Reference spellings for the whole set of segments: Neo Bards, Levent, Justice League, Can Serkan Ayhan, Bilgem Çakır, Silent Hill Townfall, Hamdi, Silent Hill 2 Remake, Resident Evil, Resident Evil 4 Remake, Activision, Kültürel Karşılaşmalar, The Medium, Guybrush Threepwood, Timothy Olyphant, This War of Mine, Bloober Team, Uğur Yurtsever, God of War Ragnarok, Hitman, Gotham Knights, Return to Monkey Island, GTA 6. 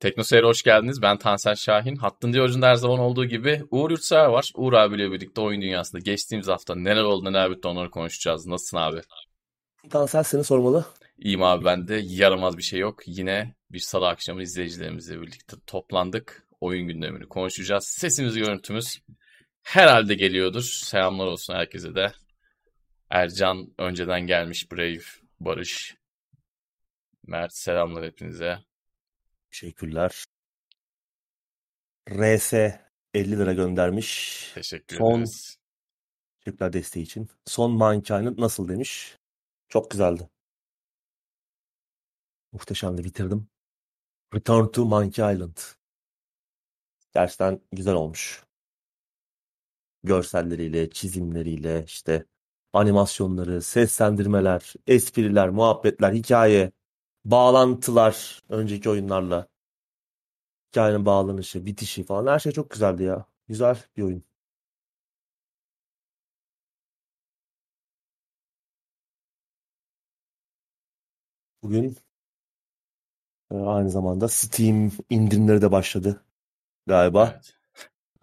TeknoSeyir'e hoş geldiniz. Ben Tansel Şahin. Hattın diğer ucunda her zaman olduğu gibi Uğur Yurtsever var. Uğur abiyle birlikte oyun dünyasında geçtiğimiz hafta neler oldu neler bitti onları konuşacağız. Nasılsın abi? Tansel seni sormalı. İyiyim abi, ben de yaramaz bir şey yok. Yine bir salı akşamı izleyicilerimizle birlikte toplandık. Oyun gündemini konuşacağız. Sesimiz, görüntümüz herhalde geliyordur. Selamlar olsun herkese de. Ercan önceden gelmiş, Brave, Barış, Mert, selamlar hepinize. Teşekkürler. RS 50 lira göndermiş. Teşekkür ederiz. Teşekkürler desteği için. Son Monkey Island nasıl demiş. Çok güzeldi. Muhteşemdi, bitirdim. Return to Monkey Island. Gerçekten güzel olmuş. Görselleriyle, çizimleriyle, işte animasyonları, seslendirmeler, espriler, muhabbetler, hikaye, bağlantılar, önceki oyunlarla hikayenin bağlanışı, bitişi falan her şey çok güzeldi ya. Güzel bir oyun. Bugün aynı zamanda Steam indirimleri de başladı galiba. Evet.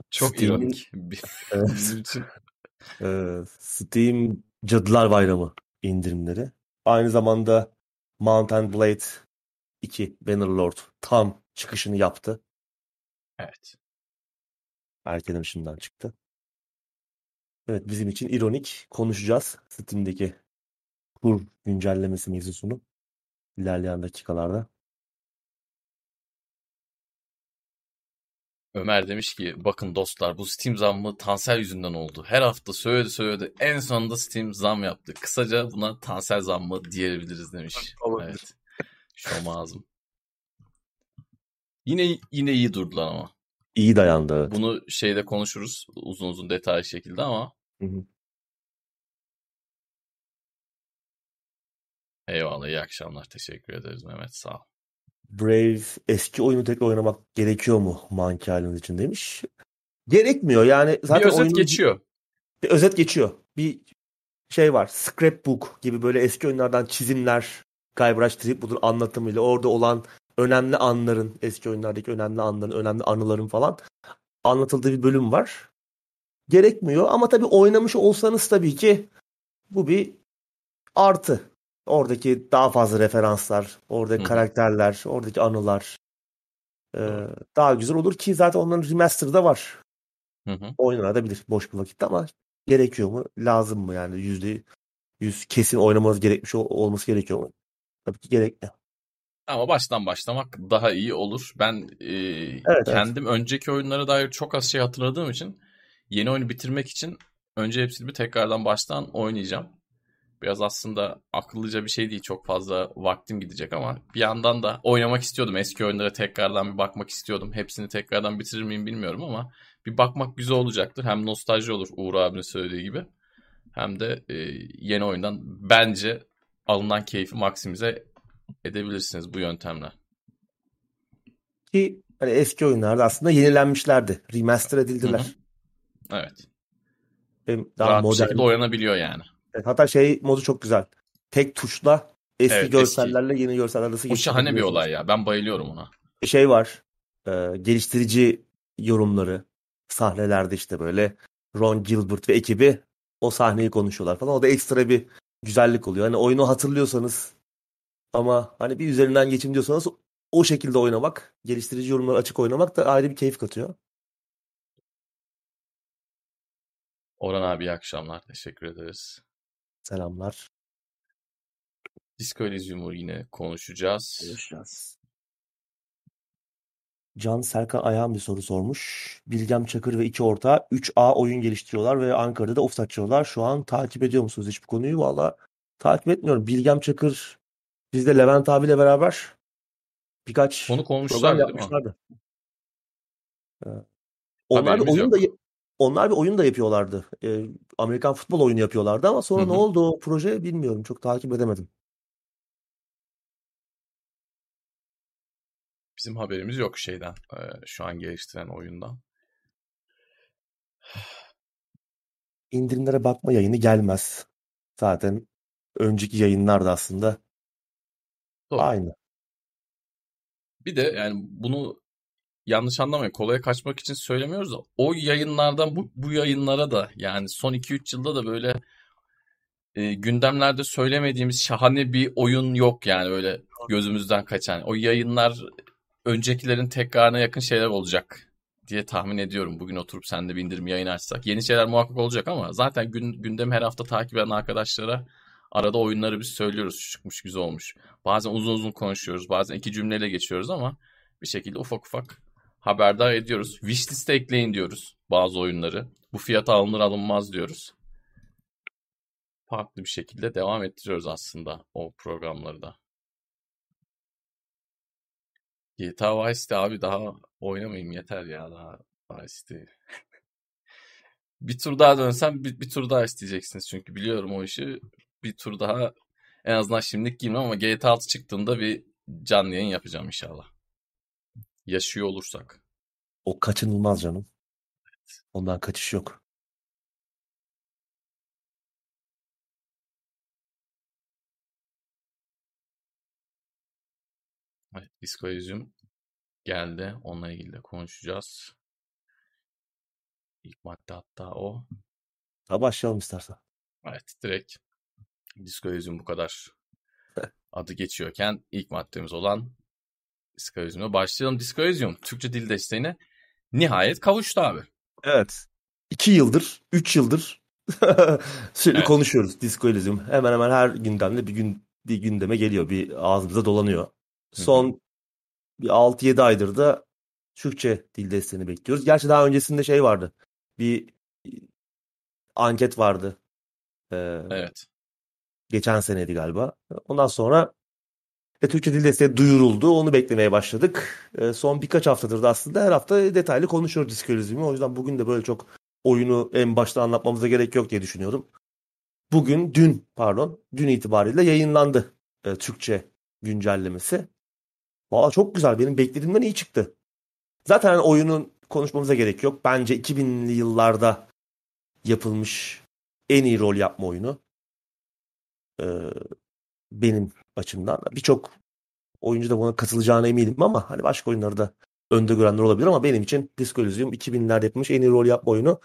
Çok ironik. Bizim için. Steam Cadılar Bayramı indirimleri. Aynı zamanda Mount & Blade 2 Bannerlord tam çıkışını yaptı. Evet. Erken erişimden çıktı. Evet, bizim için ironik, konuşacağız Steam'deki kur güncellemesi mevzusunu ilerleyen dakikalarda. Ömer demiş ki bakın dostlar, bu Steam zammı Tansel yüzünden oldu. Her hafta söyledi en sonunda Steam zam yaptı. Kısaca buna Tansel zammı diyebiliriz demiş. Evet. Şoma ağzım. Yine iyi durdular ama. İyi dayandı. Evet. Bunu şeyde konuşuruz uzun detaylı şekilde ama. Hı. Eyvallah, iyi akşamlar, teşekkür ederiz Mehmet, sağ ol. Brave eski oyunu tekrar oynamak gerekiyor mu Monkey Island için demiş. Gerekmiyor yani. Zaten bir özet oyunun... geçiyor. Bir özet geçiyor. Bir şey var. Scrapbook gibi böyle eski oyunlardan çizimler, Guybrush Threepwood'un anlatımıyla orada olan önemli anların, eski oyunlardaki önemli anların, önemli anıların falan anlatıldığı bir bölüm var. Gerekmiyor ama tabii oynamış olsanız tabii ki bu bir artı. Oradaki daha fazla referanslar, oradaki karakterler, oradaki anılar daha güzel olur ki zaten onların remaster'ı da var. Oynanabilir boş bir vakitte ama gerekiyor mu? Lazım mı? Yani %100 kesin oynamanız gerekmiş olması gerekiyor mu? Tabii ki gerekli. Ama baştan başlamak daha iyi olur. Ben kendim önceki oyunlara dair çok az şey hatırladığım için yeni oyunu bitirmek için önce hepsini bir tekrardan baştan oynayacağım. Biraz aslında akıllıca bir şey değil. Çok fazla vaktim gidecek ama bir yandan da oynamak istiyordum. Eski oyunlara tekrardan bir bakmak istiyordum. Hepsini tekrardan bitirir miyim bilmiyorum ama bir bakmak güzel olacaktır. Hem nostalji olur Uğur abinin söylediği gibi. Hem de yeni oyundan bence alınan keyfi maksimize edebilirsiniz bu yöntemle. Ki hani eski oyunlarda aslında yenilenmişlerdi. Remaster edildiler. Hı-hı. Evet. Daha modern bir şekilde oynanabiliyor yani. Hatta şey modu çok güzel. Tek tuşla eski görsellerle yeni görseller arası geçiyor. O şahane bir olay ya. Ben bayılıyorum ona. Şey var. Geliştirici yorumları. Sahnelerde işte böyle Ron Gilbert ve ekibi o sahneyi konuşuyorlar falan. O da ekstra bir güzellik oluyor. Hani oyunu hatırlıyorsanız ama hani bir üzerinden geçeyim diyorsanız o şekilde oynamak, geliştirici yorumları açık oynamak da ayrı bir keyif katıyor. Orhan abi iyi akşamlar. Teşekkür ederiz. Selamlar. Disco Elysium'u yine konuşacağız. Can Serkan Ayhan bir soru sormuş. Bilgem Çakır ve iki ortağı 3A oyun geliştiriyorlar ve Ankara'da da ofis açıyorlar. Şu an takip ediyor musunuz hiç bu konuyu? Valla takip etmiyorum. Bilgem Çakır biz de Levent abiyle beraber birkaç program yapmışlardı. Onlar bir oyun da yapıyorlardı. Amerikan futbol oyunu yapıyorlardı ama sonra ne oldu o proje bilmiyorum. Çok takip edemedim. Bizim haberimiz yok şeyden. Şu an geliştiren oyundan. İndirimlere bakma yayını gelmez. Zaten önceki yayınlar da aslında aynı. Bir de yani bunu yanlış anlamayın, kolaya kaçmak için söylemiyoruz da o yayınlardan bu yayınlara da yani son 2-3 yılda da böyle gündemlerde söylemediğimiz şahane bir oyun yok yani böyle gözümüzden kaçan. O yayınlar öncekilerin tekrarına yakın şeyler olacak diye tahmin ediyorum. Bugün oturup sen de bir indirim yayını açsak. Yeni şeyler muhakkak olacak ama zaten gündemi her hafta takip eden arkadaşlara arada oyunları biz söylüyoruz. Şu çıkmış, güzel olmuş. Bazen uzun uzun konuşuyoruz. Bazen iki cümleyle geçiyoruz ama bir şekilde ufak ufak haberdar ediyoruz. Wishlist'e ekleyin diyoruz bazı oyunları. Bu fiyata alınır alınmaz diyoruz. Farklı bir şekilde devam ettiriyoruz aslında o programları da. GTA Vice'de abi daha oynamayayım yeter ya, daha Vice'de. Bir tur daha dönsem bir tur daha isteyeceksiniz çünkü biliyorum o işi. Bir tur daha en azından şimdilik girmem ama GTA 6 çıktığında bir canlı yayın yapacağım inşallah. Yaşıyor olursak. O kaçınılmaz canım. Evet. Ondan kaçış yok. Evet, Disco Elysium geldi. Onunla ilgili de konuşacağız. İlk madde hatta o. Ha, başlayalım istersen. Evet, direkt Disco Elysium bu kadar adı geçiyorken ilk maddemiz olan Disco Elysium'la başlayalım. Disco Elysium Türkçe dil desteğine nihayet kavuştu abi. Evet. 2 yıldır, 3 yıldır sürekli evet, konuşuyoruz Disco Elysium. Hemen hemen her gündemde bir gündeme geliyor. Bir ağzımıza dolanıyor. Son bir 6-7 aydır da Türkçe dil desteğini bekliyoruz. Gerçi daha öncesinde şey vardı. Bir anket vardı. Evet. Geçen seneydi galiba. Ondan sonra Türkçe dil desteği duyuruldu. Onu beklemeye başladık. Son birkaç haftadır da aslında her hafta detaylı konuşuyoruz Disco Elysium'u. O yüzden bugün de böyle çok oyunu en başta anlatmamıza gerek yok diye düşünüyorum. Dün itibariyle yayınlandı Türkçe güncellemesi. Valla çok güzel. Benim beklediğimden iyi çıktı. Zaten oyunun konuşmamıza gerek yok. Bence 2000'li yıllarda yapılmış en iyi rol yapma oyunu. Benim açımdan. Birçok oyuncu da buna katılacağına eminim ama hani başka oyunları da önde görenler olabilir ama benim için Disco Elysium 2000'lerde yapılmış en iyi rol yapma oyunu.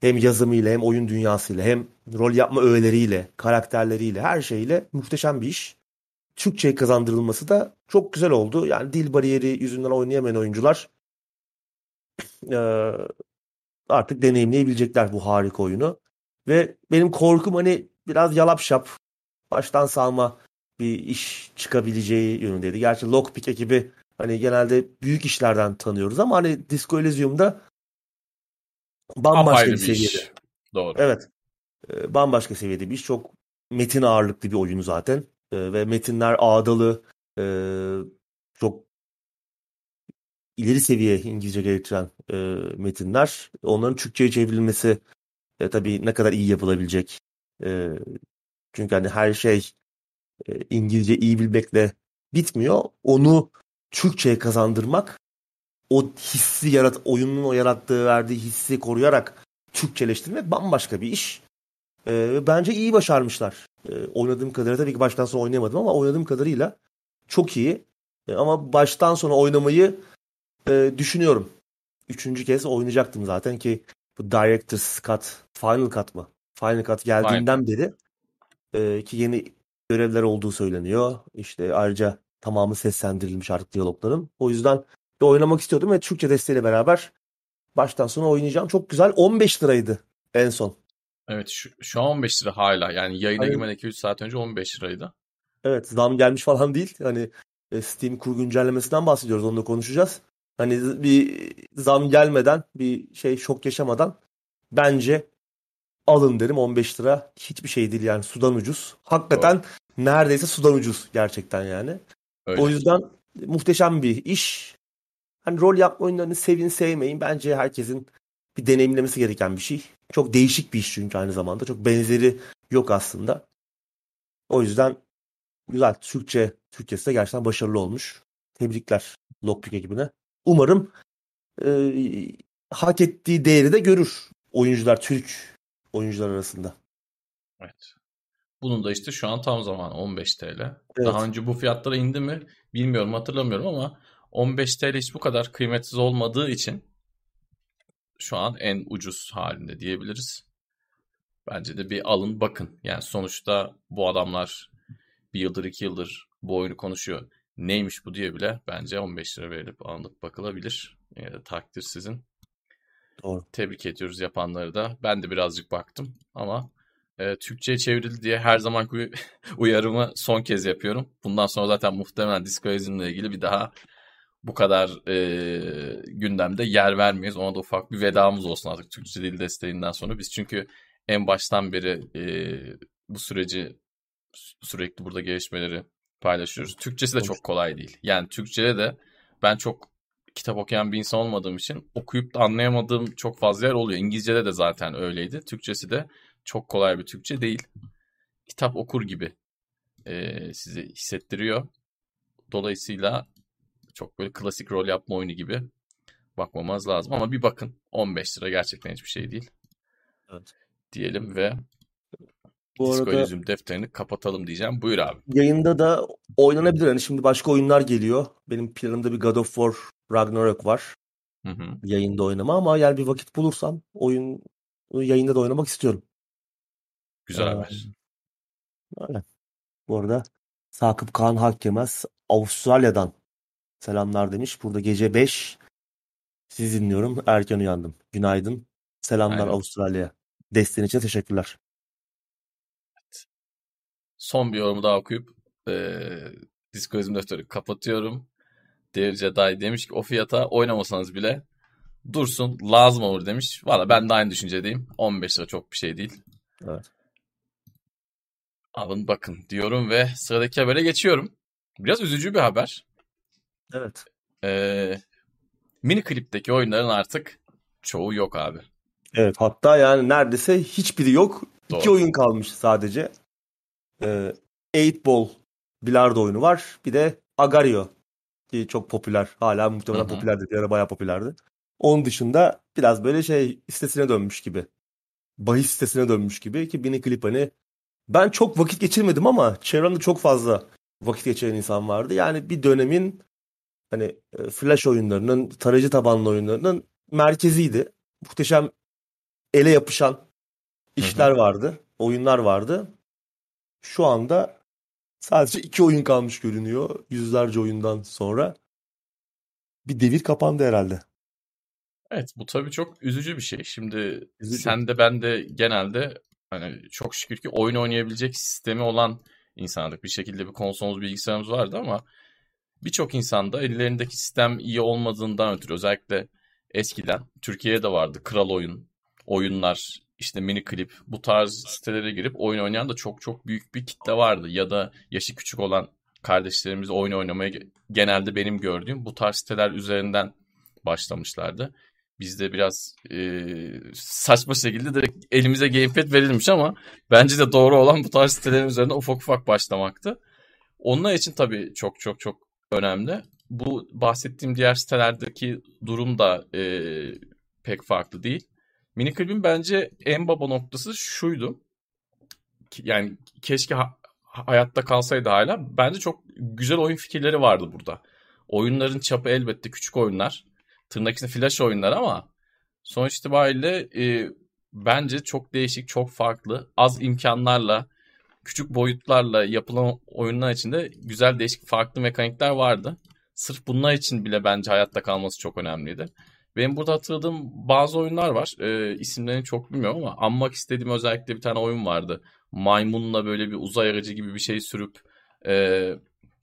Hem yazımıyla hem oyun dünyasıyla hem rol yapma öğeleriyle, karakterleriyle, her şeyle muhteşem bir iş. Türkçe'ye kazandırılması da çok güzel oldu. Yani dil bariyeri yüzünden oynayamayan oyuncular artık deneyimleyebilecekler bu harika oyunu. Ve benim korkum hani biraz yalap şap, baştan salma bir iş çıkabileceği yönündeydi. Gerçi Lockpick ekibi hani genelde büyük işlerden tanıyoruz ama hani Disco Elysium'da bambaşka bir seviyede. Doğru. Evet. Bambaşka seviyede bir iş. Çok metin ağırlıklı bir oyunu zaten. Ve metinler ağdalı, çok ileri seviye İngilizce gerektiren metinler. Onların Türkçe'ye çevrilmesi tabii ne kadar iyi yapılabilecek. Çünkü hani her şey İngilizce iyi bilmekle bitmiyor. Onu Türkçe'ye kazandırmak, o hissi oyunun o yarattığı, verdiği hissi koruyarak Türkçeleştirmek bambaşka bir iş. Bence iyi başarmışlar. Oynadığım kadarıyla, tabii ki baştan sona oynayamadım ama oynadığım kadarıyla çok iyi. Ama baştan sona oynamayı düşünüyorum. 3. kez oynayacaktım zaten ki bu Director's Cut, Final Cut mı? Final Cut geldiğinden beri ki yeni görevler olduğu söyleniyor. İşte ayrıca tamamı seslendirilmiş artık diyalogların. O yüzden de oynamak istiyordum ve Türkçe desteğiyle beraber baştan sona oynayacağım. Çok güzel. 15 liraydı en son. Evet, şu an 15 lira hala. Yani yayına girmeden 2-3 saat önce 15 liraydı. Evet, zam gelmiş falan değil. Hani Steam kur güncellemesinden bahsediyoruz. Onunla konuşacağız. Hani bir zam gelmeden, bir şok yaşamadan bence alın derim. 15 lira hiçbir şey değil yani, sudan ucuz. Hakikaten doğru. Neredeyse sudan ucuz gerçekten yani. Öyle. O yüzden muhteşem bir iş. Hani rol yapma oyunlarını sevin sevmeyin. Bence herkesin bir deneyimlemesi gereken bir şey. Çok değişik bir iş çünkü aynı zamanda. Çok benzeri yok aslında. O yüzden güzel. Türkçesi de gerçekten başarılı olmuş. Tebrikler Lockpick ekibine. Umarım hak ettiği değeri de görür oyuncular, Türk oyuncular arasında. Evet. Bunun da şu an tam zamanı 15 TL. Evet. Daha önce bu fiyatlara indi mi bilmiyorum, hatırlamıyorum ama 15 TL hiç bu kadar kıymetsiz olmadığı için şu an en ucuz halinde diyebiliriz. Bence de bir alın bakın. Yani sonuçta bu adamlar bir yıldır 2 yıldır bu oyunu konuşuyor. Neymiş bu diye bile bence 15 lira verilip alınıp bakılabilir. Takdir sizin. Doğru. Tebrik ediyoruz yapanları da. Ben de birazcık baktım ama Türkçe'ye çevrildi diye her zamanki uyarımı son kez yapıyorum. Bundan sonra zaten muhtemelen Disco Elysium'la ilgili bir daha bu kadar gündemde yer vermeyiz. Ona da ufak bir vedamız olsun artık Türkçe dil desteğinden sonra. Biz çünkü en baştan beri bu süreci sürekli burada gelişmeleri paylaşıyoruz. Türkçesi de çok kolay değil. Yani Türkçe'de de ben çok kitap okuyan bir insan olmadığım için okuyup da anlayamadığım çok fazla yer oluyor. İngilizce'de de zaten öyleydi. Türkçesi de çok kolay bir Türkçe değil. Kitap okur gibi sizi hissettiriyor. Dolayısıyla çok böyle klasik rol yapma oyunu gibi bakmamanız lazım. Ama bir bakın 15 lira gerçekten hiçbir şey değil. Evet. Diyelim ve bu Disco Elysium defterini kapatalım diyeceğim. Buyur abi. Yayında da oynanabilir. Yani şimdi başka oyunlar geliyor. Benim planımda bir God of War Ragnarok var. Hı. Yayında oynama ama eğer bir vakit bulursam oyun yayında da oynamak istiyorum. Güzel haber. Öyle. Bu arada Sakıp Kaan Hakkemez Avustralya'dan selamlar demiş. Burada gece 5 sizi dinliyorum. Erken uyandım. Günaydın. Selamlar aynen. Avustralya'ya. Desteğin için teşekkürler. Evet. Son bir yorumu daha okuyup Disco Elysium defteri kapatıyorum. Devirce Day demiş ki o fiyata oynamasanız bile dursun lazım olur demiş. Valla ben de aynı düşüncedeyim. 15 lira çok bir şey değil. Evet. Alın bakın diyorum ve sıradaki habere geçiyorum. Biraz üzücü bir haber. Evet. Miniclip'teki oyunların artık çoğu yok abi. Evet, hatta yani neredeyse hiçbiri yok. Doğru. 2 oyun kalmış sadece. 8 Ball bilardo oyunu var. Bir de Agario ki çok popüler. Hala muhtemelen Hı-hı. popülerdi. Bir ara bayağı popülerdi. Onun dışında biraz böyle şey sitesine dönmüş gibi. Bahis sitesine dönmüş gibi ki Miniclip hani ben çok vakit geçirmedim ama çevremde çok fazla vakit geçiren insan vardı. Yani bir dönemin hani flash oyunlarının, tarayıcı tabanlı oyunlarının merkeziydi. Muhteşem ele yapışan işler vardı, oyunlar vardı. Şu anda sadece 2 oyun kalmış görünüyor yüzlerce oyundan sonra. Bir devir kapandı herhalde. Evet, bu tabii çok üzücü bir şey. Şimdi üzücü. Sen de ben de genelde hani çok şükür ki oyun oynayabilecek sistemi olan insandık. Bir şekilde bir konsolumuz, bilgisayarımız vardı ama birçok insanda ellerindeki sistem iyi olmadığından ötürü özellikle eskiden Türkiye'de vardı Kral Oyun, oyunlar, işte Miniclip bu tarz sitelere girip oyun oynayan da çok çok büyük bir kitle vardı. Ya da yaşı küçük olan kardeşlerimiz oyun oynamaya genelde benim gördüğüm bu tarz siteler üzerinden başlamışlardı. Bizde biraz saçma şekilde direkt elimize gamepad verilmiş ama bence de doğru olan bu tarz sitelerin üzerinde ufak ufak başlamaktı. Onlar için tabii çok çok çok önemli. Bu bahsettiğim diğer sitelerdeki durum da pek farklı değil. Miniclip'in bence en baba noktası şuydu. Yani keşke hayatta kalsaydı hala. Bence çok güzel oyun fikirleri vardı burada. Oyunların çapı elbette küçük oyunlar. Tırnak içinde flash oyunlar ama sonuç itibariyle bence çok değişik, çok farklı, az imkanlarla, küçük boyutlarla yapılan oyunlar içinde güzel, değişik, farklı mekanikler vardı. Sırf bunlar için bile bence hayatta kalması çok önemliydi. Benim burada hatırladığım bazı oyunlar var. İsimlerini çok bilmiyorum ama anmak istediğim özellikle bir tane oyun vardı. Maymunla böyle bir uzay aracı gibi bir şey sürüp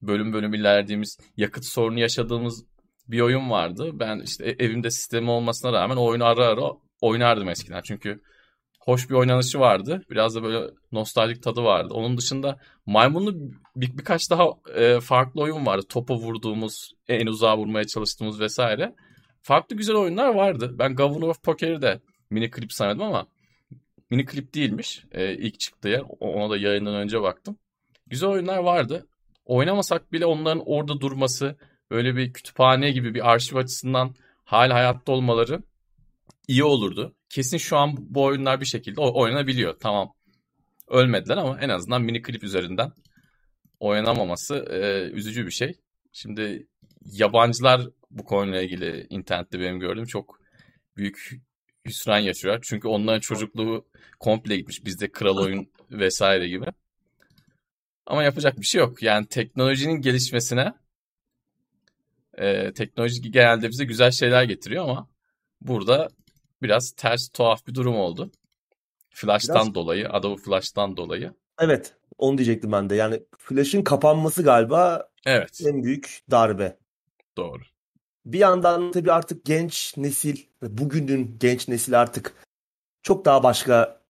bölüm bölüm ilerlediğimiz, yakıt sorunu yaşadığımız bir oyun vardı. Ben işte evimde sistemi olmasına rağmen o oyunu ara ara oynardım eskiden. Çünkü hoş bir oynanışı vardı. Biraz da böyle nostaljik tadı vardı. Onun dışında maymunlu birkaç daha farklı oyun vardı. Topa vurduğumuz, en uzağa vurmaya çalıştığımız vesaire. Farklı güzel oyunlar vardı. Ben Governor of Poker'i de Miniclip sanıyordum ama Miniclip değilmiş. İlk çıktığı yer. Ona da yayından önce baktım. Güzel oyunlar vardı. Oynamasak bile onların orada durması, böyle bir kütüphane gibi bir arşiv açısından hala hayatta olmaları iyi olurdu. Kesin şu an bu oyunlar bir şekilde oynanabiliyor. Tamam. Ölmediler ama en azından Miniclip üzerinden oynanamaması üzücü bir şey. Şimdi yabancılar bu konuyla ilgili internette benim gördüğüm çok büyük hüsran yaşıyorlar. Çünkü onların çocukluğu komple gitmiş. Bizde kral oyun vesaire gibi. Ama yapacak bir şey yok. Yani teknolojinin gelişmesine teknoloji genelde bize güzel şeyler getiriyor ama burada biraz ters, tuhaf bir durum oldu. Adobe Flash'tan dolayı. Evet, onu diyecektim ben de. Yani Flash'ın kapanması galiba en büyük darbe. Doğru. Bir yandan tabii artık genç nesil, bugünün genç nesil artık çok daha başka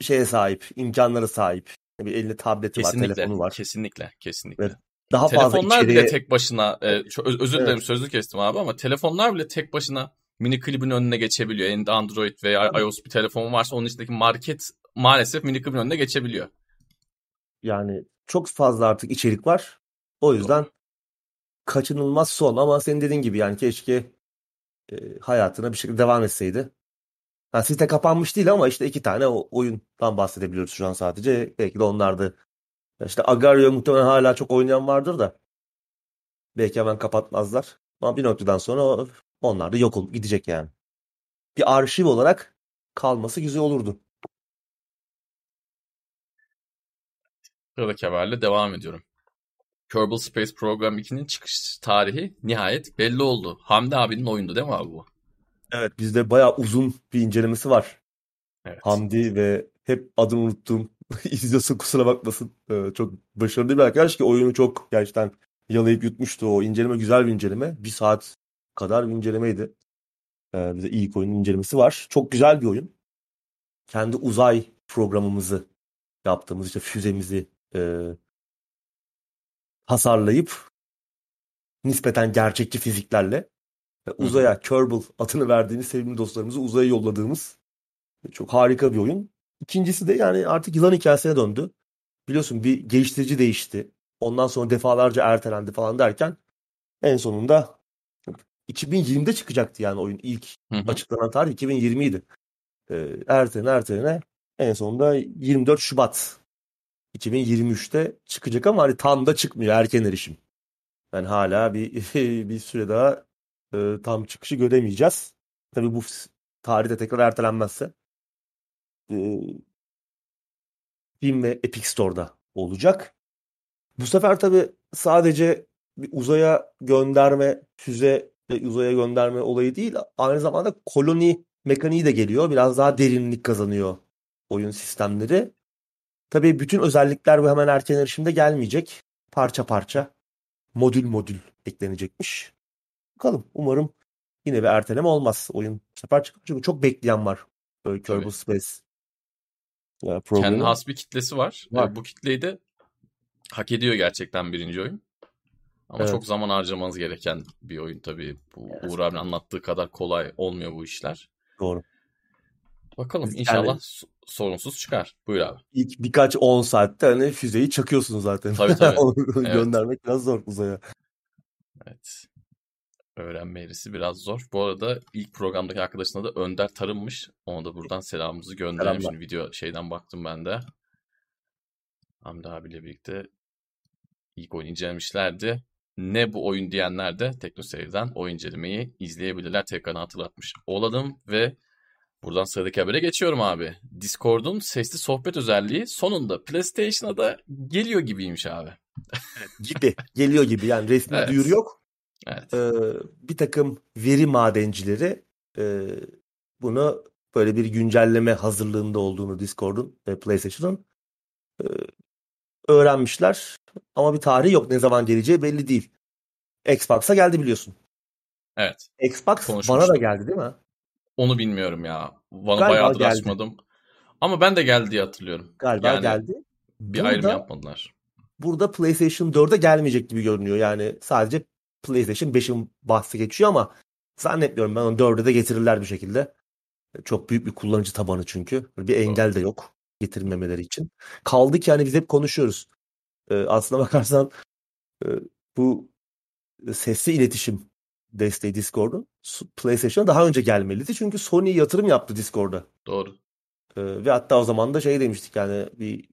şeye sahip, imkanlara sahip. Bir elinde tableti var, telefonu var. Kesinlikle. Evet. Daha telefonlar fazla içeriye... bile tek başına, özür dilerim sözünü kestim abi ama telefonlar bile tek başına Miniclip'in önüne geçebiliyor. Elinde Android veya iOS bir telefon varsa onun içindeki market maalesef Miniclip'in önüne geçebiliyor. Yani çok fazla artık içerik var. O yüzden kaçınılmaz son ama senin dediğin gibi yani keşke hayatına bir şekilde devam etseydi. Yani site kapanmış değil ama işte 2 tane oyundan bahsedebiliyoruz şu an sadece. Belki de onlardı. İşte Agario muhtemelen hala çok oynayan vardır da. Belki hemen kapatmazlar. Ama bir noktadan sonra onlar da yok olup gidecek yani. Bir arşiv olarak kalması güzel olurdu. Sıradaki haberle devam ediyorum. Kerbal Space Program 2'nin çıkış tarihi nihayet belli oldu. Hamdi abinin oyundu değil mi abi bu? Evet, bizde bayağı uzun bir incelemesi var. Evet. Hamdi ve hep adını unuttum. İzliyorsun kusura bakmasın. Çok başarılı bir arkadaş ki oyunu çok gerçekten yalayıp yutmuştu. O inceleme güzel bir inceleme. 1 saat kadar bir incelemeydi. Bize ilk oyunun incelemesi var. Çok güzel bir oyun. Kendi uzay programımızı yaptığımız işte füzemizi hasarlayıp nispeten gerçekçi fiziklerle uzaya Kerbal adını verdiğimiz sevimli dostlarımızı uzaya yolladığımız çok harika bir oyun. İkincisi de yani artık yılan hikayesine döndü. Biliyorsun bir geliştirici değişti. Ondan sonra defalarca ertelendi falan derken en sonunda 2020'de çıkacaktı yani oyun. İlk açıklanan tarih 2020'ydi. Ertelene en sonunda 24 Şubat 2023'te çıkacak ama hani tam da çıkmıyor, erken erişim. Yani hala bir süre daha tam çıkışı göremeyeceğiz. Tabii bu tarihte tekrar ertelenmezse. Steam ve Epic Store'da olacak. Bu sefer tabii sadece bir uzaya gönderme, füze ve uzaya gönderme olayı değil. Aynı zamanda koloni mekaniği de geliyor. Biraz daha derinlik kazanıyor oyun sistemleri. Tabii bütün özellikler bu hemen erken erişimde gelmeyecek. Parça parça, modül eklenecekmiş. Bakalım. Umarım yine bir erteleme olmaz oyun. Bu sefer çıkacak. Çünkü çok bekleyen var. Kerbal Space. Yani kendi has bir kitlesi var. Bu kitleyi de hak ediyor gerçekten birinci oyun. Ama çok zaman harcamanız gereken bir oyun tabii. Uğur abinin anlattığı kadar kolay olmuyor bu işler. Doğru. Bakalım inşallah sorunsuz çıkar. Buyur abi. İlk birkaç 10 saatte hani füzeyi çakıyorsun zaten. Tabii. Onu göndermek biraz zor uzaya. Evet. Öğrenme erisi biraz zor. Bu arada ilk programdaki arkadaşına da Önder Tarım'mış. Ona da buradan selamımızı gönderelim. Şimdi video şeyden baktım ben de. Hamdi abiyle birlikte ilk oyun incelemişlerdi. Ne bu oyun diyenler de TeknoSeyir'den oyun incelemeyi izleyebilirler. Tekrar hatırlatmış olalım ve buradan sıradaki habere geçiyorum abi. Discord'un sesli sohbet özelliği sonunda PlayStation'a da geliyor gibiymiş abi. Geliyor gibi yani resmi duyuru yok. Evet. Bir takım veri madencileri bunu böyle bir güncelleme hazırlığında olduğunu Discord'un ve PlayStation'ın öğrenmişler. Ama bir tarihi yok, ne zaman geleceği belli değil. Xbox'a geldi biliyorsun. Evet. Xbox bana da geldi değil mi? Onu bilmiyorum ya. Bana bayağıdır açmadım. Ama ben de geldi diye hatırlıyorum. Galiba yani geldi. Bir ayrım yapmadılar. Burada PlayStation 4'e gelmeyecek gibi görünüyor. Yani sadece PlayStation 5'in bahsi geçiyor ama zannetmiyorum ben onu 4'e de getirirler bir şekilde. Çok büyük bir kullanıcı tabanı çünkü. Bir engel de yok getirmemeleri için. Kaldı ki hani biz hep konuşuyoruz. Aslına bakarsan bu sesli iletişim desteği Discord'un PlayStation'a daha önce gelmeliydi. Çünkü Sony yatırım yaptı Discord'a. Doğru. Ve hatta o zaman da şey demiştik yani bir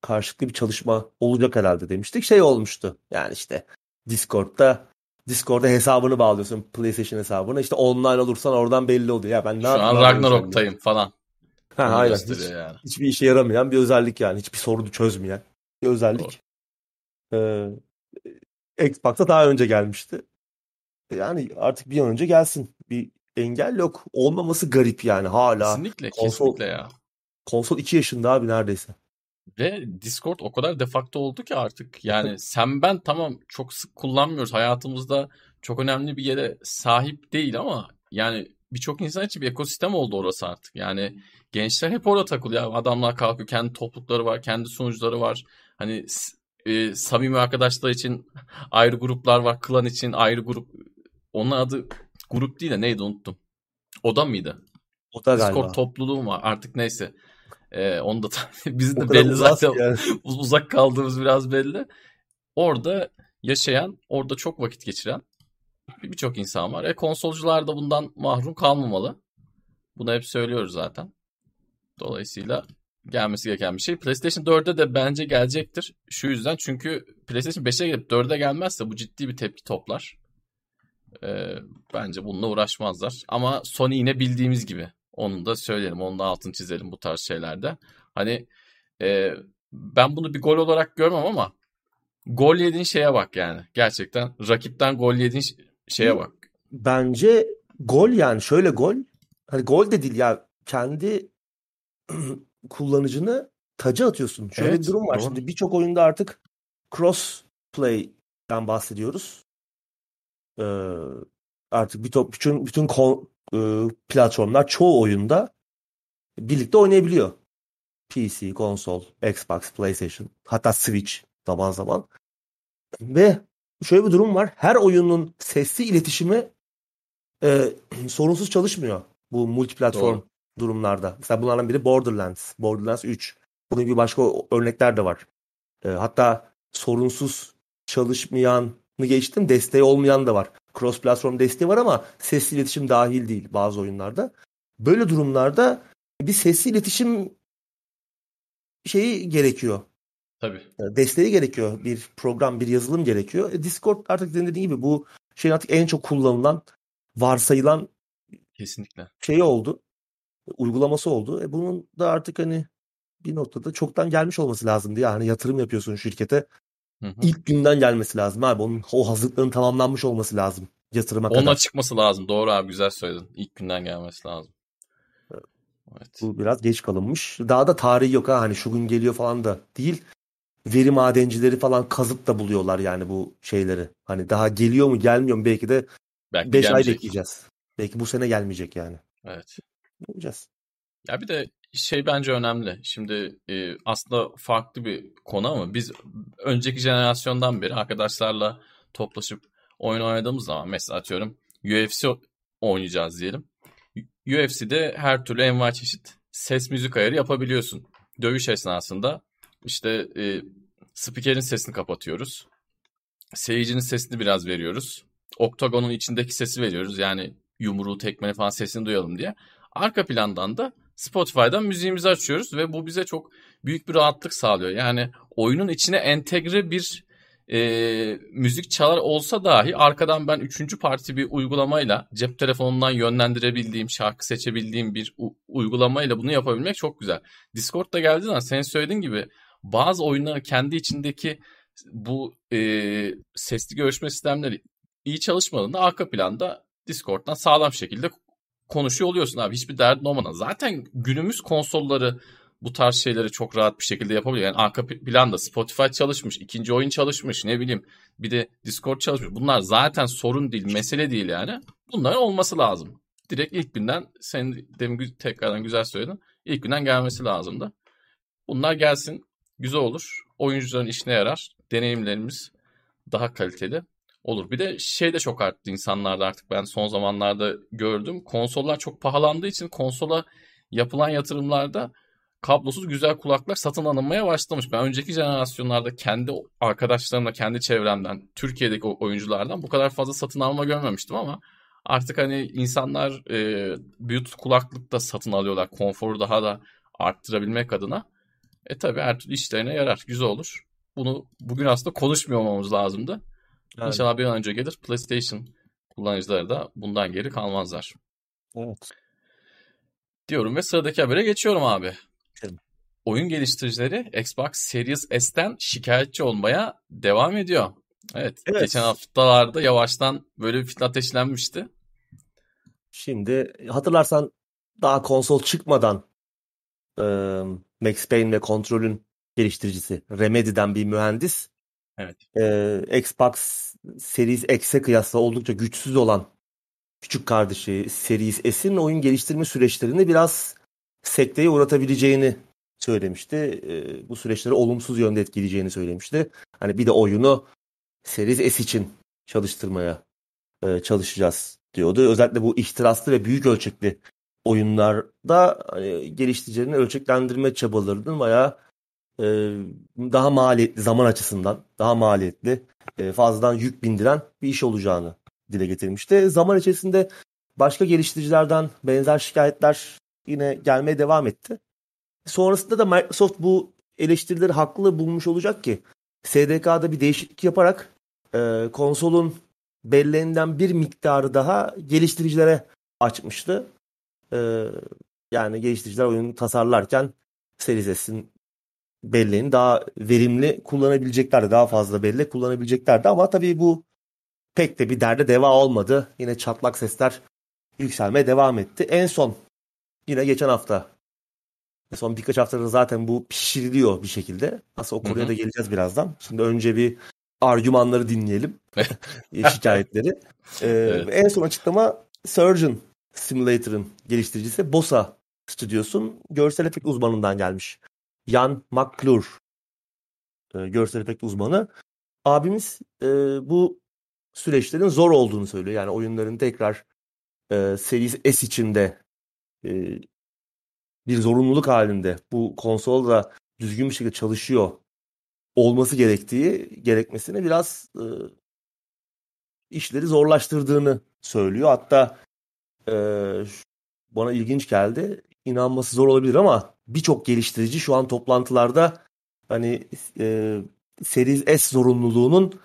karşılıklı bir çalışma olacak herhalde demiştik. Şey olmuştu yani işte Discord'da Discord'a hesabını bağlıyorsun, PlayStation hesabına. İşte online olursan oradan belli oluyor. Ya ben ne şu an Ragnarok'tayım falan. Ha, aynen. Yani. Hiçbir işe yaramayan bir özellik yani. Hiçbir sorunu çözmeyen bir özellik. Xbox'a daha önce gelmişti. Yani artık bir an önce gelsin. Bir engel yok. Olmaması garip yani hala. Kesinlikle, konsol, kesinlikle ya. Konsol 2 yaşında abi neredeyse. Ve Discord o kadar defakto oldu ki artık yani sen ben tamam çok sık kullanmıyoruz. Hayatımızda çok önemli bir yere sahip değil ama yani birçok insan için bir ekosistem oldu orası artık. Yani gençler hep orada takılıyor. Adamlar kalkıyor, kendi toplulukları var, kendi sunucuları var. Hani samimi arkadaşlar için ayrı gruplar var, klan için ayrı grup. Onun adı grup değil de neydi unuttum. Oda mıydı? Oda Discord galiba. Topluluğu var artık neyse. Onu da bizim de belli zaten yani. Uzak kaldığımız biraz belli. Orada yaşayan, orada çok vakit geçiren birçok insan var. Konsolcular da bundan mahrum kalmamalı. Bunu hep söylüyoruz zaten. Dolayısıyla gelmesi gereken bir şey. PlayStation 4'e de bence gelecektir. Şu yüzden çünkü PlayStation 5'e gelip 4'e gelmezse bu ciddi bir tepki toplar. Bence bununla uğraşmazlar. Ama Sony yine bildiğimiz gibi. Onu da söyleyelim. Onun da altını çizelim bu tarz şeylerde. Hani ben bunu bir gol olarak görmem ama gol yediğin şeye bak yani. Gerçekten rakipten gol yediğin şeye bak. Bence gol yani şöyle gol. Hani gol de değil ya. Kendi kullanıcını taca atıyorsun. Şöyle evet, bir durum var. Doğru. Şimdi birçok oyunda artık cross play'den bahsediyoruz. Artık bütün platformlar çoğu oyunda birlikte oynayabiliyor. PC, konsol, Xbox, PlayStation, hatta Switch zaman zaman. Ve şöyle bir durum var. Her oyunun sesli iletişimi sorunsuz çalışmıyor bu multiplatform Doğru. durumlarda. Mesela bunlardan biri Borderlands. Borderlands 3. Bunun gibi başka örnekler de var. Hatta sorunsuz çalışmayan geçtim. Desteği olmayan da var. Cross platform desteği var ama sesli iletişim dahil değil bazı oyunlarda. Böyle durumlarda bir sesli iletişim şeyi gerekiyor. Tabii. Desteği gerekiyor. Bir program, bir yazılım gerekiyor. Discord artık dediğin gibi bu şeyin artık en çok kullanılan, varsayılan kesinlikle şey oldu. Uygulaması oldu. Bunun da artık hani bir noktada çoktan gelmiş olması lazım diye. Hani yatırım yapıyorsun şirkete. Hı-hı. İlk günden gelmesi lazım abi. Onun o hazırlıkların tamamlanmış olması lazım. Yatırıma kadar. Ona çıkması lazım. Doğru abi, güzel söyledin. İlk günden gelmesi lazım. Evet. Bu biraz geç kalınmış. Daha da tarihi yok ha. Hani şu gün geliyor falan da değil. Veri madencileri falan kazıp da buluyorlar yani bu şeyleri. Hani daha geliyor mu gelmiyor mu belki de 5 ay bekleyeceğiz. Belki bu sene gelmeyecek yani. Evet. Bulacağız. Ya bir de şey bence önemli. Şimdi aslında farklı bir konu ama biz önceki jenerasyondan beri arkadaşlarla toplaşıp oyun oynadığımız zaman mesela atıyorum UFC oynayacağız diyelim. UFC'de her türlü envai çeşit ses müzik ayarı yapabiliyorsun. Dövüş esnasında işte spikerin sesini kapatıyoruz. Seyircinin sesini biraz veriyoruz. Oktagonun içindeki sesi veriyoruz. Yani yumruğu, tekmeni falan sesini duyalım diye. Arka plandan da Spotify'dan müziğimizi açıyoruz ve bu bize çok büyük bir rahatlık sağlıyor. Yani oyunun içine entegre bir müzik çalar olsa dahi arkadan ben 3. parti bir uygulamayla cep telefonundan yönlendirebildiğim, şarkı seçebildiğim bir uygulamayla bunu yapabilmek çok güzel. Discord'da geldiği zaman senin söylediğin gibi bazı oyunların kendi içindeki bu sesli görüşme sistemleri iyi çalışmadığında arka planda Discord'dan sağlam şekilde konuşuyor oluyorsun abi. Hiçbir derdin olmadan. Zaten günümüz konsolları bu tarz şeyleri çok rahat bir şekilde yapabiliyor. Yani arka planda Spotify çalışmış, ikinci oyun çalışmış, ne bileyim bir de Discord çalışmış. Bunlar zaten sorun değil, mesele değil yani. Bunların olması lazım. Direkt ilk günden, senin demin tekrardan güzel söyledin, ilk günden gelmesi lazımdı. Bunlar gelsin, güzel olur. Oyuncuların işine yarar. Deneyimlerimiz daha kaliteli olur. Bir de şey de çok arttı insanlarda artık, ben son zamanlarda gördüm. Konsollar çok pahalandığı için konsola yapılan yatırımlarda kablosuz güzel kulaklar satın alınmaya başlamış. Ben önceki jenerasyonlarda kendi arkadaşlarımla, kendi çevremden, Türkiye'deki oyunculardan bu kadar fazla satın alma görmemiştim ama artık hani insanlar Bluetooth kulaklık da satın alıyorlar. Konforu daha da arttırabilmek adına. Tabii her türlü işlerine yarar. Güzel olur. Bunu bugün aslında konuşmuyor olmamız lazımdı. Evet. İnşallah bir an önce gelir. PlayStation kullanıcıları da bundan geri kalmazlar. Evet. Diyorum ve sıradaki habere geçiyorum abi. Evet. Oyun geliştiricileri Xbox Series S'ten şikayetçi olmaya devam ediyor. Evet. Geçen haftalarda yavaştan böyle bir fitne ateşlenmişti. Şimdi hatırlarsan daha konsol çıkmadan Max Payne ve Control'ün geliştiricisi Remedy'den bir mühendis Xbox Series X'e kıyasla oldukça güçsüz olan küçük kardeşi Series S'in oyun geliştirme süreçlerini biraz sekteye uğratabileceğini söylemişti. Bu süreçleri olumsuz yönde etkileyeceğini söylemişti. Hani bir de oyunu Series S için çalıştırmaya çalışacağız diyordu. Özellikle bu ihtiraslı ve büyük ölçekli oyunlarda hani geliştiricilerin ölçeklendirme çabalarının bayağı daha maliyetli, zaman açısından daha maliyetli, fazladan yük bindiren bir iş olacağını dile getirmişti. Zaman içerisinde başka geliştiricilerden benzer şikayetler yine gelmeye devam etti. Sonrasında da Microsoft bu eleştirileri haklı bulmuş olacak ki SDK'da bir değişiklik yaparak konsolun belleğinden bir miktarı daha geliştiricilere açmıştı. Yani geliştiriciler oyunu tasarlarken Series S'in belleğini daha verimli kullanabileceklerdi. Daha fazla bellek kullanabileceklerdi. Ama tabii bu pek de bir derde deva olmadı. Yine çatlak sesler yükselmeye devam etti. En son yine geçen hafta, son birkaç haftadır zaten bu pişiriliyor bir şekilde. Aslında o konuya da geleceğiz birazdan. Şimdi önce bir argümanları dinleyelim. Şikayetleri. En son açıklama Surgeon Simulator'ın geliştiricisi Bosa Studios'un görsel efekt uzmanından gelmiş. Jan McClure, görsel efekt uzmanı. Abimiz bu süreçlerin zor olduğunu söylüyor. Yani oyunların tekrar Series S içinde bir zorunluluk halinde bu konsolda düzgün bir şekilde çalışıyor olması gerekmesini biraz işleri zorlaştırdığını söylüyor. Hatta bana ilginç geldi. İnanması zor olabilir ama birçok geliştirici şu an toplantılarda hani Series S zorunluluğunun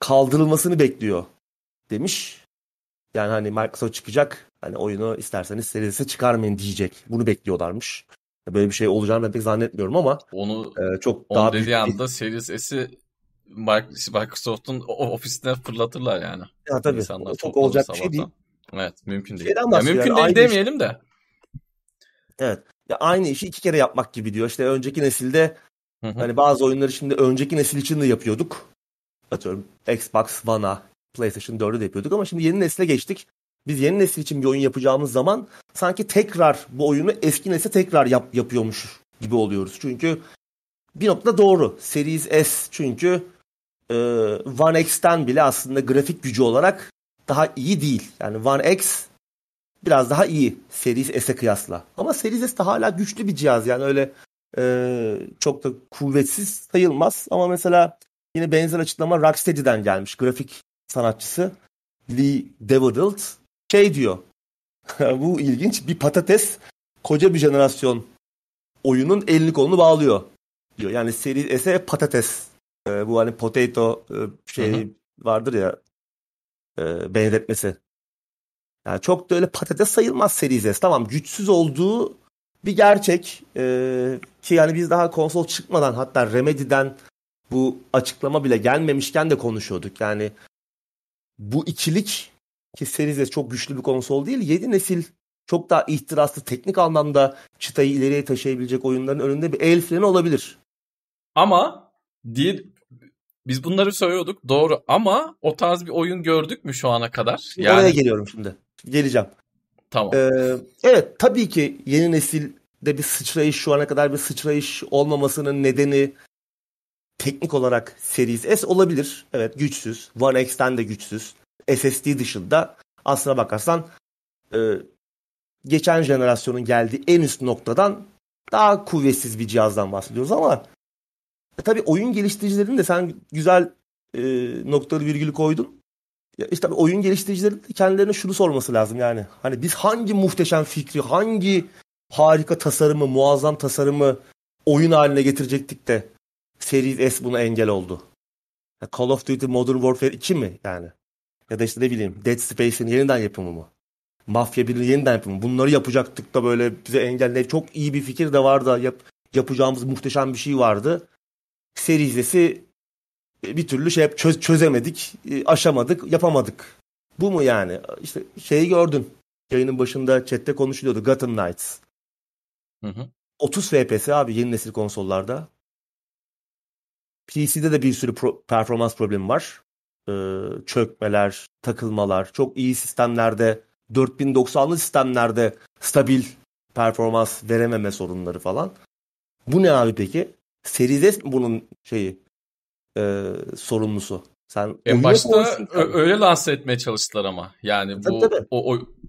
kaldırılmasını bekliyor demiş. Yani hani Microsoft çıkacak, hani oyunu isterseniz Series S'e çıkarmayın diyecek. Bunu bekliyorlarmış. Böyle bir şey olacağını ben pek zannetmiyorum ama onu çok daha büyük dediği anda Series S'si Microsoft'un ofisine fırlatırlar yani. Ya tabii. İnsanlar çok olacak sabahtan. Bir şey değil. Evet, mümkün değil. Ya, mümkün yani değil demeyelim iş... de. Evet. Ya aynı işi iki kere yapmak gibi diyor. İşte önceki nesilde hani bazı oyunları şimdi önceki nesil için de yapıyorduk. Atıyorum Xbox One'a, PlayStation 4'e de yapıyorduk ama şimdi yeni nesile geçtik. Biz yeni nesil için bir oyun yapacağımız zaman sanki tekrar bu oyunu eski nesile tekrar yapıyormuş gibi oluyoruz. Çünkü bir nokta doğru. Series S çünkü One X'ten bile aslında grafik gücü olarak daha iyi değil. Yani One X biraz daha iyi Series S'e kıyasla. Ama Series S de hala güçlü bir cihaz. Yani öyle çok da kuvvetsiz sayılmaz. Ama mesela yine benzer açıklama Rocksteady'den gelmiş. Grafik sanatçısı Lee Davidold şey diyor. Bu ilginç. Bir patates koca bir jenerasyon oyunun elini kolunu bağlıyor diyor. Yani Series S'e patates. Bu hani potato vardır ya benzetmesi. Yani çok da öyle patates sayılmaz Series S. Tamam, güçsüz olduğu bir gerçek. Ki yani biz daha konsol çıkmadan, hatta Remedy'den bu açıklama bile gelmemişken de konuşuyorduk. Yani bu ikilik, ki Series S çok güçlü bir konsol değil, 7 nesil çok daha ihtiraslı, teknik anlamda çıtayı ileriye taşıyabilecek oyunların önünde bir el freni olabilir. Ama değil, biz bunları söylüyorduk doğru, ama o tarz bir oyun gördük mü şu ana kadar? Yani... Oraya geliyorum şimdi. Geleceğim. Tamam. Evet, tabii ki yeni nesilde bir sıçrayış, şu ana kadar bir sıçrayış olmamasının nedeni teknik olarak Series S olabilir. Evet, güçsüz. One X'ten de güçsüz. SSD dışında aslına bakarsan geçen jenerasyonun geldiği en üst noktadan daha kuvvetsiz bir cihazdan bahsediyoruz ama tabii oyun geliştiricilerinin de, sen güzel noktalı virgülü koydun. Ya işte oyun geliştiricilerinin de kendilerine şunu sorması lazım yani. Hani biz hangi muhteşem fikri, hangi harika tasarımı, muazzam tasarımı oyun haline getirecektik de Series S buna engel oldu. Call of Duty Modern Warfare 2 mi yani? Ya da işte ne bileyim Dead Space'in yeniden yapımı mı? Mafya 1'in yeniden yapımı mı? Bunları yapacaktık da böyle bize engelleyip çok iyi bir fikir de vardı. Yapacağımız muhteşem bir şey vardı. Serizesi bir türlü çözemedik, aşamadık, yapamadık. Bu mu yani? İşte şeyi gördün. Yayının başında chatte konuşuluyordu. Gotham Knights. Hı hı. 30 FPS abi yeni nesil konsollarda. PC'de de bir sürü performans problemi var. Çökmeler, takılmalar. Çok iyi sistemlerde, 4090'lı sistemlerde stabil performans verememe sorunları falan. Bu ne abi peki? Series S bunun şeyi sorumlusu. Sen en başta öyle lanse etmeye çalıştılar ama. Yani bu tabii.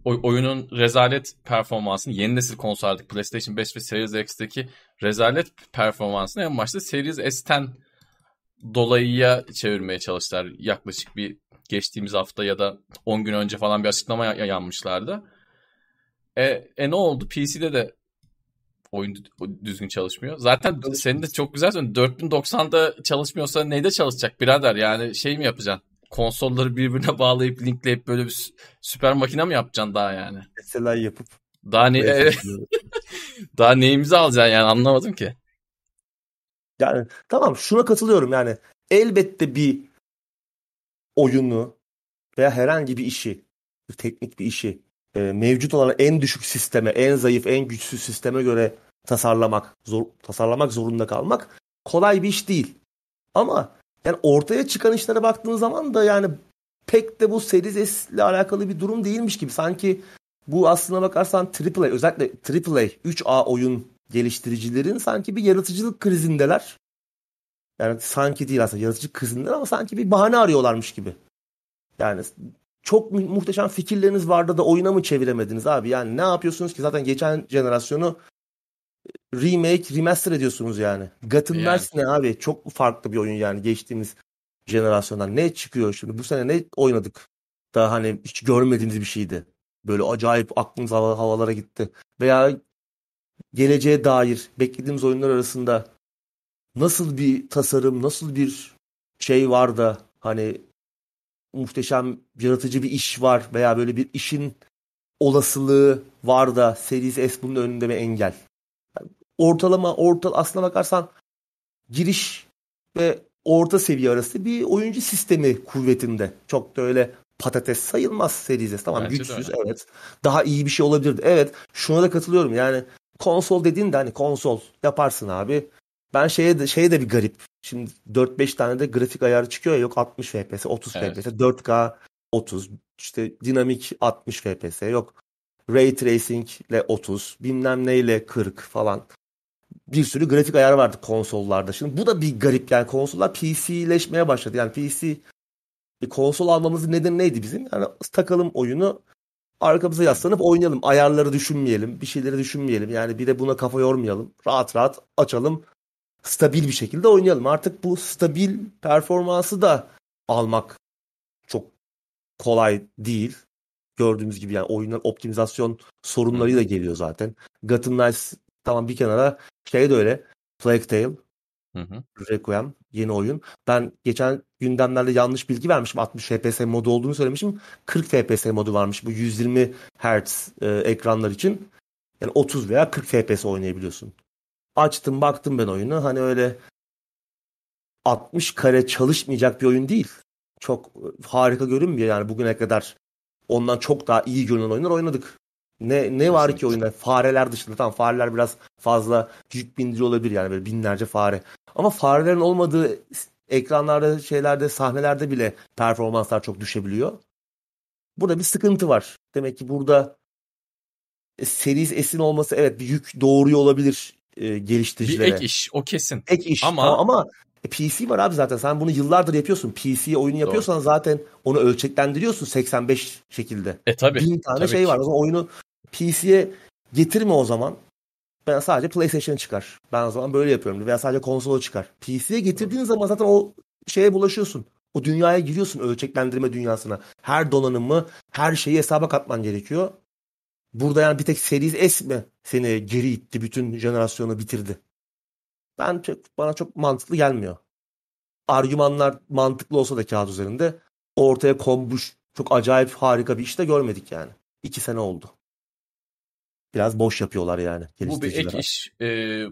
Oyunun rezalet performansını yeni nesil konsollardaki PlayStation 5 ve Series X'deki rezalet performansını en başta Series S'ten dolayıya çevirmeye çalıştılar. Yaklaşık bir geçtiğimiz hafta ya da 10 gün önce falan bir açıklama yayınlamışlardı. Ne oldu? PC'de de oyun düzgün çalışmıyor. Zaten senin de çok güzel söyledin. 4090'da çalışmıyorsa neyde çalışacak birader? Yani şey mi yapacaksın? Konsolları birbirine bağlayıp linkleyip böyle bir süper makine mi yapacaksın daha yani? Mesela yapıp. Daha neyimizi alacaksın yani anlamadım ki. Yani tamam şuna katılıyorum yani. Elbette bir oyunu veya herhangi bir işi, bir teknik bir işi mevcut olan en düşük sisteme, en zayıf, en güçsüz sisteme göre tasarlamak zorunda kalmak kolay bir iş değil. Ama yani ortaya çıkan işlere baktığın zaman da yani pek de bu Series S ile alakalı bir durum değilmiş gibi. Sanki bu aslına bakarsan AAA, özellikle AAA 3A oyun geliştiricilerin sanki bir yaratıcılık krizindeler. Yani sanki değil aslında yaratıcılık krizindeler ama sanki bir bahane arıyorlarmış gibi. Yani çok muhteşem fikirleriniz vardı da oyuna mı çeviremediniz abi? Yani ne yapıyorsunuz ki? Zaten geçen jenerasyonu remake, remaster ediyorsunuz yani. Gotham Knights ne abi? Çok farklı bir oyun yani geçtiğimiz jenerasyondan. Ne çıkıyor şimdi? Bu sene ne oynadık? Daha hani hiç görmediğimiz bir şeydi. Böyle acayip aklımız havalara gitti. Veya geleceğe dair beklediğimiz oyunlar arasında nasıl bir tasarım, nasıl bir şey var da hani muhteşem yaratıcı bir iş var veya böyle bir işin olasılığı var da Series S bunun önünde bir engel. Aslına bakarsan giriş ve orta seviye arası bir oyuncu sistemi kuvvetinde. Çok da öyle patates sayılmaz Series S. Tamam bence güçsüz evet. Daha iyi bir şey olabilirdi. Evet şuna da katılıyorum yani konsol dediğin de hani konsol yaparsın abi. Ben şeye de bir garip. Şimdi 4-5 tane de grafik ayarı çıkıyor ya yok 60 FPS, 30 FPS, 4K 30, işte dinamik 60 FPS yok. Ray Tracing ile 30, bilmem neyle 40 falan. Bir sürü grafik ayarı vardı konsollarda. Şimdi bu da bir garip yani konsollar PC'leşmeye başladı. Yani PC konsol almamızın nedeni neydi bizim? Yani takalım oyunu arkamıza yaslanıp oynayalım. Ayarları düşünmeyelim, bir şeyleri düşünmeyelim. Yani bir de buna kafa yormayalım. Rahat rahat açalım. Stabil bir şekilde oynayalım. Artık bu stabil performansı da almak çok kolay değil. Gördüğümüz gibi yani oyunlar optimizasyon sorunlarıyla geliyor zaten. Gotham Knights tamam bir kenara şey de öyle. Plague Tale, Requiem yeni oyun. Ben geçen gündemlerde yanlış bilgi vermişim. 60 FPS modu olduğunu söylemişim. 40 FPS modu varmış bu 120 Hz ekranlar için. Yani 30 veya 40 FPS oynayabiliyorsun. Açtım baktım ben oyunu. Hani öyle 60 kare çalışmayacak bir oyun değil. Çok harika görünmüyor yani bugüne kadar. Ondan çok daha iyi görünen oyunlar oynadık. Ne var ki oyunda? Fareler dışında. Tamam fareler biraz fazla yük bindirici olabilir yani böyle binlerce fare. Ama farelerin olmadığı ekranlarda, şeylerde, sahnelerde bile performanslar çok düşebiliyor. Burada bir sıkıntı var. Demek ki burada Series S'in olması evet bir yük doğuruyor olabilir. Geliştiricilere. Bir ek iş o kesin. Ek iş ama PC var abi zaten sen bunu yıllardır yapıyorsun. PC'ye oyunu yapıyorsan doğru. Zaten onu ölçeklendiriyorsun 85 şekilde. Tabii. 1000 tane tabii şey ki var. O zaman oyunu PC'ye getirme o zaman. Ben sadece PlayStation'a çıkar. Ben o zaman böyle yapıyorum. Veya sadece konsola çıkar. PC'ye getirdiğin zaman zaten o şeye bulaşıyorsun. O dünyaya giriyorsun ölçeklendirme dünyasına. Her donanımı, her şeyi hesaba katman gerekiyor. Burada yani bir tek Series S mi seni geri itti, bütün jenerasyonu bitirdi? Bana çok mantıklı gelmiyor. argümanlar mantıklı olsa da kağıt üzerinde ortaya konmuş çok acayip harika bir iş de görmedik yani. 2 sene oldu. Biraz boş yapıyorlar yani. Bu bir ek iş.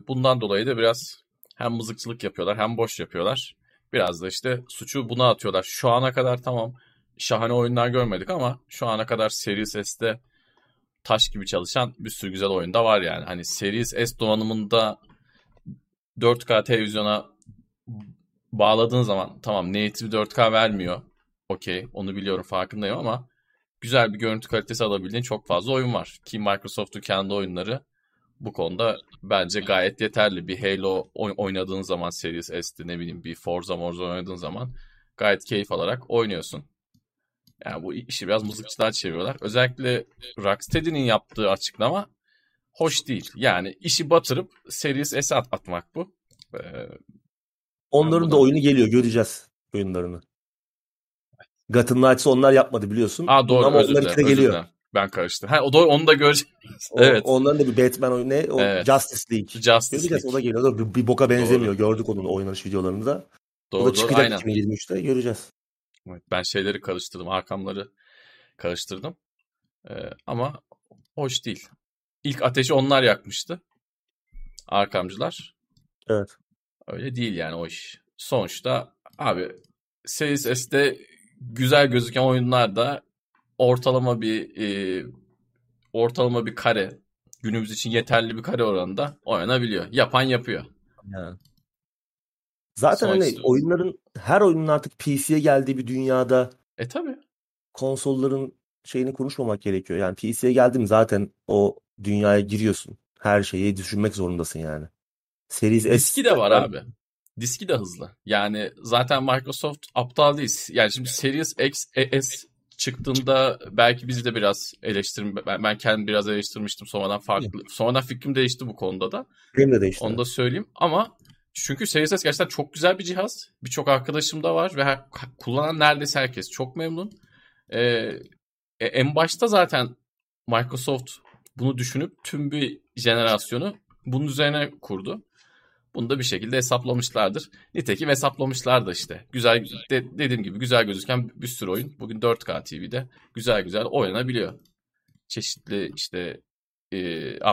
Bundan dolayı da biraz hem mızıkçılık yapıyorlar hem boş yapıyorlar. Biraz da işte suçu buna atıyorlar. Şu ana kadar tamam şahane oyunlar görmedik ama şu ana kadar Series S'de taş gibi çalışan bir sürü güzel oyun da var yani. Hani Series S donanımında 4K televizyona bağladığın zaman tamam native 4K vermiyor. Okey, onu biliyorum, farkındayım ama güzel bir görüntü kalitesi alabildiğin çok fazla oyun var. Ki Microsoft'un kendi oyunları bu konuda bence gayet yeterli. Bir Halo oynadığın zaman Series S'de, ne bileyim bir Forza oynadığın zaman gayet keyif alarak oynuyorsun. Yani bu işi biraz mızıkçılar çeviriyorlar. Özellikle Rocksteady'nin yaptığı açıklama hoş değil. Yani işi batırıp Series S'e atmak bu. Onların da oyunu geliyor, göreceğiz oyunlarını. Gotham Knights'ı onlar yapmadı biliyorsun. Doğru, ama onlar ikide geliyor. Ben karıştım. Onu da göreceğiz. Evet. Onların da bir Batman oyunu ne? Evet. Justice League. O da geliyor. Doğru. Bir boka benzemiyor. Doğru. Gördük onun oynanış videolarını da. Doğru, o da çıkacak 2023'te. Göreceğiz. Evet, ben şeyleri karıştırdım. Arkamları karıştırdım. Ama hoş değil. İlk ateşi onlar yakmıştı. Arkamcılar. Evet. Öyle değil yani o iş. Sonuçta abi Series S'de güzel gözüken oyunlar da ortalama bir kare, günümüz için yeterli bir kare oranında oynanabiliyor. Yapan yapıyor. Yani. Zaten hani oyunların, her oyunun artık PC'ye geldiği bir dünyada tabii konsolların şeyini konuşmamak gerekiyor. Yani PC'ye geldi mi zaten o dünyaya giriyorsun. Her şeyi düşünmek zorundasın yani. Series Diski de var abi. Diski de hızlı. Yani zaten Microsoft aptal değil. Yani şimdi Series X, S çıktığında belki biz de biraz ben kendim biraz eleştirmiştim. Sonradan fikrim değişti bu konuda da. Benim de değişti. Onu da söyleyeyim ama çünkü Series S gerçekten çok güzel bir cihaz. Birçok arkadaşım da var ve kullanan neredeyse herkes çok memnun. En başta zaten Microsoft bunu düşünüp tüm bir jenerasyonu bunun üzerine kurdu. Bunu da bir şekilde hesaplamışlardır. Nitekim hesaplamışlar da işte. Güzel dediğim gibi güzel gözüken bir sürü oyun bugün 4K TV'de güzel oynanabiliyor. Çeşitli işte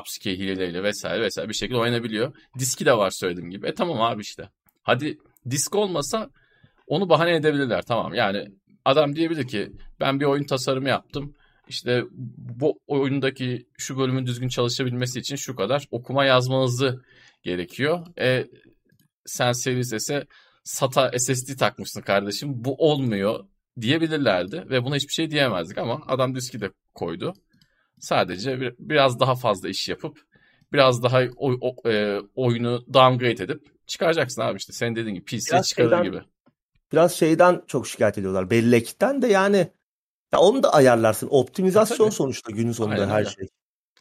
upscale hileleriyle vesaire bir şekilde oynanabiliyor. Diski de var söylediğim gibi. Tamam abi işte. Hadi disk olmasa onu bahane edebilirler. Tamam yani adam diyebilir ki ben bir oyun tasarımı yaptım. İşte bu oyundaki şu bölümün düzgün çalışabilmesi için şu kadar okuma yazmanızı gerekiyor. Sen Series S'e SATA SSD takmışsın kardeşim. Bu olmuyor diyebilirlerdi ve buna hiçbir şey diyemezdik ama adam diski de koydu. Sadece biraz daha fazla iş yapıp biraz daha oyunu downgrade edip çıkaracaksın abi işte. Sen dediğin gibi PC'ye çıkarır gibi. Biraz şeyden çok şikayet ediyorlar. Bellekten de yani. Ya onu da ayarlarsın. Optimizasyon sonuçta günün sonunda. Aynen her öyle. Şey.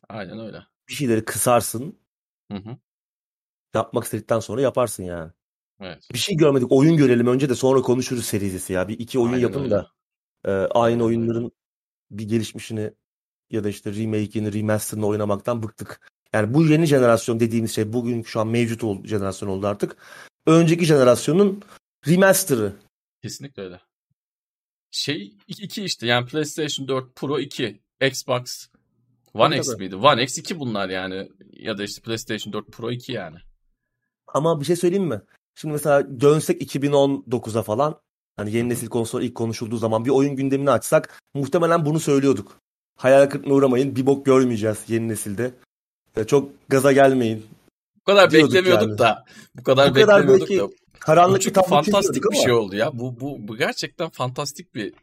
Aynen öyle. Bir şeyleri kısarsın. Hı. Yapmak istedikten sonra yaparsın yani. Evet. Bir şey görmedik. Oyun görelim önce de sonra konuşuruz serisi ya. Bir iki oyun aynen yapın öyle. Da aynı oyunların bir gelişmişini ya da işte remake'ini, remaster'ını oynamaktan bıktık. Yani bu yeni jenerasyon dediğimiz şey bugün şu an mevcut jenerasyon oldu artık. Önceki jenerasyonun remaster'ı. Kesinlikle öyle. Şey 2 işte yani PlayStation 4 Pro 2, Xbox One X miydi? One X 2 bunlar yani ya da işte PlayStation 4 Pro 2 yani. Ama bir şey söyleyeyim mi? Şimdi mesela dönsek 2019'a falan hani yeni nesil konsol ilk konuşulduğu zaman bir oyun gündemini açsak muhtemelen bunu söylüyorduk. Hayal kırıklığına uğramayın, bir bok görmeyeceğiz yeni nesilde. Çok gaza gelmeyin. Bu kadar beklemiyorduk yani. Bu kadar beklemiyorduk. Karanlık bir fantastik bir şey oldu ya. Bu gerçekten fantastik bir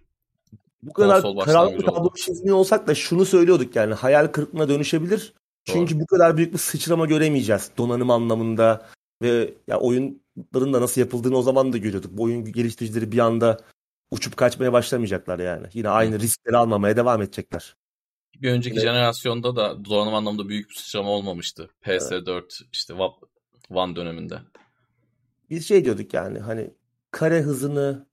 bu kadar karanlık bir tablo çizmiyor olsak da şunu söylüyorduk yani hayal kırıklığına dönüşebilir. Doğru. Çünkü bu kadar büyük bir sıçrama göremeyeceğiz donanım anlamında ve ya oyunların da nasıl yapıldığını o zaman da görüyorduk. Bu oyun geliştiricileri bir anda uçup kaçmaya başlamayacaklar yani. Yine aynı riskleri almamaya devam edecekler. Bir önceki jenerasyonda da donanım anlamında büyük bir sıçrama olmamıştı. PS4 işte One döneminde. Biz şey diyorduk yani hani kare hızını,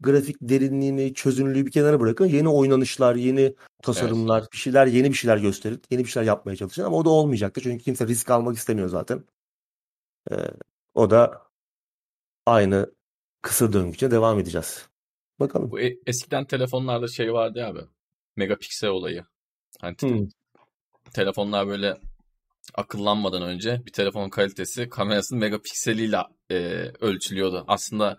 grafik derinliğini, çözünürlüğü bir kenara bırakın. Yeni oynanışlar, yeni tasarımlar, bir şeyler, yeni bir şeyler gösterin. Yeni bir şeyler yapmaya çalışın ama o da olmayacaktı. Çünkü kimse risk almak istemiyor zaten. O da aynı kısa döngüce devam edeceğiz. Bakalım. Bu eskiden telefonlarda şey vardı ya abi. Megapiksel olayı. Hani telefonlar böyle akıllanmadan önce bir telefonun kalitesi kamerasının megapikseliyle ölçülüyordu. Aslında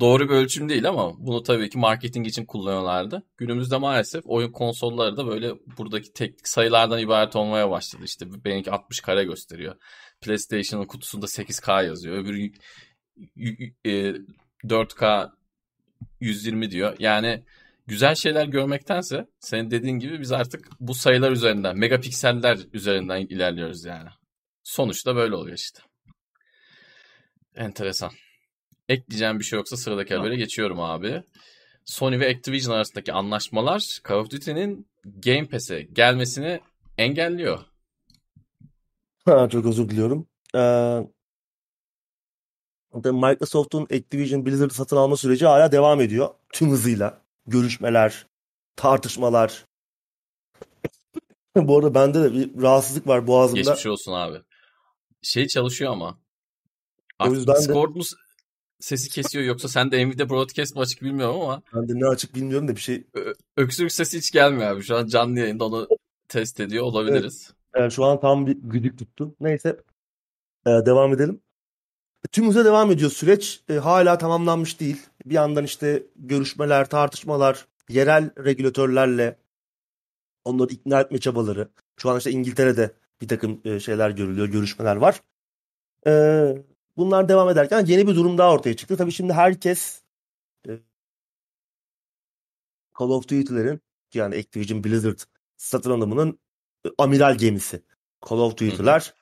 doğru bir ölçüm değil ama bunu tabii ki marketing için kullanıyorlardı. Günümüzde maalesef oyun konsolları da böyle buradaki teknik sayılardan ibaret olmaya başladı. İşte benimki 60 kare gösteriyor. PlayStation'ın kutusunda 8K yazıyor. Öbürü 4K 120 diyor. Yani güzel şeyler görmektense senin dediğin gibi biz artık bu sayılar üzerinden, megapikseller üzerinden ilerliyoruz yani. Sonuçta böyle oluyor işte. Enteresan. Ekleyeceğim bir şey yoksa sıradaki habere geçiyorum abi. Sony ve Activision arasındaki anlaşmalar Call of Duty'nin Game Pass'e gelmesini engelliyor. Çok özür diliyorum. Microsoft'un Activision Blizzard'ı satın alma süreci hala devam ediyor. Tüm hızıyla. Görüşmeler, tartışmalar. Bu arada bende de bir rahatsızlık var boğazımda. Geçmiş olsun abi. Şey çalışıyor ama. Discord mu sesi kesiyor yoksa sen de NVIDIA broadcast mı açık bilmiyorum ama. Ben de ne açık bilmiyorum da bir şey. Öksürük sesi hiç gelmiyor abi. Şu an canlı yayında onu test ediyor olabiliriz. Evet, şu an tam bir güdük tuttu. Neyse devam edelim. Tüm hızla devam ediyor süreç. Hala tamamlanmış değil. Bir yandan işte görüşmeler, tartışmalar, yerel regülatörlerle onları ikna etme çabaları. Şu an işte İngiltere'de bir takım şeyler görülüyor, görüşmeler var. Bunlar devam ederken yeni bir durum daha ortaya çıktı. Tabii şimdi herkes Call of Duty'lerin yani Activision Blizzard satın alımının amiral gemisi. Call of Duty'ler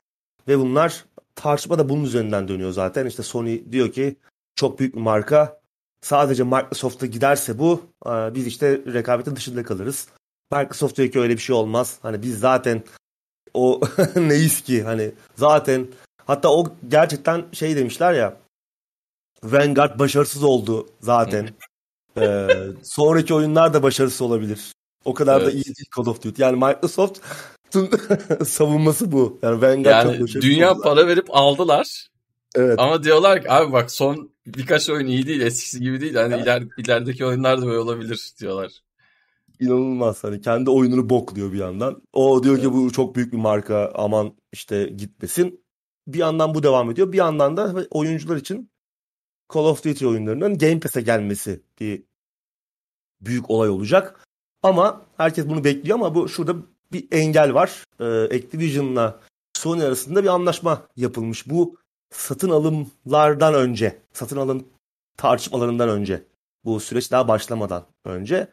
ve bunlar tartışma da bunun üzerinden dönüyor zaten. İşte Sony diyor ki çok büyük bir marka. Sadece Microsoft'a giderse bu biz işte rekabetin dışında kalırız. Microsoft diyor ki öyle bir şey olmaz. Hani biz zaten o neyiz ki hani zaten hatta o gerçekten şey demişler ya Vanguard başarısız oldu zaten. Sonraki oyunlar da başarısız olabilir. O kadar da iyi değil Call of Duty. Yani Microsoft savunması bu. Yani dünya para verip aldılar. Evet. Ama diyorlar ki abi bak son birkaç oyun iyi değil eskisi gibi değil. Hani ilerideki oyunlar da böyle olabilir diyorlar. İnanılmaz hani kendi oyununu bokluyor bir yandan. O diyor ki bu çok büyük bir marka aman işte gitmesin. Bir yandan bu devam ediyor. Bir yandan da oyuncular için Call of Duty oyunlarının Game Pass'e gelmesi bir büyük olay olacak. Ama herkes bunu bekliyor ama bu şurada bir engel var. Activision'la Sony arasında bir anlaşma yapılmış. Bu satın alımlardan önce, satın alım tartışmalarından önce, bu süreç daha başlamadan önce.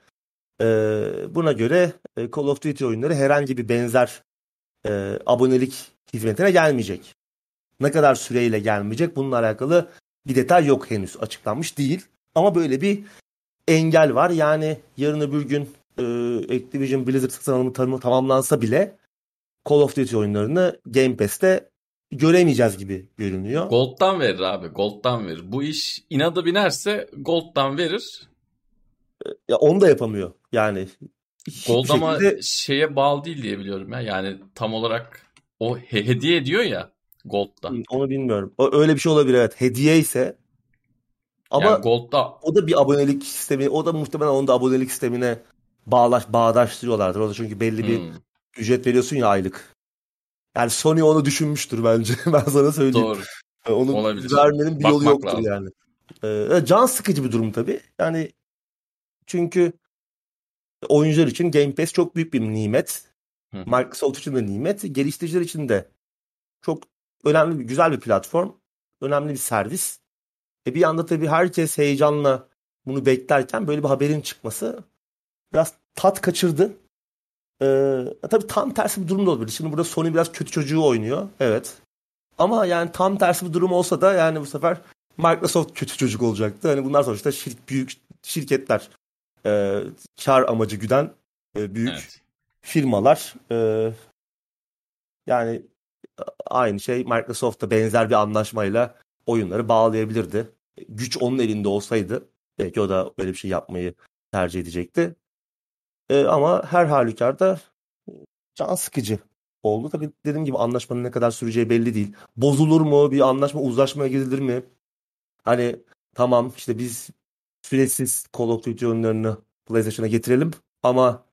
Buna göre Call of Duty oyunları herhangi bir benzer abonelik hizmetine gelmeyecek. Ne kadar süreyle gelmeyecek bununla alakalı bir detay yok henüz açıklanmış değil. Ama böyle bir engel var. Yani yarın öbür gün Activision Blizzard satın alımı tamamlansa bile Call of Duty oyunlarını Game Pass'te göremeyeceğiz gibi görünüyor. Gold'dan verir abi. Gold'dan verir. Bu iş inada binerse Gold'dan verir. Ya onu da yapamıyor. Yani Gold şekilde... ama şeye bağlı değil diye biliyorum ya. Yani tam olarak o hediye ediyor ya Gold'da. Onu bilmiyorum. Öyle bir şey olabilir evet. Hediye ise ama yani Gold'da... o da bir abonelik sistemi. O da muhtemelen onun da abonelik sistemine bağdaştırıyorlardır. O da çünkü belli bir ücret veriyorsun ya aylık. Yani Sony onu düşünmüştür bence. Ben sana söyleyeyim. Doğru. Onu vermenin bir bakmak yolu yoktur lazım. Yani. Can sıkıcı bir durum tabii. Yani çünkü oyuncular için Game Pass çok büyük bir nimet. Microsoft için de nimet. Geliştiriciler için de çok önemli, güzel bir platform. Önemli bir servis. Bir yanda tabii herkes heyecanla bunu beklerken böyle bir haberin çıkması biraz tat kaçırdı. Tabii tam tersi bir durum da olabilir. Şimdi burada Sony biraz kötü çocuğu oynuyor. Evet. Ama yani tam tersi bir durum olsa da yani bu sefer Microsoft kötü çocuk olacaktı. Hani bunlar sonuçta büyük şirketler. Kar amacı güden büyük firmalar. Yani aynı şey Microsoft'ta benzer bir anlaşmayla oyunları bağlayabilirdi. Güç onun elinde olsaydı belki o da böyle bir şey yapmayı tercih edecekti. Ama her halükarda can sıkıcı oldu. Tabii dediğim gibi anlaşmanın ne kadar süreceği belli değil. Bozulur mu? Bir anlaşma uzlaşmaya gidilir mi? Hani tamam işte biz süresiz Call of Duty oyunlarını PlayStation'a getirelim ama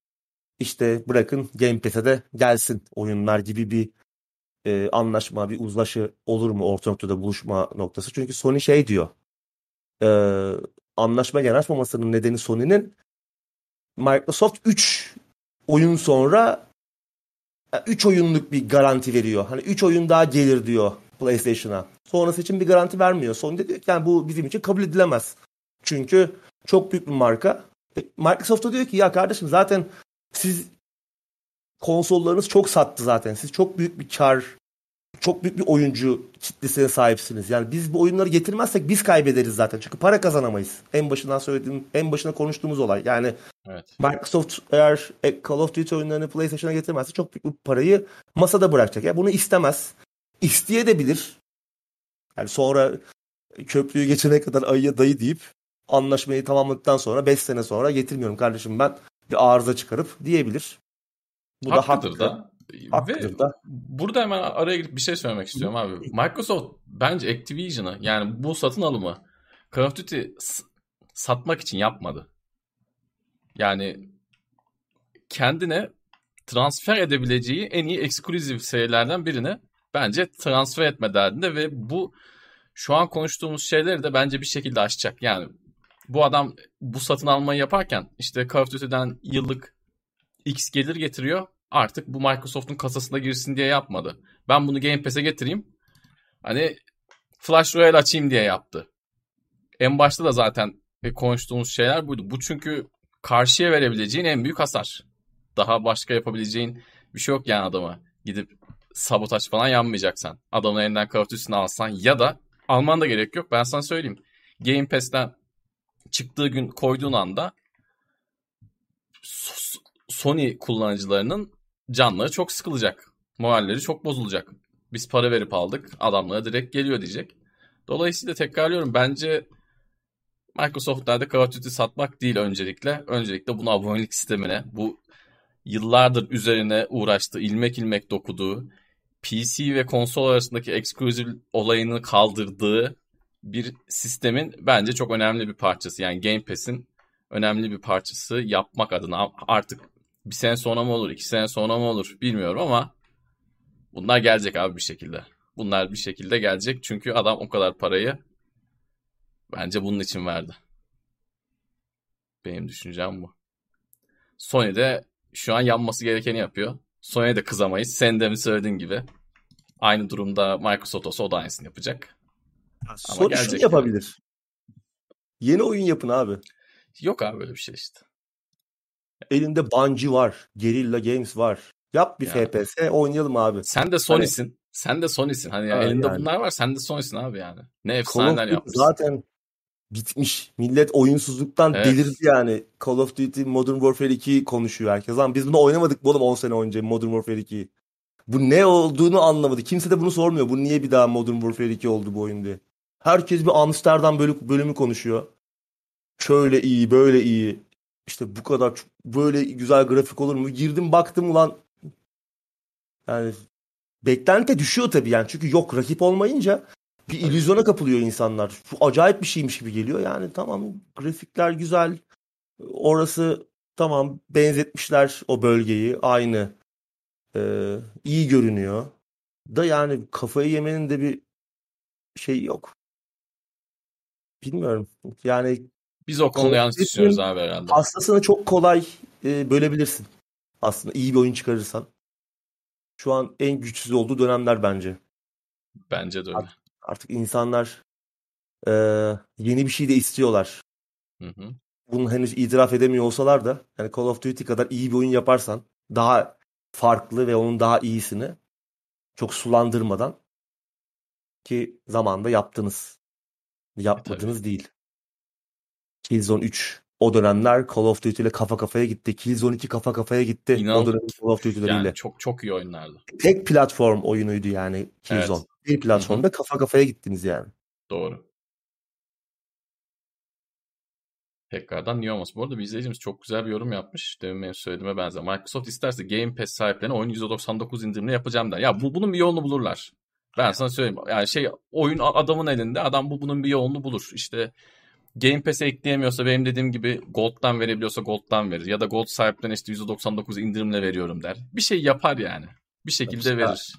işte bırakın Game Pass'e de gelsin oyunlar gibi bir anlaşma, bir uzlaşı olur mu orta noktada buluşma noktası? Çünkü Sony şey diyor, anlaşma yanaşmamasının nedeni Sony'nin Microsoft 3 oyun sonra 3 oyunluk bir garanti veriyor. Hani 3 oyun daha gelir diyor PlayStation'a. Sonrası için bir garanti vermiyor. Sony de diyor ki yani bu bizim için kabul edilemez. Çünkü çok büyük bir marka. Microsoft da diyor ki ya kardeşim zaten siz konsollarınız çok sattı zaten. Siz çok büyük bir kar, çok büyük bir oyuncu kitlesine sahipsiniz. Yani biz bu oyunları getirmezsek biz kaybederiz zaten. Çünkü para kazanamayız. En başına konuştuğumuz olay. Yani evet. Microsoft eğer Call of Duty oyunlarını PlayStation'a getirmezse çok büyük bir parayı masada bırakacak. Yani bunu istemez. İsteyebilir. Yani sonra köprüyü geçene kadar ayıya dayı deyip anlaşmayı tamamladıktan sonra 5 sene sonra getirmiyorum kardeşim ben bir arıza çıkarıp diyebilir. Bu haklıdır da haklı. Ve burada hemen araya girip bir şey söylemek istiyorum abi. Microsoft bence Activision'ı yani bu satın alımı Call of Duty satmak için yapmadı. Yani kendine transfer edebileceği en iyi ekskluzif serilerden birini bence transfer etme derdinde ve bu şu an konuştuğumuz şeyleri de bence bir şekilde aşacak. Yani bu adam bu satın almayı yaparken işte Call of Duty'den yıllık X gelir getiriyor. Artık bu Microsoft'un kasasına girsin diye yapmadı. Ben bunu Game Pass'e getireyim. Hani Flash Royale açayım diye yaptı. En başta da zaten konuştuğumuz şeyler buydu. Bu çünkü karşıya verebileceğin en büyük hasar. Daha başka yapabileceğin bir şey yok yani adama. Gidip sabotaj falan yanmayacaksan. Adamın elinden Call of Duty'sini alsan ya da alman da gerek yok. Ben sana söyleyeyim. Game Pass'ten çıktığı gün koyduğun anda Sony kullanıcılarının canları çok sıkılacak. Moralleri çok bozulacak. Biz para verip aldık. Adamlara direkt geliyor diyecek. Dolayısıyla tekrarlıyorum. Bence Microsoft nerede Call of Duty satmak değil öncelikle. Öncelikle bunu abonelik sistemine, bu yıllardır üzerine uğraştığı, ilmek ilmek dokuduğu, PC ve konsol arasındaki eksklusif olayını kaldırdığı bir sistemin bence çok önemli bir parçası. Yani Game Pass'in önemli bir parçası yapmak adına artık bir sene sonra mı olur, 2 sene sonra mı olur bilmiyorum ama bunlar gelecek abi bir şekilde. Bunlar bir şekilde gelecek çünkü adam o kadar parayı bence bunun için verdi. Benim düşüncem bu. Sony de şu an yanması gerekeni yapıyor. Sony'ye de kızamayız. Sen de mi söylediğin gibi. Aynı durumda Microsoft olsa o da aynısını yapacak. Ya, Sony şunu yapabilir. Yani. Yeni oyun yapın abi. Yok abi böyle bir şey işte. Elinde Bungie var. Guerrilla Games var. Yap bir yani. FPS. Oynayalım abi. Sen de Sony'sin. Hani... Sen de Sony'sin. Hani yani elinde yani. Bunlar var. Sen de Sony'sin abi yani. Ne efsaneler yapmışsın. Zaten bitmiş. Millet oyunsuzluktan delirdi yani. Call of Duty Modern Warfare 2'yi konuşuyor herkes. Lan biz bunu oynamadık mı oğlum 10 sene önce Modern Warfare 2'yi. Bu ne olduğunu anlamadı. Kimse de bunu sormuyor. Bu niye bir daha Modern Warfare 2 oldu bu oyun diye. Herkes bir Amsterdam bölümü konuşuyor. Şöyle iyi, böyle iyi. İşte bu kadar böyle güzel grafik olur mu? Girdim baktım ulan. Yani beklenti düşüyor tabii yani. Çünkü yok rakip olmayınca bir illüzyona kapılıyor insanlar. Bu acayip bir şeymiş gibi geliyor. Yani tamam grafikler güzel. Orası tamam benzetmişler o bölgeyi. Aynı. İyi görünüyor. Da yani kafayı yemenin de bir şey yok. Bilmiyorum. Yani biz o konuda yanlış düşünüyoruz abi herhalde. Hastasını çok kolay bölebilirsin. Aslında iyi bir oyun çıkarırsan. Şu an en güçsüz olduğu dönemler bence. Bence de öyle. Artık insanlar yeni bir şey de istiyorlar. Hı. Bunu henüz itiraf edemiyor olsalar da yani Call of Duty kadar iyi bir oyun yaparsan daha farklı ve onun daha iyisini çok sulandırmadan ki zamanda yaptınız. Yapmadınız değil. Killzone 3 o dönemler Call of Duty ile kafa kafaya gitti. Killzone 2 kafa kafaya gitti. İnan, o dönem Call of Duty'leriyle. Yani çok çok iyi oyunlardı. Tek platform oyunuydu yani Killzone. Evet. Bir platformda kafa kafaya gittiniz yani. Doğru. Tekrardan niye olmasın? Bu arada bir izleyicimiz çok güzel bir yorum yapmış. Demin benim söylediğime benzer. Microsoft isterse Game Pass sahiplerine oyun %99 indirimle yapacağım der. Ya bunun bir yolunu bulurlar. Ben sana söyleyeyim. Yani oyun adamın elinde. Adam bunun bir yolunu bulur. İşte Game Pass'e ekleyemiyorsa benim dediğim gibi Gold'dan verebiliyorsa Gold'dan verir. Ya da Gold sahiplerine işte 199 indirimle veriyorum der. Bir şey yapar yani. Bir şekilde tabii verir.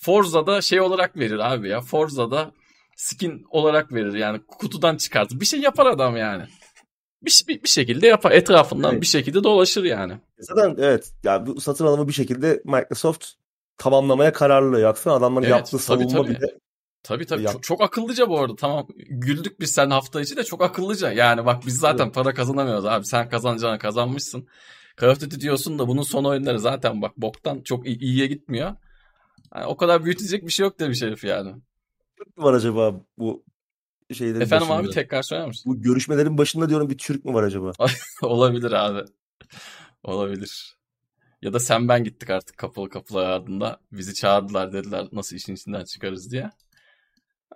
Forza'da olarak verir abi ya. Forza'da skin olarak verir. Yani kutudan çıkartır. Bir şey yapar adam yani. Bir şekilde yapar. Etrafından evet, bir şekilde dolaşır yani. Zaten evet. Yani bu satın alımı bir şekilde Microsoft tamamlamaya kararlı. Yaksana adamların evet, yaptığı savunma bir de. Tabii. Çok akıllıca bu arada. Tamam güldük biz sen hafta içi de çok akıllıca. Yani bak biz zaten evet, para kazanamıyoruz abi. Sen kazanacağını kazanmışsın. Call of Duty diyorsun da bunun son oyunları zaten bak boktan çok iyiye gitmiyor. Yani o kadar büyütecek bir şey yok demiş herif yani. Türk mü var acaba bu şeylerin efendim başında? Abi tekrar söyler misin? Bu görüşmelerin başında diyorum bir Türk mü var acaba? Olabilir abi. Olabilir. Ya da sen ben gittik artık kapalı kapılar ardında. Bizi çağırdılar dediler nasıl işin içinden çıkarız diye.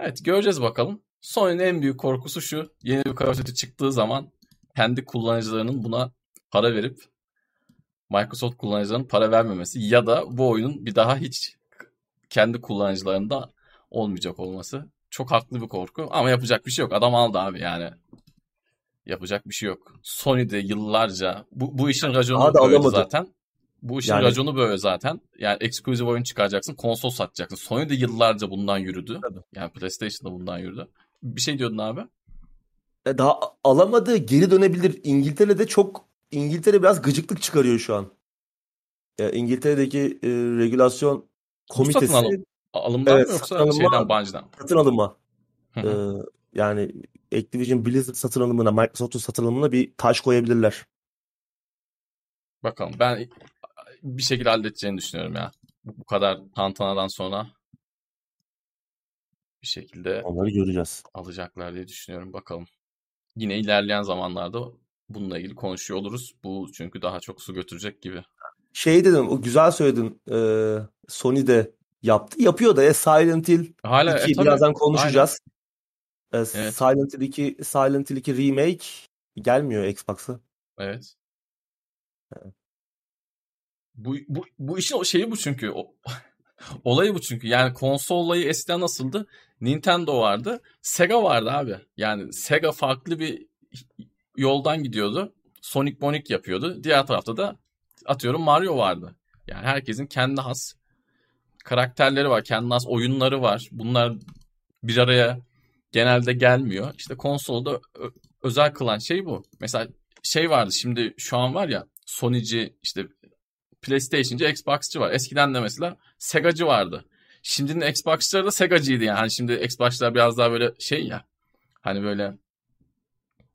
Evet göreceğiz bakalım. Sony'nin en büyük korkusu şu. Yeni bir Call of Duty çıktığı zaman kendi kullanıcılarının buna para verip Microsoft kullanıcılarının para vermemesi ya da bu oyunun bir daha hiç kendi kullanıcılarında olmayacak olması. Çok haklı bir korku ama yapacak bir şey yok. Adam aldı abi yani. Yapacak bir şey yok. Sony de yıllarca bu işin raconu böyle zaten. Bu işin raconu böyle zaten. Yani exclusive oyun çıkaracaksın, konsol satacaksın. Sony de yıllarca bundan yürüdü. Tabii. Yani PlayStation da bundan yürüdü. Bir şey diyordun abi. Daha alamadı, geri dönebilir. İngiltere'de İngiltere biraz gıcıklık çıkarıyor şu an. Ya İngiltere'deki regülasyon komitesi. Satın alımdan evet, mı yoksa alınma, şeyden Bungi'den? Satın alınma. Yani Activision Blizzard satın alımına, Microsoft'un satın alımına bir taş koyabilirler. Bakalım ben bir şekilde halledeceğini düşünüyorum ya. Bu kadar tantanadan sonra bir şekilde onları göreceğiz. Alacaklar diye düşünüyorum bakalım. Yine ilerleyen zamanlarda bununla ilgili konuşuyor oluruz. Bu çünkü daha çok su götürecek gibi. Dedim o güzel söyledin. Sony de yaptı. Yapıyor da Silent Hill hala, 2 birazdan konuşacağız. Evet. Silent Hill 2 remake gelmiyor Xbox'a. Evet. Bu işin bu çünkü. Olayı bu çünkü. Yani konsol olayı eskiden nasıldı? Nintendo vardı. Sega vardı abi. Yani Sega farklı bir yoldan gidiyordu. Sonic Bonik yapıyordu. Diğer tarafta da atıyorum Mario vardı. Yani herkesin kendi has karakterleri var. Kendi has oyunları var. Bunlar bir araya genelde gelmiyor. İşte konsolda özel kılan bu. Mesela vardı şimdi şu an var ya Sony'ci işte PlayStation'cı, Xbox'cı var. Eskiden de mesela Sega'cı vardı. Şimdinin Xbox'ları da Sega'cıydı yani. Hani şimdi Xbox'lar biraz daha böyle ya. Hani böyle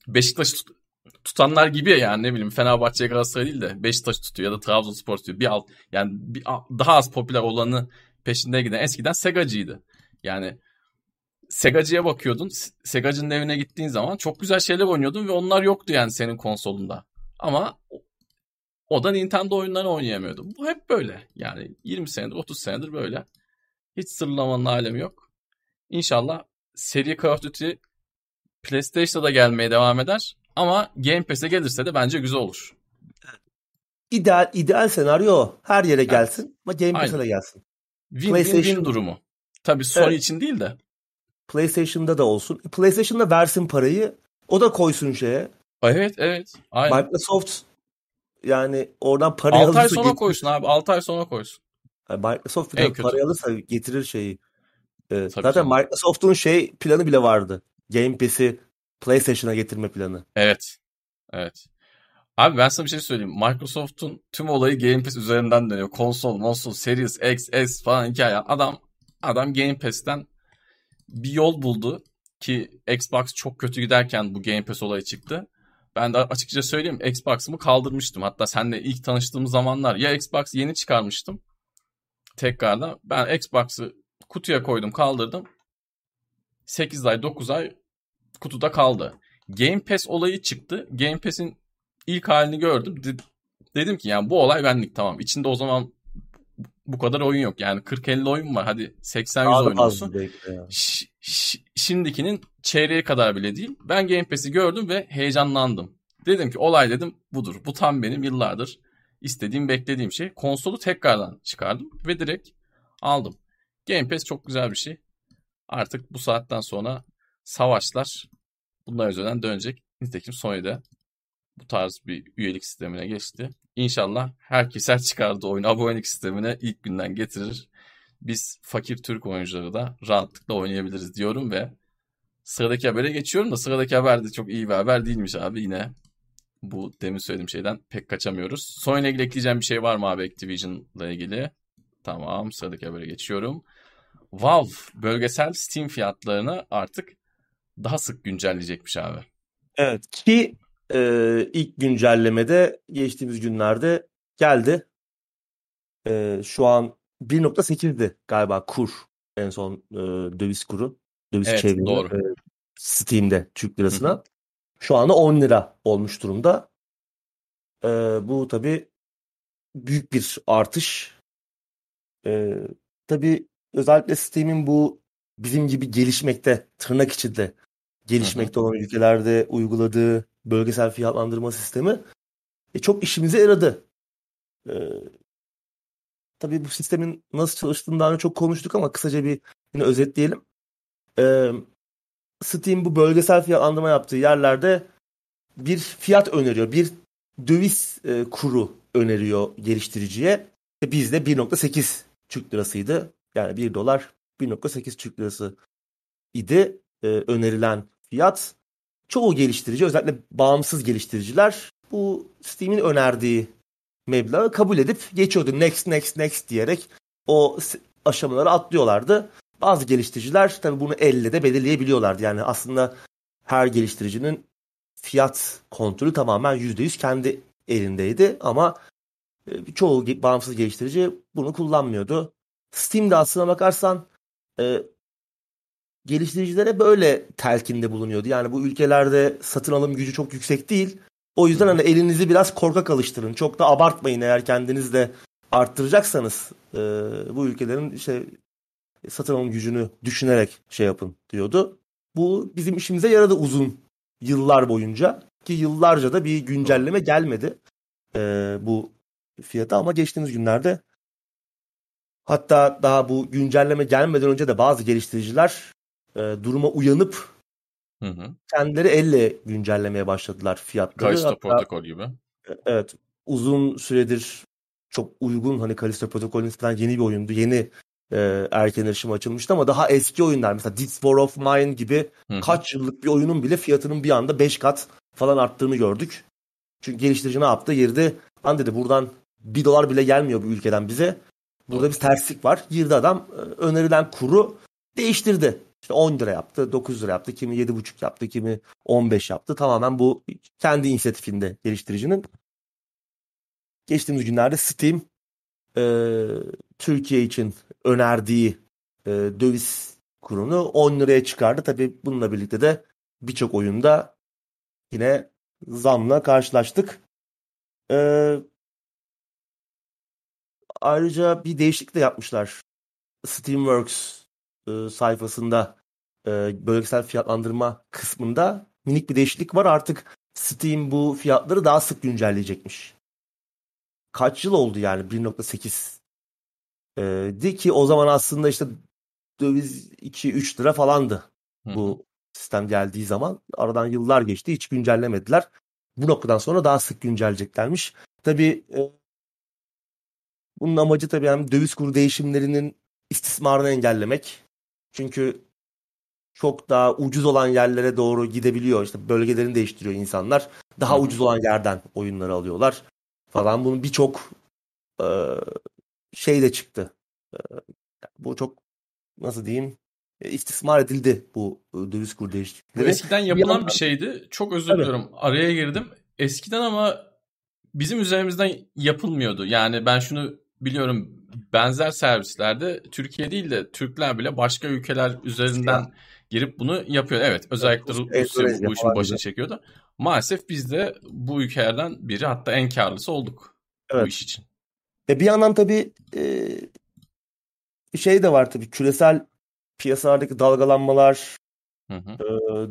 Beşiktaş'ı tutanlar gibi ya yani ne bileyim Fenerbahçe Galatasaray değil de Beşiktaş'ı tutuyor ya da Trabzonspor tutuyor. Daha az popüler olanı peşinde giden eskiden Sega'cıydı. Yani Sega'cıya bakıyordun. Sega'cının evine gittiğin zaman çok güzel şeyler oynuyordun ve onlar yoktu yani senin konsolunda. Ama o da Nintendo oyunları oynayamıyordu. Bu hep böyle. Yani 20 senedir, 30 senedir böyle. Hiç sırlamanın alemi yok. İnşallah seri Call of Duty PlayStation'da da gelmeye devam eder. Ama Game Pass'e gelirse de bence güzel olur. İdeal senaryo. Her yere gelsin ama Game Pass'e de gelsin. Win-win durumu. Tabii Sony için değil de. PlayStation'da da olsun. PlayStation'da versin parayı. O da koysun şeye. Evet. Aynen. Microsoft yani oradan para alırsa 6 ay sonra koysun abi. 6 ay sonra koysun. Yani Microsoft bir para alırsa getirir şeyi. Zaten Microsoft'un planı bile vardı. Game Pass'i PlayStation'a getirme planı. Evet. Abi ben sana bir söyleyeyim. Microsoft'un tüm olayı Game Pass üzerinden dönüyor. Konsol, Series X, S falan hikaye. Adam Game Pass'ten bir yol buldu ki Xbox çok kötü giderken bu Game Pass olayı çıktı. Ben de açıkça söyleyeyim Xbox'ımı kaldırmıştım. Hatta seninle ilk tanıştığım zamanlar ya Xbox yeni çıkarmıştım. Tekrardan ben Xbox'ı kutuya koydum kaldırdım. 8 ay 9 ay kutuda kaldı. Game Pass olayı çıktı. Game Pass'in ilk halini gördüm. Dedim ki yani bu olay benlik tamam. İçinde o zaman bu kadar oyun yok. Yani 40-50 oyun var. Hadi 80-100 oyun olsun. Şimdikinin çeyreği kadar bile değil. Ben Game Pass'i gördüm ve heyecanlandım. Dedim ki olay budur. Bu tam benim yıllardır istediğim, beklediğim şey. Konsolu tekrardan çıkardım ve direkt aldım. Game Pass çok güzel bir şey. Artık bu saatten sonra savaşlar bunlar üzerinden dönecek. Nitekim Sony'de bu tarz bir üyelik sistemine geçti. İnşallah herkese çıkardığı oyunu abonelik sistemine ilk günden getirir. Biz fakir Türk oyuncuları da rahatlıkla oynayabiliriz diyorum ve sıradaki habere geçiyorum da sıradaki haber de çok iyi bir haber değilmiş abi yine. Bu demin söylediğim şeyden pek kaçamıyoruz. Sony'le ilgili ekleyeceğim bir şey var mı abi Activision'la ilgili? Tamam, sıradaki habere geçiyorum. Valve bölgesel Steam fiyatlarını artık daha sık güncelleyecekmiş abi. Evet ki ilk güncellemede geçtiğimiz günlerde geldi. Şu an 1.8'di galiba kur en son döviz kuru. Döviz evet, çevrimi doğru. Steam'de Türk lirasına. Hı-hı. Şu anda 10 lira olmuş durumda. Bu tabii büyük bir artış. Tabii özellikle Steam'in bu bizim gibi gelişmekte, tırnak içinde gelişmekte olan ülkelerde uyguladığı bölgesel fiyatlandırma sistemi çok işimize yaradı. Tabii bu sistemin nasıl çalıştığından çok konuştuk ama kısaca bir yine özetleyelim. Steam bu bölgesel fiyatlandırma yaptığı yerlerde bir fiyat öneriyor. Bir döviz kuru öneriyor geliştiriciye. Bizde 1.8 Türk lirasıydı. Yani 1 dolar 1.8 Türk lirası idi önerilen fiyat. Çoğu geliştirici, özellikle bağımsız geliştiriciler bu Steam'in önerdiği meblağı kabul edip geçiyordu. Next, next, next diyerek o aşamaları atlıyorlardı. Bazı geliştiriciler tabii bunu elle de belirleyebiliyorlardı. Yani aslında her geliştiricinin fiyat kontrolü tamamen %100 kendi elindeydi. Ama çoğu bağımsız geliştirici bunu kullanmıyordu. Steam'de aslına bakarsan geliştiricilere böyle telkinde bulunuyordu. Yani bu ülkelerde satın alım gücü çok yüksek değil. O yüzden hani elinizi biraz korkak alıştırın. Çok da abartmayın eğer kendiniz de arttıracaksanız bu ülkelerin işte satın alım gücünü düşünerek şey yapın diyordu. Bu bizim işimize yaradı uzun yıllar boyunca ki yıllarca da bir güncelleme gelmedi bu fiyata ama geçtiğimiz günlerde hatta daha bu güncelleme gelmeden önce de bazı geliştiriciler duruma uyanıp kendileri elle güncellemeye başladılar fiyatları. Callisto Protocol gibi. Evet. Uzun süredir çok uygun hani Callisto Protocol'ün falan yeni bir oyundu. Yeni erken erişim açılmıştı ama daha eski oyunlar mesela This War of Mine gibi kaç yıllık bir oyunun bile fiyatının bir anda 5 kat falan arttığını gördük. Çünkü geliştirici ne yaptı? Girdi. Lan dedi buradan 1 dolar bile gelmiyor bu ülkeden bize. Burada bir terslik var. Girdi adam önerilen kuru değiştirdi. İşte 10 lira yaptı, 9 lira yaptı, kimi 7,5 yaptı, kimi 15 yaptı. Tamamen bu kendi inisiyatifinde geliştiricinin. Geçtiğimiz günlerde Steam Türkiye için önerdiği döviz kurunu 10 liraya çıkardı. Tabii bununla birlikte de birçok oyunda yine zamla karşılaştık. Ayrıca bir değişiklik de yapmışlar. Steamworks sayfasında bölgesel fiyatlandırma kısmında minik bir değişiklik var. Artık Steam bu fiyatları daha sık güncelleyecekmiş. Kaç yıl oldu yani 1.8 di ki o zaman aslında işte döviz 2-3 lira falandı bu sistem geldiği zaman. Aradan yıllar geçti, hiç güncellemediler. Bu noktadan sonra daha sık güncelleyeceklermiş. Tabii bunun amacı tabii hem döviz kuru değişimlerinin istismarını engellemek. Çünkü çok daha ucuz olan yerlere doğru gidebiliyor. İşte bölgelerini değiştiriyor insanlar. Daha ucuz olan yerden oyunları alıyorlar falan. Bunun birçok şey de çıktı. Bu çok nasıl diyeyim istismar edildi bu döviz kuru değişikliği. Eskiden yapılan bir şeydi. Çok özür diliyorum. Araya girdim. Eskiden ama bizim üzerimizden yapılmıyordu. Yani ben şunu biliyorum. Benzer servislerde Türkiye değil de Türkler bile başka ülkeler üzerinden girip bunu yapıyor. Evet, özellikle Rusya bu işin başına çekiyordu. Maalesef biz de bu ülkelerden biri, hatta en karlısı olduk bu iş için. Bir yandan tabii şey de var tabii küresel piyasalardaki dalgalanmalar,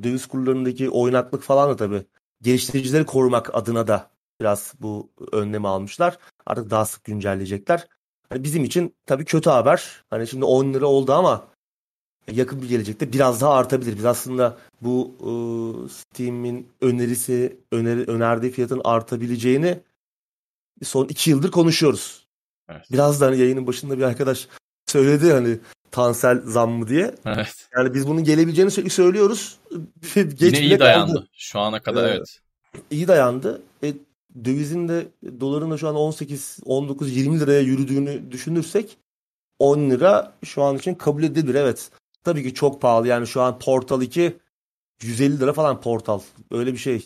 döviz kurlarındaki oynaklık falan da tabii geliştiricileri korumak adına da biraz bu önlemi almışlar. Artık daha sık güncelleyecekler. bizim için tabii kötü haber. Hani şimdi 10 lira oldu ama yakın bir gelecekte biraz daha artabilir. Biz aslında bu Steam'in önerdiği fiyatın artabileceğini son 2 yıldır konuşuyoruz. Evet. Biraz da hani yayının başında bir arkadaş söyledi hani Tansel zam mı diye. Evet. Yani biz bunun gelebileceğini sürekli söylüyoruz. Yine iyi dayandı. Kaldı. Şu ana kadar evet. İyi dayandı. Dövizin de doların da şu an 18, 19, 20 liraya yürüdüğünü düşünürsek 10 lira şu an için kabul edilir. Evet. Tabii ki çok pahalı. Yani şu an Portal 2 150 lira falan Portal. Öyle bir şey.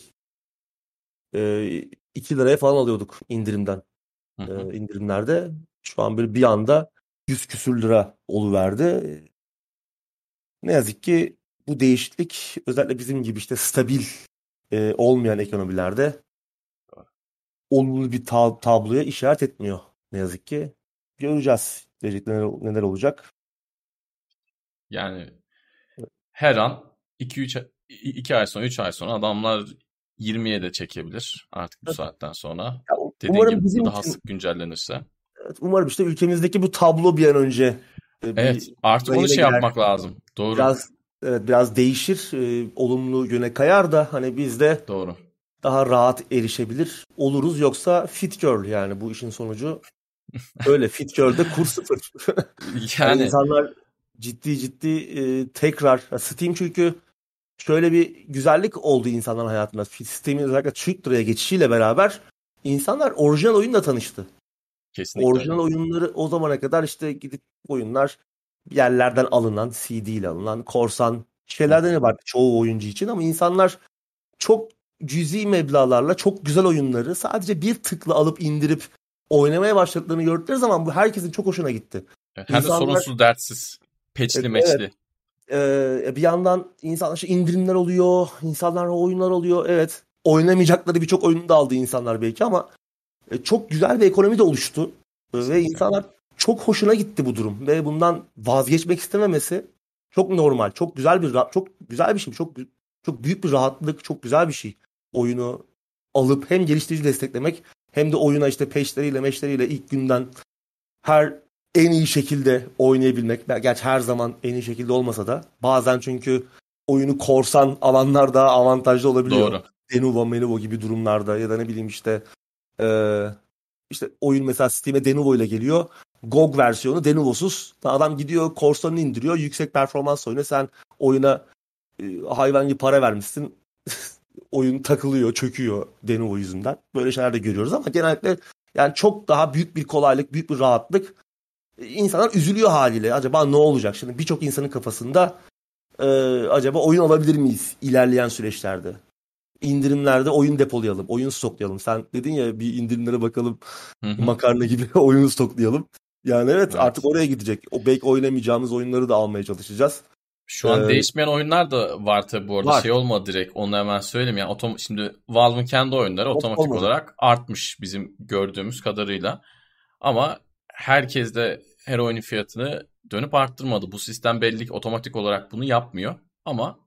2 liraya falan alıyorduk indirimden. İndirimlerde. Şu an böyle bir anda 100 küsür lira oluverdi. Ne yazık ki bu değişiklik özellikle bizim gibi işte stabil olmayan ekonomilerde olumlu bir tabloya işaret etmiyor. Ne yazık ki. Göreceğiz. Gelecekte neler olacak. Yani her an 2 ay sonra 3 ay sonra adamlar 20'ye de çekebilir artık bu saatten sonra. Ya, dediğim gibi bizim daha sık güncellenirse. Evet, umarım işte ülkemizdeki bu tablo bir an önce. Evet artık onu yapmak lazım. Doğru. Biraz değişir. Olumlu yöne kayar da hani biz de doğru. Daha rahat erişebilir oluruz. Yoksa fit girl yani bu işin sonucu öyle fit girl'de kur sıfır. Yani insanlar ciddi tekrar Steam çünkü şöyle bir güzellik oldu insanların hayatında. Steam'in özellikle Türk liraya geçişiyle beraber insanlar orijinal oyunla tanıştı. Kesinlikle. Orijinal oyunları o zamana kadar işte gidip oyunlar yerlerden alınan, CD ile alınan, korsan şeylerden ibaret çoğu oyuncu için ama insanlar çok cüzi meblağlarla çok güzel oyunları sadece bir tıkla alıp indirip oynamaya başladıklarını gördükleri zaman bu herkesin çok hoşuna gitti. Hem de sorunsuz dertsiz, peçli meçli. Evet. Bir yandan insanlar işte indirimler oluyor, insanlar oyunlar oluyor. Evet, oynamayacakları birçok oyunu da aldı insanlar belki ama çok güzel bir ekonomi de oluştu. Kesinlikle. Ve insanlar çok hoşuna gitti bu durum ve bundan vazgeçmek istememesi çok normal. Çok güzel bir şey. Çok büyük bir rahatlık, çok güzel bir şey. Oyunu alıp hem geliştirici desteklemek hem de oyuna işte patchleriyle, meşleriyle ilk günden en iyi şekilde oynayabilmek. Gerçi her zaman en iyi şekilde olmasa da bazen çünkü oyunu korsan alanlar daha avantajlı olabiliyor. Doğru. Denuvo gibi durumlarda ya da ne bileyim işte oyun mesela Steam'e Denuvo ile geliyor. GOG versiyonu Denuvo'suz. Adam gidiyor korsanını indiriyor. Yüksek performans oyunu. Sen oyuna hayvan gibi para vermişsin. Oyun takılıyor, çöküyor Denuvo yüzünden. Böyle şeyler de görüyoruz ama genellikle yani çok daha büyük bir kolaylık, büyük bir rahatlık. İnsanlar üzülüyor haliyle. Acaba ne olacak? Şimdi birçok insanın kafasında acaba oyun alabilir miyiz ilerleyen süreçlerde? İndirimlerde oyun depolayalım, oyun stoklayalım. Sen dedin ya bir indirimlere bakalım makarna gibi oyun stoklayalım. Yani evet artık oraya gidecek. Belki oynamayacağımız oyunları da almaya çalışacağız. Şu an değişmeyen oyunlar da var tabii bu arada. Var. Şey olmadı direkt. Onu hemen söyleyeyim. Yani şimdi Valve'ın kendi oyunları otomatik olarak artmış bizim gördüğümüz kadarıyla. Ama herkes de her oyunun fiyatını dönüp arttırmadı. Bu sistem belli ki otomatik olarak bunu yapmıyor. Ama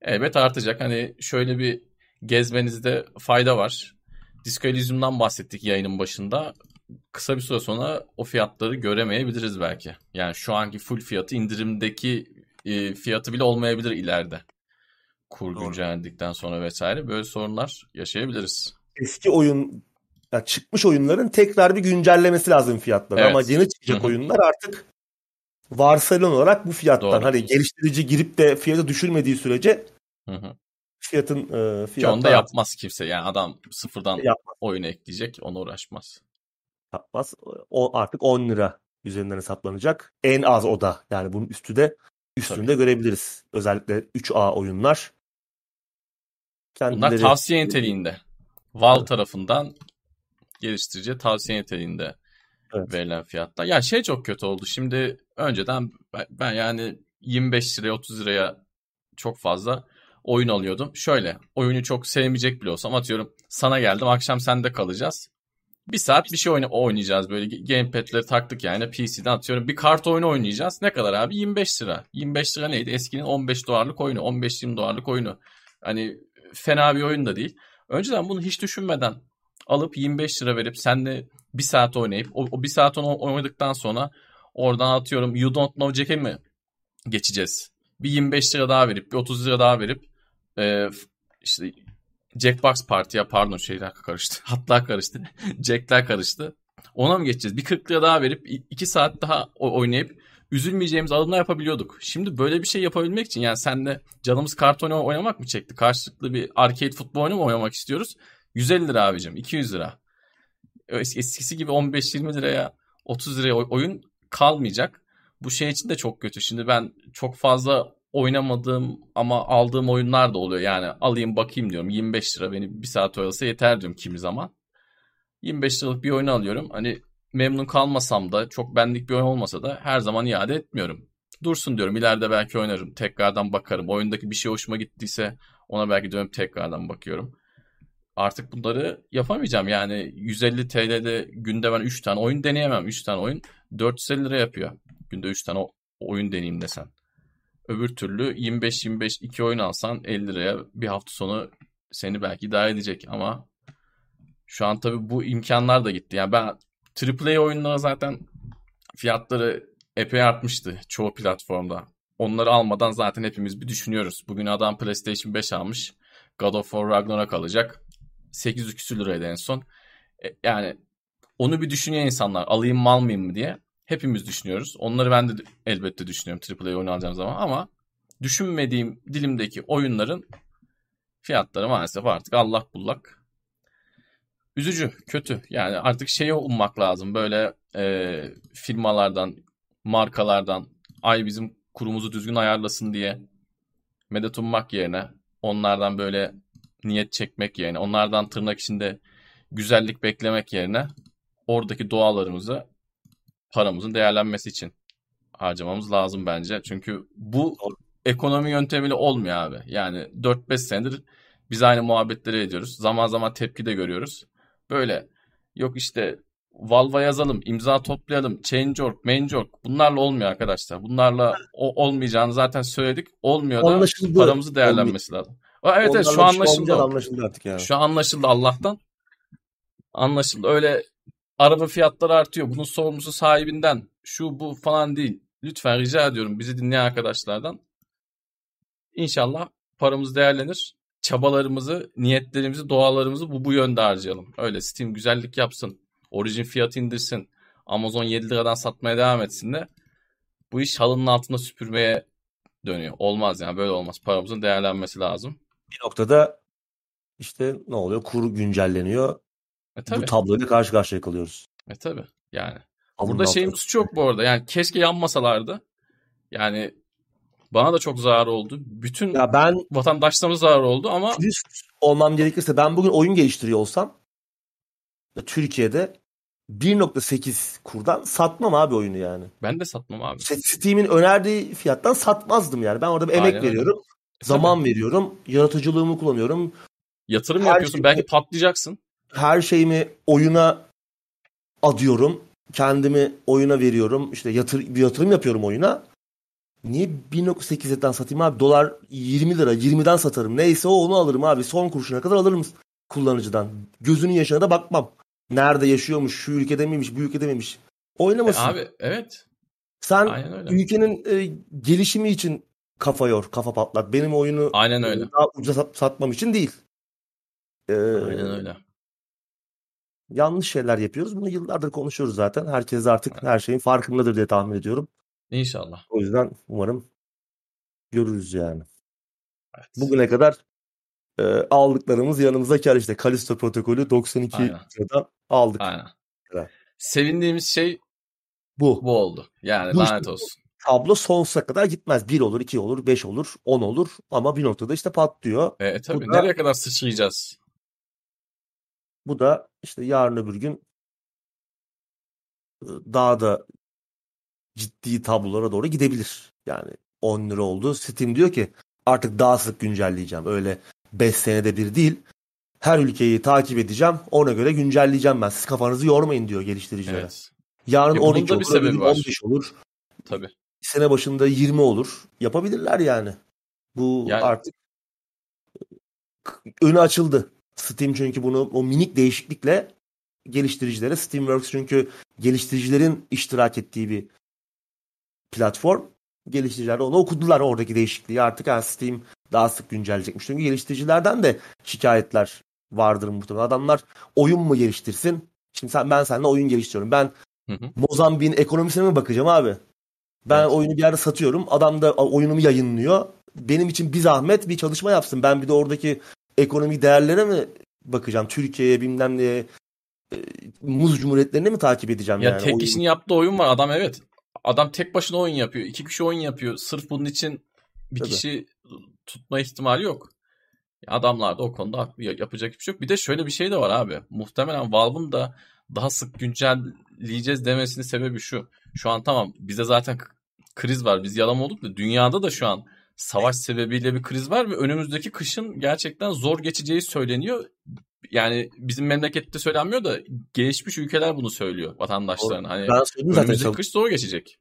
elbet artacak. Hani şöyle bir gezmenizde fayda var. Disco Elysium'dan bahsettik yayının başında. Kısa bir süre sonra o fiyatları göremeyebiliriz belki. Yani şu anki full fiyatı indirimdeki fiyatı bile olmayabilir ileride. Kur güncellendikten sonra vesaire böyle sorunlar yaşayabiliriz. Eski oyun yani çıkmış oyunların tekrar bir güncellemesi lazım fiyatları evet. Ama yeni çıkacak oyunlar artık varsayılan olarak bu fiyattan. Doğru. Hani geliştirici girip de fiyatı düşürmediği sürece fiyatı ki onu da yapmaz artık. Kimse. Yani adam sıfırdan oyunu ekleyecek, ona uğraşmaz. Yapmaz. O artık 10 lira üzerinden hesaplanacak. En az o da. Yani bunun üstünde tabii. Görebiliriz. Özellikle 3A oyunlar. Bunlar tavsiye niteliğinde. Valve tarafından geliştirici tavsiye niteliğinde verilen fiyatlar. Ya şey çok kötü oldu. Şimdi önceden ben yani 25 liraya 30 liraya çok fazla oyun alıyordum. Şöyle oyunu çok sevmeyecek bile olsam atıyorum sana geldim akşam sende kalacağız. Bir saat bir şey oynayacağız böyle gamepad'leri taktık yani PC'den atıyorum bir kart oyunu oynayacağız. Ne kadar abi? 25 lira. 25 lira neydi? Eskinin $15 oyunu, 15-20 dolarlık oyunu. Hani fena bir oyun da değil. Önceden bunu hiç düşünmeden alıp 25 lira verip seninle bir saat oynayıp o bir saat onu oynadıktan sonra oradan atıyorum You Don't Know Jack'e mi geçeceğiz? Bir 25 lira daha verip bir 30 lira daha verip işte Jackbox Party ya pardon şeyler karıştı. Hatlar karıştı. Jack'ler karıştı. Ona mı geçeceğiz? Bir 40 lira daha verip 2 saat daha oynayıp üzülmeyeceğimiz adımlar yapabiliyorduk. Şimdi böyle bir şey yapabilmek için yani senle canımız kart oyunu oynamak mı çekti? Karşılıklı bir arcade futbol oyunu mu oynamak istiyoruz? 150 lira abicim, 200 lira. Eskisi gibi 15-20 liraya, 30 liraya oyun kalmayacak. Bu şey için de çok kötü. Şimdi ben çok fazla oynamadığım ama aldığım oyunlar da oluyor. Yani alayım bakayım diyorum. 25 lira beni bir saat oynasa yeter diyorum kimi zaman. 25 liralık bir oyunu alıyorum. Hani memnun kalmasam da çok benlik bir oyun olmasa da her zaman iade etmiyorum. Dursun diyorum. İleride belki oynarım. Tekrardan bakarım. Oyundaki bir şey hoşuma gittiyse ona belki dönüp tekrardan bakıyorum. Artık bunları yapamayacağım. Yani 150 TL'de günde ben 3 tane oyun deneyemem. 3 tane oyun 450 lira yapıyor. Günde 3 tane oyun deneyeyim desen. Öbür türlü 25-25 2 oyun alsan 50 liraya bir hafta sonu seni belki idare edecek ama şu an tabii bu imkanlar da gitti. Yani ben AAA oyunlara zaten fiyatları epey artmıştı çoğu platformda. Onları almadan zaten hepimiz bir düşünüyoruz. Bugün adam PlayStation 5 almış. God of War Ragnarok alacak. 800 küsür liraydı en son. Yani onu bir düşünüyor insanlar. Alayım mı almayayım mı diye. Hepimiz düşünüyoruz. Onları ben de elbette düşünüyorum AAA oyun alacağım zaman ama düşünmediğim dilimdeki oyunların fiyatları maalesef artık allak bullak. Üzücü, kötü. Yani artık şeyi ummak lazım. Böyle firmalardan, markalardan ay bizim kurumuzu düzgün ayarlasın diye medet ummak yerine onlardan böyle niyet çekmek yerine onlardan tırnak içinde güzellik beklemek yerine oradaki doğalarımızı paramızın değerlenmesi için harcamamız lazım bence. Çünkü bu ekonomi yöntemiyle olmuyor abi. Yani 4-5 senedir biz aynı muhabbetleri ediyoruz. Zaman zaman tepki de görüyoruz. Böyle yok işte Valve'a yazalım, imza toplayalım, Change.org, Mange.org bunlarla olmuyor arkadaşlar. Bunlarla olmayacağını zaten söyledik. Olmuyor da paramızı değerlenmesi lazım. Evet evet şu anlaşıldı. Anlaşıldı artık yani. Şu anlaşıldı Allah'tan. Anlaşıldı. Öyle araba fiyatları artıyor. Bunun sorumlusu sahibinden şu bu falan değil. Lütfen rica ediyorum bizi dinleyen arkadaşlardan. İnşallah paramız değerlenir. Çabalarımızı, niyetlerimizi, dualarımızı bu yönde harcayalım. Öyle Steam güzellik yapsın. Origin fiyatı indirsin. Amazon 7 liradan satmaya devam etsin de bu iş halının altında süpürmeye dönüyor. Olmaz yani böyle olmaz. Paramızın değerlenmesi lazım. Bir noktada işte ne oluyor? Kur güncelleniyor. Bu tabloyla karşı karşıya kalıyoruz. Tabii yani. Burada şeyimiz çok bu arada. Yani keşke yanmasalardı. Yani bana da çok zarar oldu. Bütün vatandaşlarımız zarar oldu ama olmam gerekirse ben bugün oyun geliştiriyor olsam Türkiye'de 1.8 kurdan satmam abi oyunu yani. Ben de satmam abi. Steam'in önerdiği fiyattan satmazdım yani. Ben orada bir emek veriyorum. Zaman veriyorum. Yaratıcılığımı kullanıyorum. Yatırım yapıyorsun. Belki patlayacaksın. Her şeyimi oyuna adıyorum. Kendimi oyuna veriyorum. İşte bir yatırım yapıyorum oyuna. Niye 1.8'den satayım abi? Dolar 20 lira. 20'den satarım. Neyse onu alırım abi. Son kuruşuna kadar alırım kullanıcıdan. Gözünün yaşına da bakmam. Nerede yaşıyormuş? Şu ülkede miymiş? Bu ülkede miymiş? Oynamasın. Abi evet. Sen ülkenin gelişimi için kafa yor. Kafa patlat. Benim oyunu daha ucuza satmam için değil. Aynen öyle. Yanlış şeyler yapıyoruz. Bunu yıllardır konuşuyoruz zaten. Herkes artık her şeyin farkındadır diye tahmin ediyorum. İnşallah. O yüzden umarım görürüz yani. Evet. Bugüne kadar aldıklarımız yanımıza kar işte. Callisto Protokolü 92 liradan aldık. Aynen. Evet. Sevindiğimiz şey bu oldu. Yani lanet olsun. Tablo sonsuza kadar gitmez. 1 olur, 2 olur, 5 olur, 10 olur ama bir noktada işte patlıyor. Tabii nereye kadar sıçrayacağız? Bu da işte yarın öbür gün daha da ciddi tablolara doğru gidebilir. Yani 10 lira oldu. Steam diyor ki artık daha sık güncelleyeceğim. Öyle 5 senede bir değil. Her ülkeyi takip edeceğim. Ona göre güncelleyeceğim ben. Siz kafanızı yormayın diyor geliştiricilere. Evet. Yarın 12 olur, 15 olur. Tabii. Sene başında 20 olur. Yapabilirler yani. Bu artık önü açıldı. Steam çünkü bunu o minik değişiklikle geliştiricilere. Steamworks çünkü geliştiricilerin iştirak ettiği bir platform. Geliştiriciler de onu okudular, oradaki değişikliği. Artık Steam daha sık güncelleyecekmiş. Çünkü geliştiricilerden de şikayetler vardır muhtemelen. Adamlar oyun mu geliştirsin? Şimdi ben seninle oyun geliştiriyorum. Ben Mozambik'in ekonomisine mi bakacağım abi? Ben oyunu bir yerde satıyorum. Adam da oyunumu yayınlıyor. Benim için bir zahmet bir çalışma yapsın. Ben bir de oradaki ekonomik değerlere mi bakacağım? Türkiye'ye bilmem ne muz cumhuriyetlerini mi takip edeceğim? Ya yani? Tek kişinin yaptığı oyun var. Adam evet. Adam tek başına oyun yapıyor. 2 kişi oyun yapıyor. Sırf bunun için bir tabii kişi tutma ihtimali yok. Adamlar da o konuda yapacak hiçbir şey yok. Bir de şöyle bir şey de var abi. Muhtemelen Valve'ın da daha sık güncelleyeceğiz demesinin sebebi şu. Şu an tamam bize zaten kriz var. Biz yalan olduk da dünyada da şu an savaş sebebiyle bir kriz var ve önümüzdeki kışın gerçekten zor geçeceği söyleniyor. Yani bizim memlekette söylenmiyor da gelişmiş ülkeler bunu söylüyor vatandaşlarına. Hani önümüzdeki kış zor geçecek.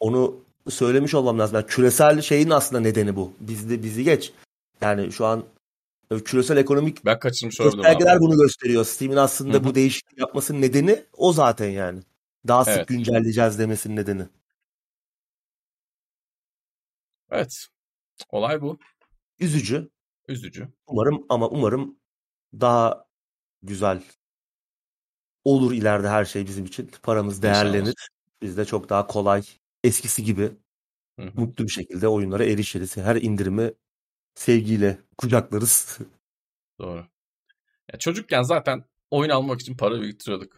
Onu söylemiş olmam lazım. Yani küresel şeyin aslında nedeni bu. Bizi geç. Yani şu an küresel ekonomik belgeler bunu gösteriyor. Steam'in aslında bu değişiklik yapmasının nedeni o zaten yani. Daha sık güncelleyeceğiz demesinin nedeni. Evet. Olay bu. Üzücü. Üzücü. Umarım daha güzel olur ileride her şey bizim için. Paramız değerlenir. İnşallah. Biz de çok daha kolay, eskisi gibi mutlu bir şekilde oyunlara erişiriz. Her indirimi sevgiyle kucaklarız. Doğru. Ya çocukken zaten oyun almak için para biriktiriyorduk.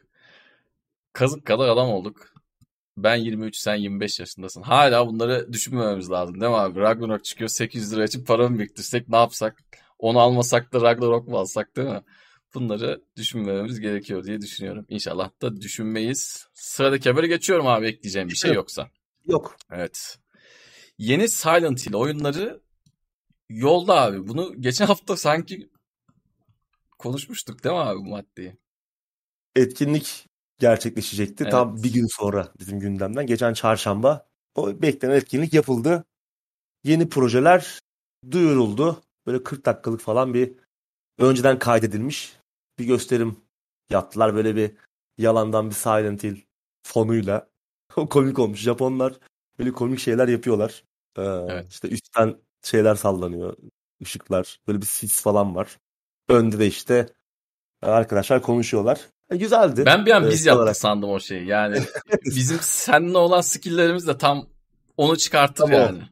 Kazık kadar adam olduk. Ben 23, sen 25 yaşındasın. Hala bunları düşünmememiz lazım değil mi abi? Ragnarok çıkıyor, 800 lira için para mı biriktirsek, ne yapsak? Onu almasak da Ragnarok mu alsak değil mi? Bunları düşünmememiz gerekiyor diye düşünüyorum. İnşallah da düşünmeyiz. Sıradaki haberi geçiyorum abi, ekleyeceğim bir şey yoksa. Yok. Evet. Yeni Silent Hill oyunları yolda abi. Bunu geçen hafta sanki konuşmuştuk değil mi abi bu maddeyi? Etkinlik gerçekleşecekti. Evet. Tam bir gün sonra bizim gündemden. Geçen çarşamba o beklenen etkinlik yapıldı. Yeni projeler duyuruldu. Böyle 40 dakikalık falan bir önceden kaydedilmiş bir gösterim yaptılar. Böyle bir yalandan bir Silent Hill fonuyla. Komik olmuş. Japonlar böyle komik şeyler yapıyorlar. Evet. İşte üstten şeyler sallanıyor. Işıklar. Böyle bir sis falan var. Önde de işte arkadaşlar konuşuyorlar. Güzeldi. Ben bir an biz yaptık olarak sandım o şeyi. Yani bizim seninle olan skill'lerimiz de tam onu çıkartır tamam yani.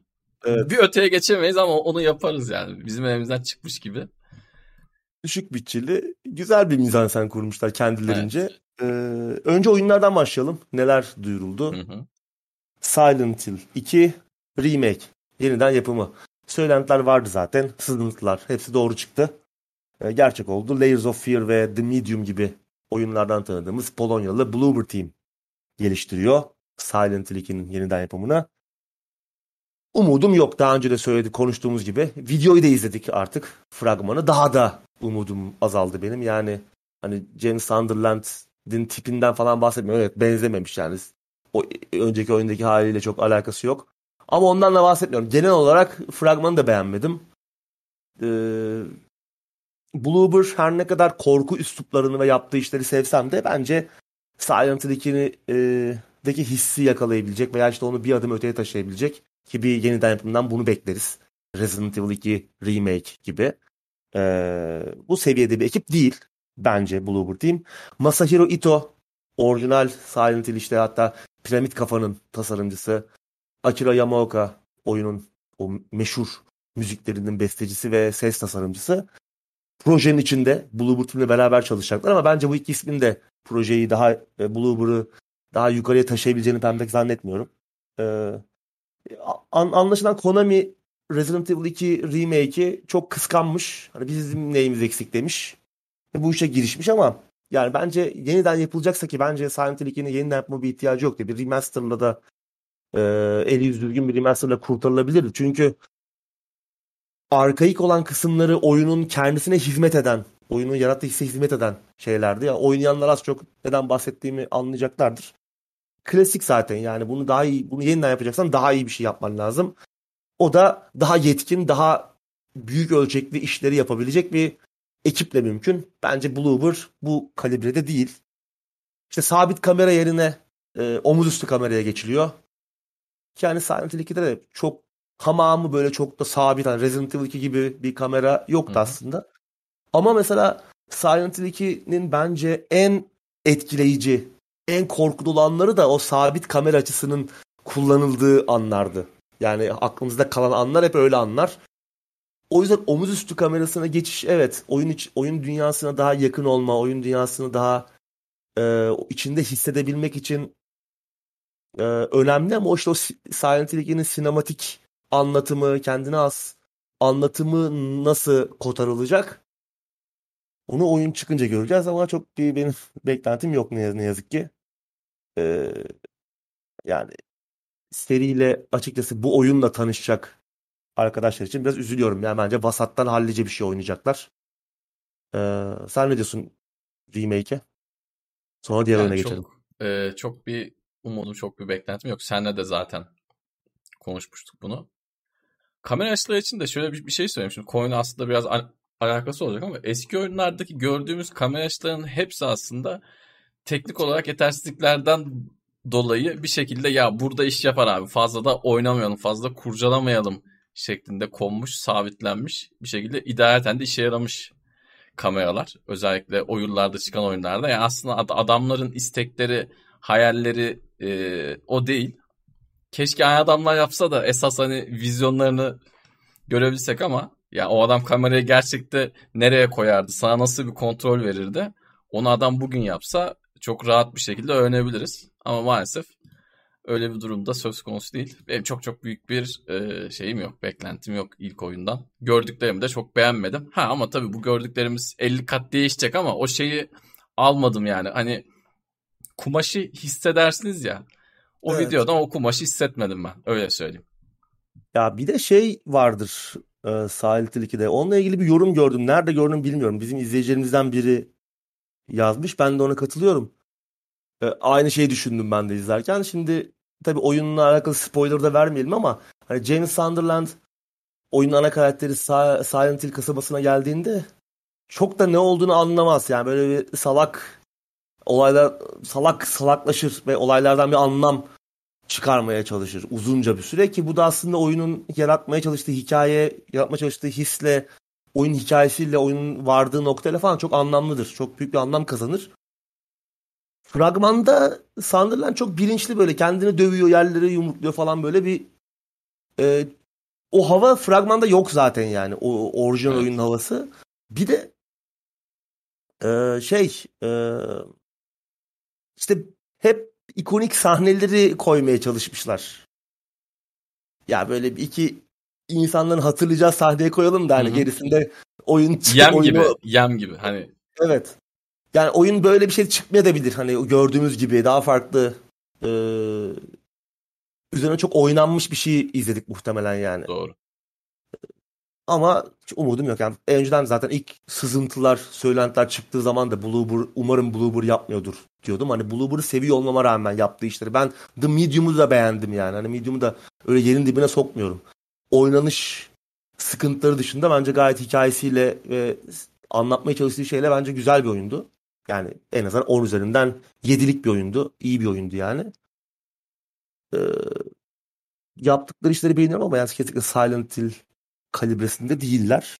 Evet. Bir öteye geçemeyiz ama onu yaparız yani. Bizim elimizden çıkmış gibi. Düşük bütçeli güzel bir mizansen kurmuşlar kendilerince. Evet. Önce oyunlardan başlayalım. Neler duyuruldu? Silent Hill 2 Remake. Yeniden yapımı. Söylentiler vardı zaten. Sızıntılar. Hepsi doğru çıktı. Gerçek oldu. Layers of Fear ve The Medium gibi oyunlardan tanıdığımız Polonyalı Bloober Team geliştiriyor Silent Hill 2'nin yeniden yapımını. Umudum yok. Daha önce de söyledik, konuştuğumuz gibi. Videoyu da izledik artık, fragmanı. Daha da umudum azaldı benim. Yani hani James Sunderland'in tipinden falan bahsetmiyorum. Evet, benzememiş yani. O önceki oyundaki haliyle çok alakası yok. Ama ondan da bahsetmiyorum. Genel olarak fragmanı da beğenmedim. Bloober her ne kadar korku üsluplarını ve yaptığı işleri sevsem de bence Silent Hill'deki hissi yakalayabilecek veya işte onu bir adım öteye taşıyabilecek ki bir yeniden yapımdan bunu bekleriz. Resident Evil 2 Remake gibi. Bu seviyede bir ekip değil bence Bloober Team. Masahiro Ito, orijinal Silent Hill işte hatta Piramit Kafa'nın tasarımcısı. Akira Yamaoka, oyunun o meşhur müziklerinin bestecisi ve ses tasarımcısı. Projenin içinde Bloober Team'le beraber çalışacaklar ama bence bu iki ismin de projeyi daha Bloober'ı daha yukarıya taşıyabileceğini ben pek zannetmiyorum. Anlaşılan Konami Resident Evil 2 Remake'i çok kıskanmış. Hani bizim neyimiz eksik demiş. Bu işe girişmiş ama yani bence yeniden yapılacaksa ki bence Silent Hill 2'nin yeniden yapma bir ihtiyacı yok diye bir remaster'la da eli yüz düzgün bir remaster'la kurtarılabilirdi. Çünkü arkaik olan kısımları oyunun kendisine hizmet eden, oyunun yarattığı hisse hizmet eden şeylerdi. Yani oynayanlar az çok neden bahsettiğimi anlayacaklardır. Klasik zaten yani bunu daha iyi, bunu yeniden yapacaksan daha iyi bir şey yapman lazım. O da daha yetkin, daha büyük ölçekli işleri yapabilecek bir ekiple mümkün. Bence Bloober bu kalibrede değil. İşte sabit kamera yerine omuz üstü kameraya geçiliyor. Yani Silent Hill 2'de de çok tamamı böyle çok da sabit. Yani Resident Evil 2 gibi bir kamera yoktu aslında. Ama mesela Silent Hill 2'nin bence en etkileyici, en korku dolu anları da o sabit kamera açısının kullanıldığı anlardı. Yani aklımızda kalan anlar hep öyle anlar. O yüzden omuz üstü kamerasına geçiş, evet, oyun dünyasına daha yakın olma, oyun dünyasını daha içinde hissedebilmek için önemli. Ama işte o Silent Hill 2'nin sinematik anlatımı, kendine az anlatımı nasıl kotarılacak? Onu oyun çıkınca göreceğiz ama çok bir benim beklentim yok ne yazık ki. Yani seriyle, açıkçası bu oyunla tanışacak arkadaşlar için biraz üzülüyorum. Yani bence vasattan hallice bir şey oynayacaklar. Sen ne diyorsun remake'e? Sonra diğer oyuna geçelim. Çok bir umudum, çok bir beklentim yok. Seninle de zaten konuşmuştuk bunu. Kamera açıları için de şöyle bir şey söyleyeyim. Şimdi konuyla aslında biraz alakası olacak ama eski oyunlardaki gördüğümüz kamera açılarının hepsi aslında teknik olarak yetersizliklerden dolayı bir şekilde ya burada iş yapar abi, fazla da oynamayalım, fazla kurcalamayalım şeklinde konmuş, sabitlenmiş bir şekilde idareten de işe yaramış kameralar. Özellikle oyunlarda, çıkan oyunlarda. Yani aslında adamların istekleri, hayalleri o değil. Keşke aynı adamlar yapsa da esas hani vizyonlarını görebilsek ama ya o adam kamerayı gerçekte nereye koyardı, sana nasıl bir kontrol verirdi, onu adam bugün yapsa çok rahat bir şekilde öğrenebiliriz. Ama maalesef öyle bir durumda söz konusu değil. Benim çok büyük bir şeyim yok, beklentim yok ilk oyundan. Gördüklerimi de çok beğenmedim. Ama tabii bu gördüklerimiz 50 kat değişecek ama o şeyi almadım yani. Hani kumaşı hissedersiniz ya. O evet. Videodan o kumaşı hissetmedim ben. Öyle söyleyeyim. Ya bir de şey vardır Silent Hill 2'de. Onunla ilgili bir yorum gördüm. Nerede gördüm bilmiyorum. Bizim izleyicilerimizden biri yazmış. Ben de ona katılıyorum. Aynı şeyi düşündüm ben de izlerken. Şimdi tabii oyunla alakalı spoiler da vermeyelim ama hani James Sunderland oyunun ana karakteri Silent Hill kasabasına geldiğinde çok da ne olduğunu anlamaz. Yani böyle bir salaklaşır ve olaylardan bir anlam çıkarmaya çalışır uzunca bir süre ki bu da aslında oyunun yaratmaya çalıştığı hikaye, yaratmaya çalıştığı hisle, oyun hikayesiyle, oyunun vardığı noktayla falan çok anlamlıdır. Çok büyük bir anlam kazanır. Fragmanda Sunderland çok bilinçli böyle kendini dövüyor, yerlere yumrukluyor falan böyle bir o hava fragmanda yok zaten yani o orijinal oyunun havası. Bir de işte hep ikonik sahneleri koymaya çalışmışlar. Ya böyle bir iki insanların hatırlayacağı sahneye koyalım da hani gerisinde oyun yem gibi hani. Evet. Yani oyun böyle bir şey çıkmayabilir. Hani gördüğümüz gibi daha farklı üzerine çok oynanmış bir şey izledik muhtemelen yani. Doğru. Ama umudum yok. Yani önceden zaten ilk sızıntılar, söylentiler çıktığı zaman da umarım Bloober yapmıyordur diyordum. Hani Bloober'ı seviyor olmama rağmen yaptığı işleri. Ben The Medium'u da beğendim yani. Hani Medium'u da öyle yerin dibine sokmuyorum. Oynanış sıkıntıları dışında bence gayet hikayesiyle ve anlatmaya çalıştığı şeyle bence güzel bir oyundu. Yani en azından 10 üzerinden 7'lik bir oyundu. İyi bir oyundu yani. Yaptıkları işleri beğeniyorum ama yani kesinlikle Silent Hill kalibresinde değiller.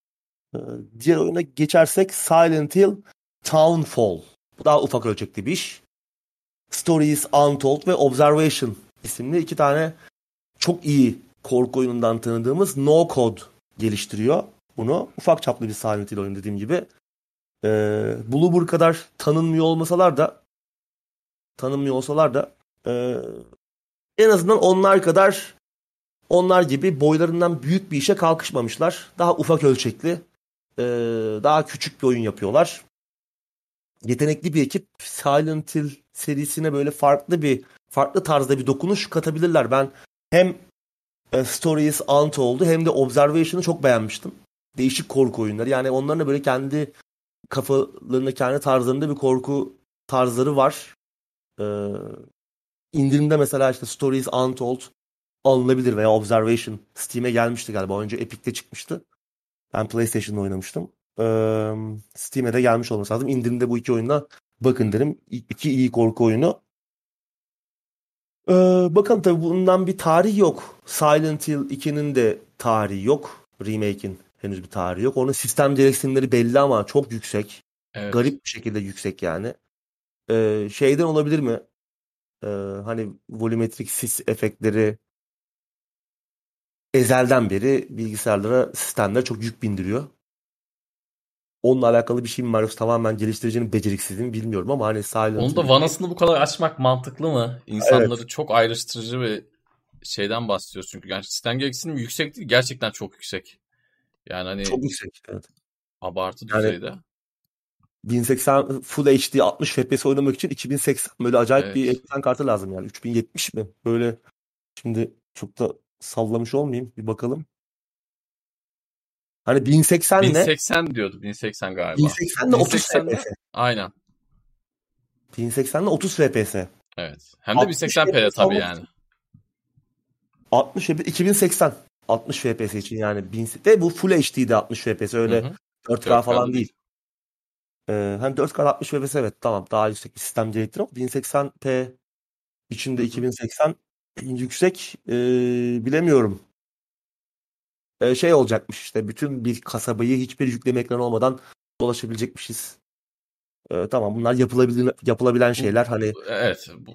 Diğer oyuna geçersek Silent Hill Townfall. Bu daha ufak ölçekli bir iş. Stories Untold ve Observation isimli iki tane çok iyi korku oyunundan tanıdığımız No Code geliştiriyor bunu. Ufak çaplı bir Silent Hill oyun dediğim gibi. Bloober kadar tanınmıyor olsalar da en azından onlar gibi boylarından büyük bir işe kalkışmamışlar. Daha ufak ölçekli, daha küçük bir oyun yapıyorlar. Yetenekli bir ekip Silent Hill serisine böyle farklı tarzda bir dokunuş katabilirler. Ben hem Stories Untold'u hem de Observation'ı çok beğenmiştim. Değişik korku oyunları. Yani onların da böyle kendi kafalarında, kendi tarzlarında bir korku tarzları var. İndirimde mesela işte Stories Untold alınabilir veya Observation Steam'e gelmişti galiba. Önce Epic'te çıkmıştı. Ben PlayStation'da oynamıştım. Steam'e de gelmiş olması lazım. İndirimde bu iki oyunda bakın derim, iki iyi korku oyunu. Bakalım, tabii bundan bir tarih yok. Silent Hill 2'nin de tarihi yok. Remake'in henüz bir tarihi yok. Onun sistem gereksinimleri belli ama çok yüksek. Evet. Garip bir şekilde yüksek yani. Şeyden olabilir mi? Hani volümetrik sis efektleri ezelden beri bilgisayarlara, sistemlere çok yük bindiriyor. Onunla alakalı bir şey mi var, yoksa tamamen geliştiricinin beceriksizliğini bilmiyorum ama hani Silent Hill... Onu da vanasını bu kadar açmak mantıklı mı? İnsanları evet, çok ayrıştırıcı bir şeyden bahsediyoruz çünkü. Yani sistem gereksinimi yüksek değil, gerçekten çok yüksek. Yani hani... Çok yüksek, evet. Abartı düzeyde. Yani 1080 Full HD 60 FPS oynamak için 2080 böyle acayip evet, bir ekran kartı lazım yani. 3070 mi? Böyle şimdi çok da sallamış olmayayım. Bir bakalım. Hani 1080 ne? 1080 diyordu. 1080 galiba. 1080 ile 30 FPS. Aynen. 1080 ile 30 FPS. Evet. Hem de 1080p'de tabii yani. 60 FPS. 2080. 60 FPS için yani. 1000, ve bu Full HD'de 60 FPS. Öyle 4K falan değil. Hani 4K 60 FPS evet. Tamam. Daha yüksek bir sistem gerektirir ama 1080p içinde 2080 yüksek bilemiyorum. Şey olacakmış işte, bütün bir kasabayı hiçbir yükleme ekranı olmadan dolaşabilecekmişiz. Tamam, bunlar yapılabilen şeyler. Hani evet, bu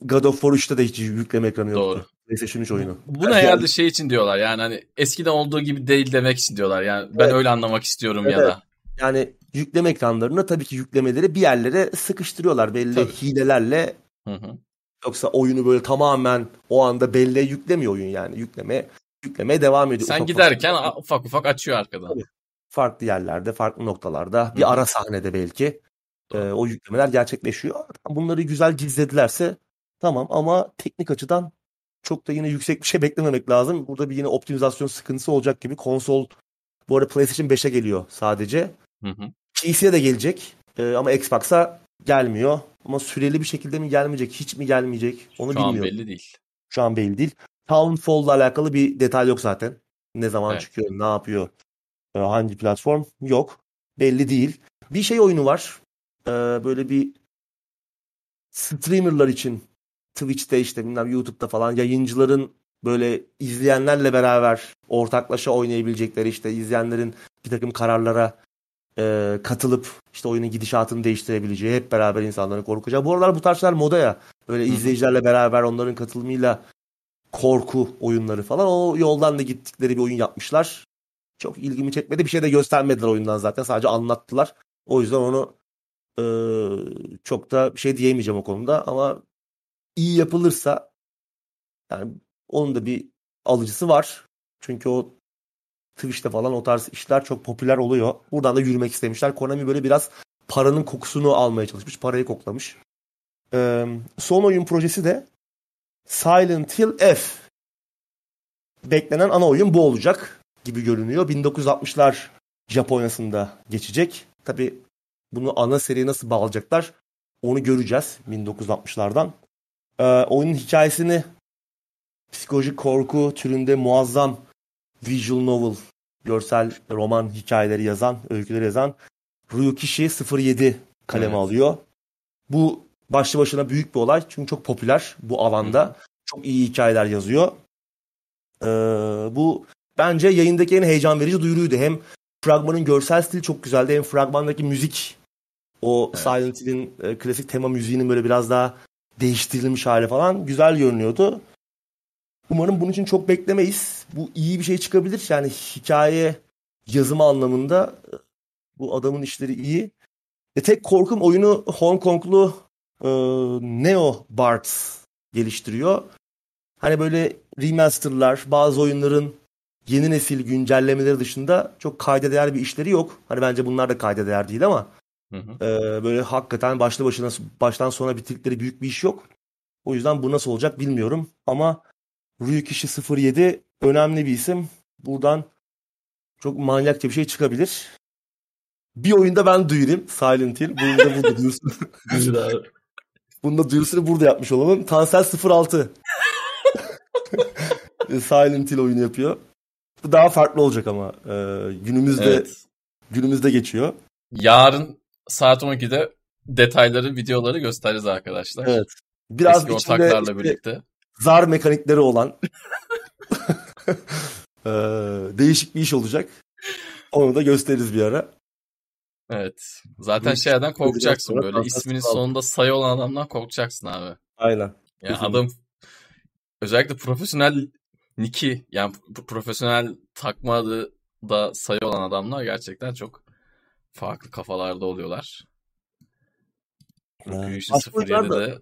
God of War 3'te de hiç yükleme ekranı yoktu. Doğru. PlayStation 3 oyunu. Bunu herhalde yani, şey için diyorlar yani hani eskiden olduğu gibi değil demek için diyorlar. Yani ben evet, öyle anlamak istiyorum evet, ya da. Yani yükleme ekranlarına tabii ki yüklemeleri bir yerlere sıkıştırıyorlar belli tabii, hilelerle. Hı. Yoksa oyunu böyle tamamen o anda belleğe yüklemiyor oyun yani. Yüklemeye devam ediyor. Sen giderken ufak açıyor arkadan. Tabii. Farklı yerlerde, farklı noktalarda, bir ara sahnede belki o yüklemeler gerçekleşiyor. Bunları güzel gizledilerse tamam ama teknik açıdan çok da yine yüksek bir şey beklememek lazım. Burada bir yine optimizasyon sıkıntısı olacak gibi. Konsol bu arada PlayStation 5'e geliyor sadece. PC'ye de gelecek ama Xbox'a gelmiyor. Ama süreli bir şekilde mi gelmeyecek, hiç mi gelmeyecek onu bilmiyorum. Şu an belli değil. Townfall'la alakalı bir detay yok zaten. Ne zaman evet, çıkıyor, ne yapıyor, hangi platform yok. Belli değil. Bir şey oyunu var. Böyle bir streamerlar için Twitch'te işte bilmem YouTube'da falan yayıncıların böyle izleyenlerle beraber ortaklaşa oynayabilecekleri, işte izleyenlerin bir takım kararlara katılıp işte oyunun gidişatını değiştirebileceği, hep beraber insanların korkacağı. Bu aralar bu tarz şeyler moda ya. Böyle izleyicilerle beraber onların katılımıyla korku oyunları falan. O yoldan da gittikleri bir oyun yapmışlar. Çok ilgimi çekmedi. Bir şey de göstermediler oyundan zaten. Sadece anlattılar. O yüzden onu çok da bir şey diyemeyeceğim o konuda. Ama iyi yapılırsa yani onun da bir alıcısı var. Çünkü o Twitch'te falan o tarz işler çok popüler oluyor. Buradan da yürümek istemişler. Konami böyle biraz paranın kokusunu almaya çalışmış. Parayı koklamış. Son oyun projesi de Silent Hill F. Beklenen ana oyun bu olacak gibi görünüyor. 1960'lar Japonya'sında geçecek. Tabii bunu ana seriye nasıl bağlayacaklar onu göreceğiz 1960'lardan. Oyunun hikayesini psikolojik korku türünde muazzam visual novel, görsel roman hikayeleri yazan, öyküleri yazan Ryukishi07 kaleme alıyor. Bu başlı başına büyük bir olay. Çünkü çok popüler bu alanda. Çok iyi hikayeler yazıyor. Bu bence yayındaki en heyecan verici duyuruydu. Hem fragmanın görsel stili çok güzeldi. Hem fragmandaki müzik, o Silent Hill'in klasik tema müziğinin böyle biraz daha değiştirilmiş hali falan güzel görünüyordu. Umarım bunun için çok beklemeyiz. Bu iyi bir şey çıkabilir. Yani hikaye yazımı anlamında bu adamın işleri iyi. Tek korkum oyunu Hong Konglu Neo Bards geliştiriyor. Hani böyle remasterlar, bazı oyunların yeni nesil güncellemeleri dışında çok kayda değer bir işleri yok. Hani bence bunlar da kayda değer değil ama böyle hakikaten başlı başına baştan sona bitirdikleri büyük bir iş yok. O yüzden bu nasıl olacak bilmiyorum ama Ryukishi07 önemli bir isim. Buradan çok manyakça bir şey çıkabilir. Bir oyunda ben duyurayım. Silent Hill. Bunu da burada duyursun. Bunu da duyurusunu burada yapmış olalım. Tansel 06. Silent Hill oyunu yapıyor. Bu daha farklı olacak ama. Günümüzde geçiyor. Yarın saat 12'de detayları, videoları göstereceğiz arkadaşlar. Evet. Biraz eski ortaklarla işte birlikte. Zar mekanikleri olan değişik bir iş olacak. Onu da gösteririz bir ara. Evet. Zaten bu şeyden korkacaksın böyle. İsminin sonunda sayı olan adamdan korkacaksın abi. Aynen. Yani adam özellikle profesyonel Niki, yani profesyonel takma adı da sayı olan adamlar gerçekten çok farklı kafalarda oluyorlar. Aslında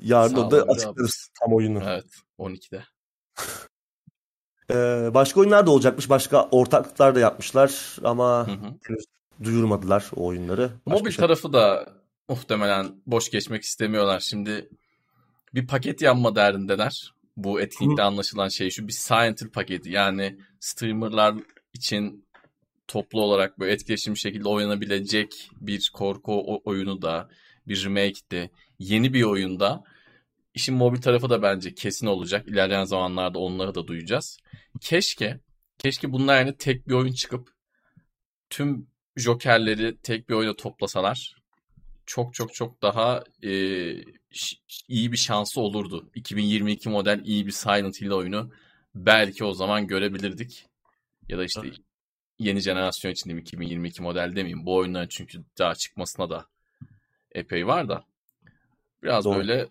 yarın da açıklarız tam oyunu. Evet. 12'de. Başka oyunlar da olacakmış. Başka ortaklıklar da yapmışlar ama duyurmadılar o oyunları. Başka mobil tarafı da muhtemelen boş geçmek istemiyorlar. Şimdi bir paket yanma derdindeler. Bu etkinlikte anlaşılan şey şu. Bir Silent Hill paketi. Yani streamerlar için toplu olarak böyle etkileşimli şekilde oynanabilecek bir korku oyunu da, bir remake de, yeni bir oyunda. İşin mobil tarafı da bence kesin olacak. İlerleyen zamanlarda onları da duyacağız. Keşke bunlar yani tek bir oyun çıkıp tüm jokerleri tek bir oyuna toplasalar çok çok çok daha iyi bir şansı olurdu. 2022 model iyi bir Silent Hill oyunu belki o zaman görebilirdik. Ya da işte yeni jenerasyon için diyeyim, 2022 model demeyeyim. Bu oyunların çünkü daha çıkmasına da epey var da. Biraz doğru. Böyle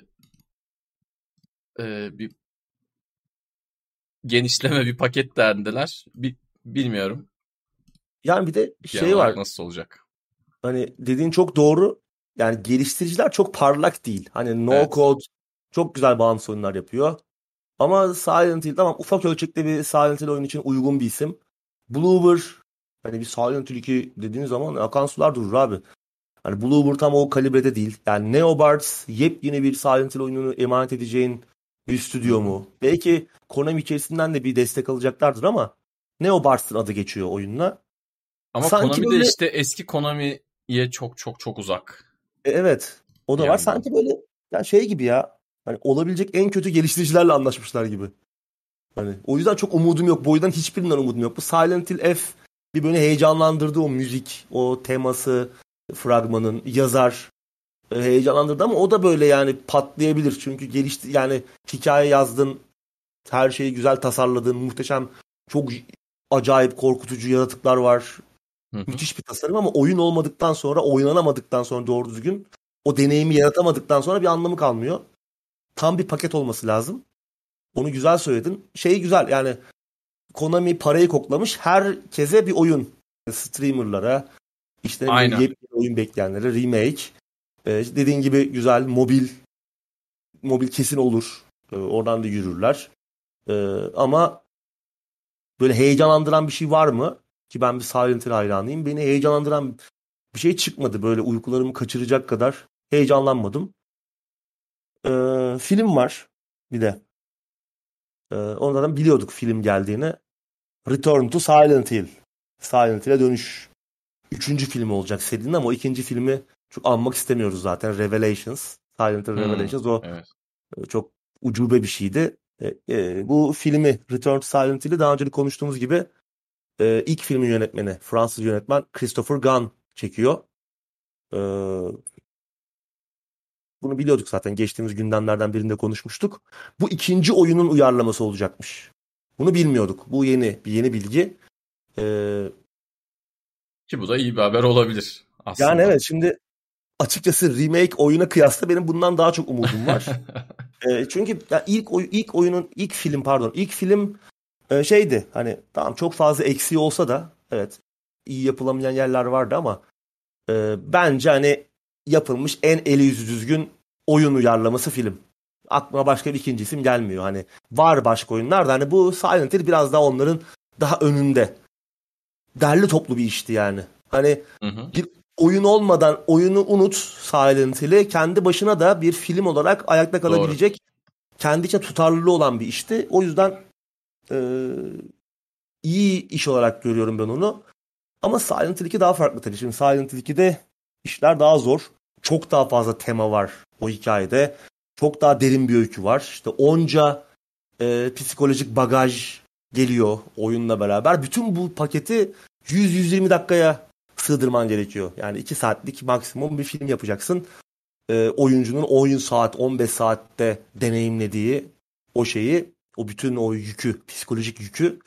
bir genişleme, bir paket derdindeler. Bilmiyorum. Yani bir de şey var. Nasıl olacak? Hani dediğin çok doğru. Yani geliştiriciler çok parlak değil. Hani no code çok güzel bağımsız oyunlar yapıyor. Ama Silent Hill tamam, ufak ölçekte bir Silent Hill oyun için uygun bir isim. Bloober, hani bir Silent Hill 2 dediğiniz zaman akan sular durur abi. Hani Bloober tam o kalibrede değil. Yani Neobards yepyeni bir Silent Hill oyununu emanet edeceğin bir stüdyo mu? Belki Konami içerisinden de bir destek alacaklardır ama Neobards'ın adı geçiyor oyunla. Ama sanki Konami böyle de işte eski Konami'ye çok çok çok uzak. Evet. O da yani var. Sanki böyle yani şey gibi ya. Hani olabilecek en kötü geliştiricilerle anlaşmışlar gibi. Hani o yüzden çok umudum yok. Bu oyundan hiçbirinden umudum yok. Bu Silent Hill F bir böyle heyecanlandırdı, o müzik, o teması, fragmanın, yazar heyecanlandırdı ama o da böyle yani patlayabilir. Çünkü gelişti yani, hikaye yazdın, her şeyi güzel tasarladın, muhteşem, çok acayip korkutucu yaratıklar var. Müthiş bir tasarım ama oyun olmadıktan sonra, oynanamadıktan sonra doğru düzgün o deneyimi yaratamadıktan sonra bir anlamı kalmıyor. Tam bir paket olması lazım. Onu güzel söyledin. Şey güzel yani, Konami parayı koklamış, herkese bir oyun. Streamerlara, işte yeni oyun bekleyenlere remake. Dediğin gibi güzel mobil kesin olur. Oradan da yürürler. Ama böyle heyecanlandıran bir şey var mı? Ki ben bir Silent Hill hayranıyım. Beni heyecanlandıran bir şey çıkmadı. Böyle uykularımı kaçıracak kadar heyecanlanmadım. Film var bir de. Onlardan biliyorduk film geldiğini. Return to Silent Hill. Silent Hill'e dönüş. 3. filmi olacak serinin ama o 2. filmi çok anmak istemiyoruz zaten. Revelations. Silent Hill Revelations. O çok ucube bir şeydi. Bu filmi, Return to Silent Hill'i daha önce de konuştuğumuz gibi ilk filmin yönetmeni, Fransız yönetmen Christopher Gunn çekiyor. Bunu biliyorduk zaten. Geçtiğimiz gündemlerden birinde konuşmuştuk. Bu 2. oyunun uyarlaması olacakmış. Bunu bilmiyorduk. Bu yeni bilgi. Ki bu da iyi bir haber olabilir aslında. Yani evet, şimdi açıkçası remake oyuna kıyasla benim bundan daha çok umudum var. Çünkü yani ilk film şeydi. Hani tamam, çok fazla eksiği olsa da evet, iyi yapılamayan yerler vardı ama bence hani yapılmış en eli yüzü düzgün oyun uyarlaması film. Aklıma başka bir ikinci isim gelmiyor. Hani var başka oyunlar da hani bu Silent Hill biraz daha onların daha önünde. Derli toplu bir işti yani. Hani bir oyun olmadan, oyunu unut Silent Hill'i, kendi başına da bir film olarak ayakta kalabilecek, kendi içine tutarlılığı olan bir işti. O yüzden iyi iş olarak görüyorum ben onu. Ama Silent Hill 2 daha farklı tabii. Şimdi Silent Hill 2'de işler daha zor. Çok daha fazla tema var o hikayede. Çok daha derin bir öykü var. İşte onca psikolojik bagaj geliyor oyunla beraber. Bütün bu paketi 100-120 dakikaya sığdırman gerekiyor. Yani 2 saatlik maksimum bir film yapacaksın. Oyuncunun 10 saat, 15 saatte deneyimlediği o şeyi, o bütün o yükü, psikolojik yükü.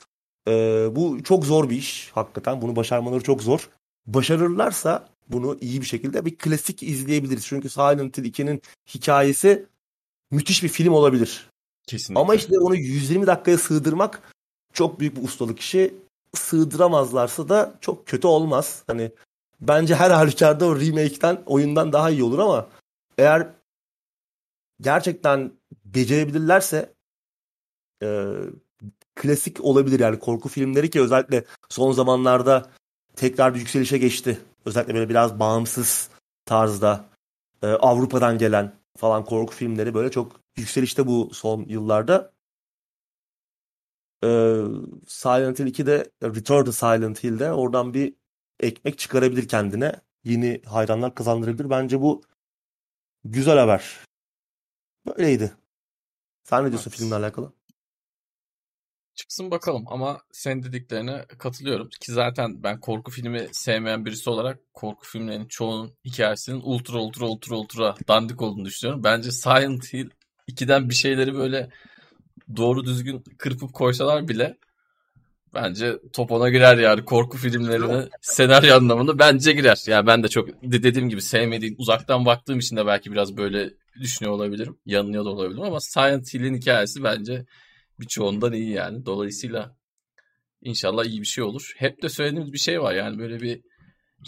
Bu çok zor bir iş hakikaten. Bunu başarmaları çok zor. Başarırlarsa bunu iyi bir şekilde bir klasik izleyebiliriz. Çünkü Silent Hill 2'nin hikayesi müthiş bir film olabilir. Kesinlikle. Ama işte onu 120 dakikaya sığdırmak çok büyük bir ustalık işi. Sığdıramazlarsa da çok kötü olmaz. Hani bence her halükarda o remake'den, oyundan daha iyi olur ama eğer gerçekten becerebilirlerse klasik olabilir. Yani korku filmleri ki özellikle son zamanlarda tekrar bir yükselişe geçti. Özellikle böyle biraz bağımsız tarzda Avrupa'dan gelen falan korku filmleri böyle çok yükselişte bu son yıllarda. Silent Hill 2'de, Return to Silent Hill'de oradan bir ekmek çıkarabilir kendine. Yeni hayranlar kazandırabilir. Bence bu güzel haber. Böyleydi. Sen ne diyorsun filmle alakalı? Çıksın bakalım ama senin dediklerine katılıyorum ki zaten ben korku filmi sevmeyen birisi olarak korku filmlerinin çoğunun hikayesinin ultra dandik olduğunu düşünüyorum. Bence Silent Hill 2'den bir şeyleri böyle doğru düzgün kırpıp koysalar bile bence top 10'a girer yani korku filmlerine senaryo anlamında bence girer. Yani ben de çok dediğim gibi sevmediğim, uzaktan baktığım için de belki biraz böyle düşünüyor olabilirim, yanılıyor da olabilirim ama Silent Hill'in hikayesi bence birçoğundan iyi yani. Dolayısıyla inşallah iyi bir şey olur. Hep de söylediğimiz bir şey var yani böyle bir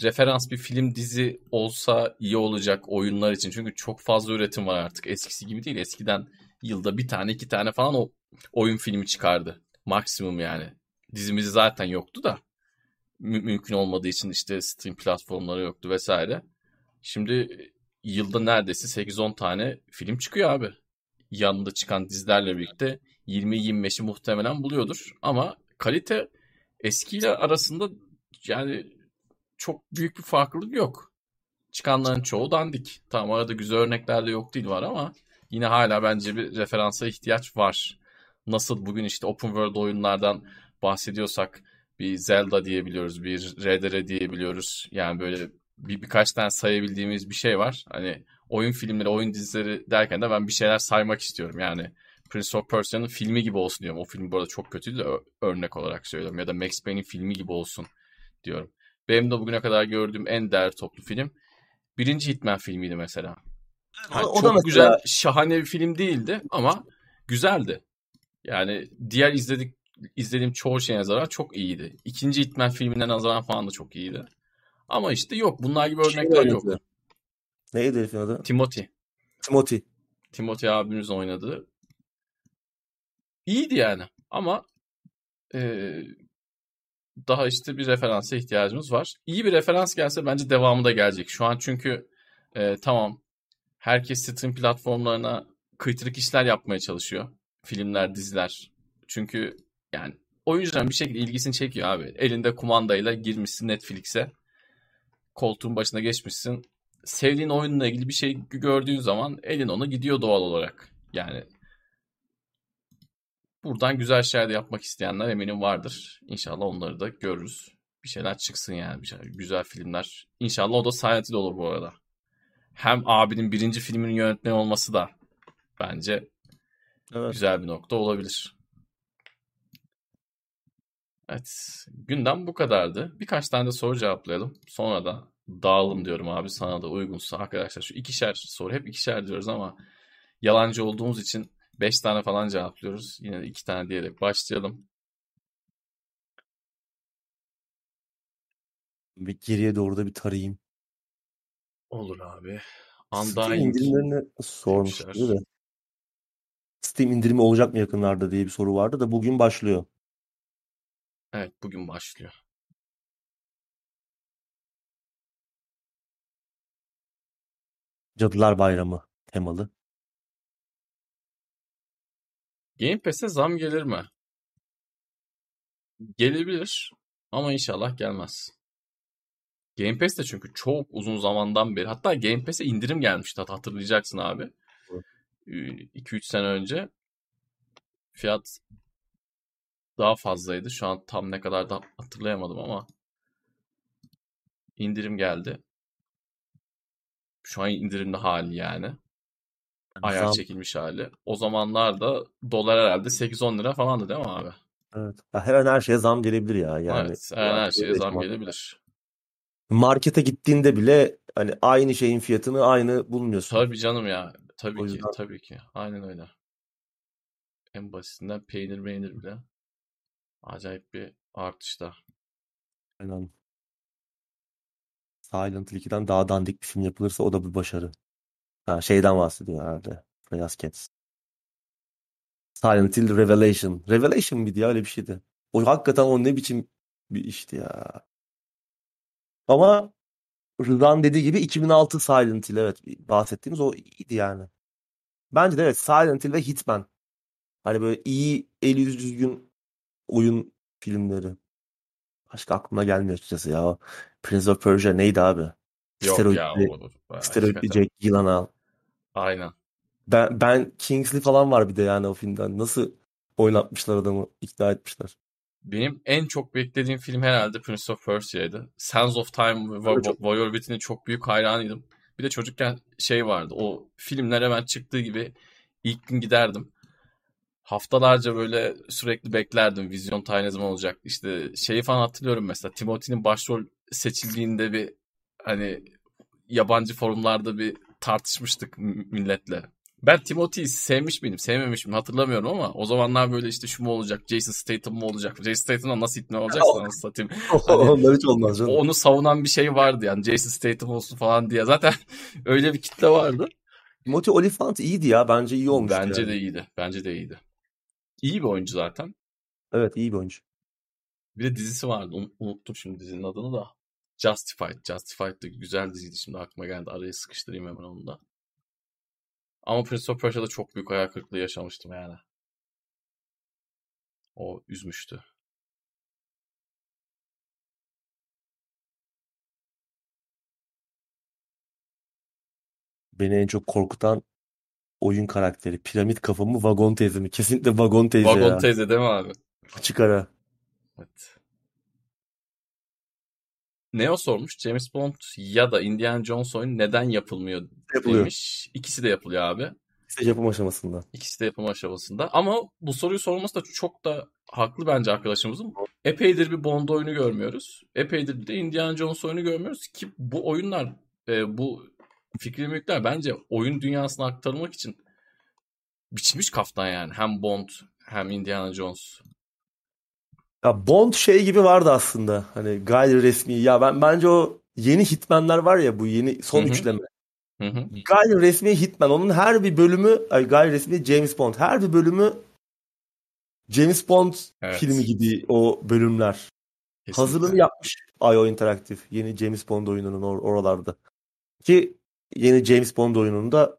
referans bir film dizi olsa iyi olacak oyunlar için. Çünkü çok fazla üretim var artık. Eskisi gibi değil. Eskiden yılda 1-2 tane falan o oyun filmi çıkardı. Maksimum yani. Dizimiz zaten yoktu da. Mümkün olmadığı için işte stream platformları yoktu vesaire. Şimdi yılda neredeyse 8-10 tane film çıkıyor abi. Yanında çıkan dizilerle birlikte 20-25'i muhtemelen buluyordur. Ama kalite eskiyle arasında yani çok büyük bir farklılık yok. Çıkanların çoğu dandik. Tamam arada güzel örnekler de yok değil var ama yine hala bence bir referansa ihtiyaç var. Nasıl bugün işte open world oyunlardan bahsediyorsak bir Zelda diyebiliyoruz, bir RDR diyebiliyoruz. Yani böyle birkaç tane sayabildiğimiz bir şey var. Hani oyun filmleri, oyun dizileri derken de ben bir şeyler saymak istiyorum yani. Prince of Persia'nın filmi gibi olsun diyorum. O film bu arada çok kötüydü de örnek olarak söylüyorum. Ya da Max Payne'in filmi gibi olsun diyorum. Benim de bugüne kadar gördüğüm en değerli toplu film 1. Hitman filmiydi mesela. Yani o da çok güzel, mesela şahane bir film değildi ama güzeldi. Yani diğer izlediğim çoğu şeye nazaran çok iyiydi. 2. Hitman filminden nazaran falan da çok iyiydi. Ama işte yok. Bunlar gibi örnekler yok. Neydi herifin adı? Timothy. Timothy abimiz oynadı. İyiydi yani ama daha işte bir referansa ihtiyacımız var. İyi bir referans gelse bence devamı da gelecek. Şu an çünkü tamam herkes stream platformlarına kıytırık işler yapmaya çalışıyor. Filmler, diziler. Çünkü yani oyuncuların bir şekilde ilgisini çekiyor abi. Elinde kumandayla girmişsin Netflix'e. Koltuğun başına geçmişsin. Sevdiğin oyunla ilgili bir şey gördüğün zaman elin ona gidiyor doğal olarak. Yani buradan güzel şeyler de yapmak isteyenler eminim vardır. İnşallah onları da görürüz. Bir şeyler çıksın yani. Bir şeyler, güzel filmler. İnşallah o da Silent Hill olur bu arada. Hem abinin 1. filminin yönetmeni olması da bence evet, güzel bir nokta olabilir. Evet. Gündem bu kadardı. Birkaç tane de soru cevaplayalım. Sonra da dağılım diyorum abi. Sana da uygunsa arkadaşlar. Şu 2'şer soru. Hep 2'şer diyoruz ama yalancı olduğumuz için 5 tane falan cevaplıyoruz. Yine 2 tane diyerek başlayalım. Bir geriye doğru da bir tarayayım. Olur abi. Steam indirimlerini sormuştu da. Steam indirimi olacak mı yakınlarda diye bir soru vardı da bugün başlıyor. Evet bugün başlıyor. Cadılar Bayramı temalı. Game Pass'e zam gelir mi? Gelebilir ama inşallah gelmez. Game Pass'te çünkü çok uzun zamandan beri, hatta Game Pass'e indirim gelmişti hatırlayacaksın abi. 2-3 sene önce fiyat daha fazlaydı. Şu an tam ne kadar da hatırlayamadım ama indirim geldi. Şu an indirimli hali yani. Ayar çekilmiş hali. O zamanlarda dolar herhalde 8-10 lira falandı değil mi abi? Evet. Ya her an her şeye zam gelebilir ya. Yani. Evet. Her şeye zam gelebilir. Markete gittiğinde bile hani aynı şeyin fiyatını aynı bulmuyorsun. Tabii canım ya. Tabii o ki. Yüzden... Tabii ki. Aynen öyle. En basitinden peynir bile. Acayip bir artışta. Aynen. Silent Hill 2'den daha dandik bir film yapılırsa o da bir başarı. Ha, şeyden bahsediyor herhalde. Playas Cats. Silent Hill Revelation. Revelation miydi ya, öyle bir şeydi. O hakikaten o ne biçim bir işti ya. Ama Rıdvan dediği gibi 2006 Silent Hill, evet bahsettiğimiz o iyiydi yani. Bence de evet, Silent Hill ve Hitman. Hani böyle iyi, el yüz düzgün oyun filmleri. Başka aklıma gelmiyor açıkçası ya. Prince of Persia neydi abi? Yok steroidli Jack Gyllenhaal. Aynen. Ben Kingsley falan var bir de yani o filmden. Nasıl oynatmışlar adamı, ikna etmişler. Benim en çok beklediğim film herhalde Prince of Persia'ydı. Sands of Time ve Warrior Within'in çok büyük hayranıydım. Bir de çocukken şey vardı. O filmler hemen çıktığı gibi ilk gün giderdim. Haftalarca böyle sürekli beklerdim. Vizyon tayin ne zaman olacak? İşte şeyi falan hatırlıyorum mesela. Timothy'nin başrol seçildiğinde bir hani yabancı forumlarda bir tartışmıştık milletle. Ben Timothy'yi sevmiş miydim, sevmemiş miyim hatırlamıyorum ama o zamanlar böyle işte şu mu olacak, Jason Statham mı olacak, Jason Statham'dan nasıl ikna olacaksın, nasıl satayım. Onlar hiç olmaz canım. Onu savunan bir şey vardı yani, Jason Statham olsun falan diye. Zaten öyle bir kitle vardı. Timothy Olyphant iyiydi ya, bence iyi olmuştu. Bence yani. de iyiydi. İyi bir oyuncu zaten. Evet, iyi bir oyuncu. Bir de dizisi vardı, unuttum şimdi dizinin adını da. Justified de güzel diziydi, şimdi aklıma geldi. Araya sıkıştırayım hemen onu da. Ama Prince of Persia'da çok büyük hayal kırıklığı yaşamıştım yani. O üzmüştü. Beni en çok korkutan oyun karakteri. Piramit kafa mı, Vagon teyze mi? Kesinlikle Vagon teyze. Vagon teyze değil mi abi? Açık ara. Evet. Neo sormuş, James Bond ya da Indiana Jones oyunu neden yapılmıyor demiş. İkisi de yapılıyor abi. İkisi de yapım aşamasında. Ama bu soruyu sorulması da çok da haklı bence arkadaşımızın. Epeydir bir Bond oyunu görmüyoruz. Epeydir bir de Indiana Jones oyunu görmüyoruz ki bu oyunlar, bu fikri mülkler bence oyun dünyasına aktarılmak için biçilmiş kaftan yani. Hem Bond hem Indiana Jones. Ya Bond şey gibi vardı aslında. Hani gayri resmi. Ya bence o yeni Hitman'lar var ya, bu yeni son üçleme. Hı-hı. Gayri resmi Hitman. Onun her bir bölümü, gayri resmi James Bond. Her bir bölümü James Bond filmi gibi o bölümler. Kesinlikle. Hazırlığını yapmış IO Interactive. Yeni James Bond oyununun oralarda. Ki yeni James Bond oyununda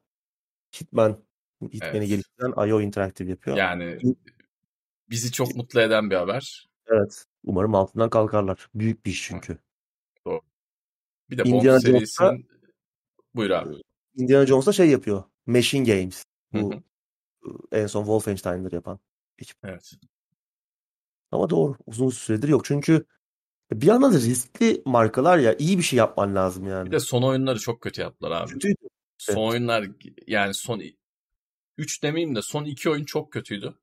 Hitman'ı geliştiren IO Interactive yapıyor. Yani bizi çok mutlu eden bir haber. Evet. Umarım altından kalkarlar. Büyük bir iş çünkü. Hı. Doğru. Bir de Bond serisinin... Buyur abi. Indiana Jones'da şey yapıyor. Machine Games. Bu en son Wolfenstein'leri yapan ekip. Evet. Ama doğru. Uzun süredir yok. Çünkü bir yandan da riskli markalar ya. İyi bir şey yapman lazım yani. Bir de son oyunları çok kötü yaptılar abi. Kötüydü. Son oyunlar yani son 3 demeyeyim de son 2 oyun çok kötüydü.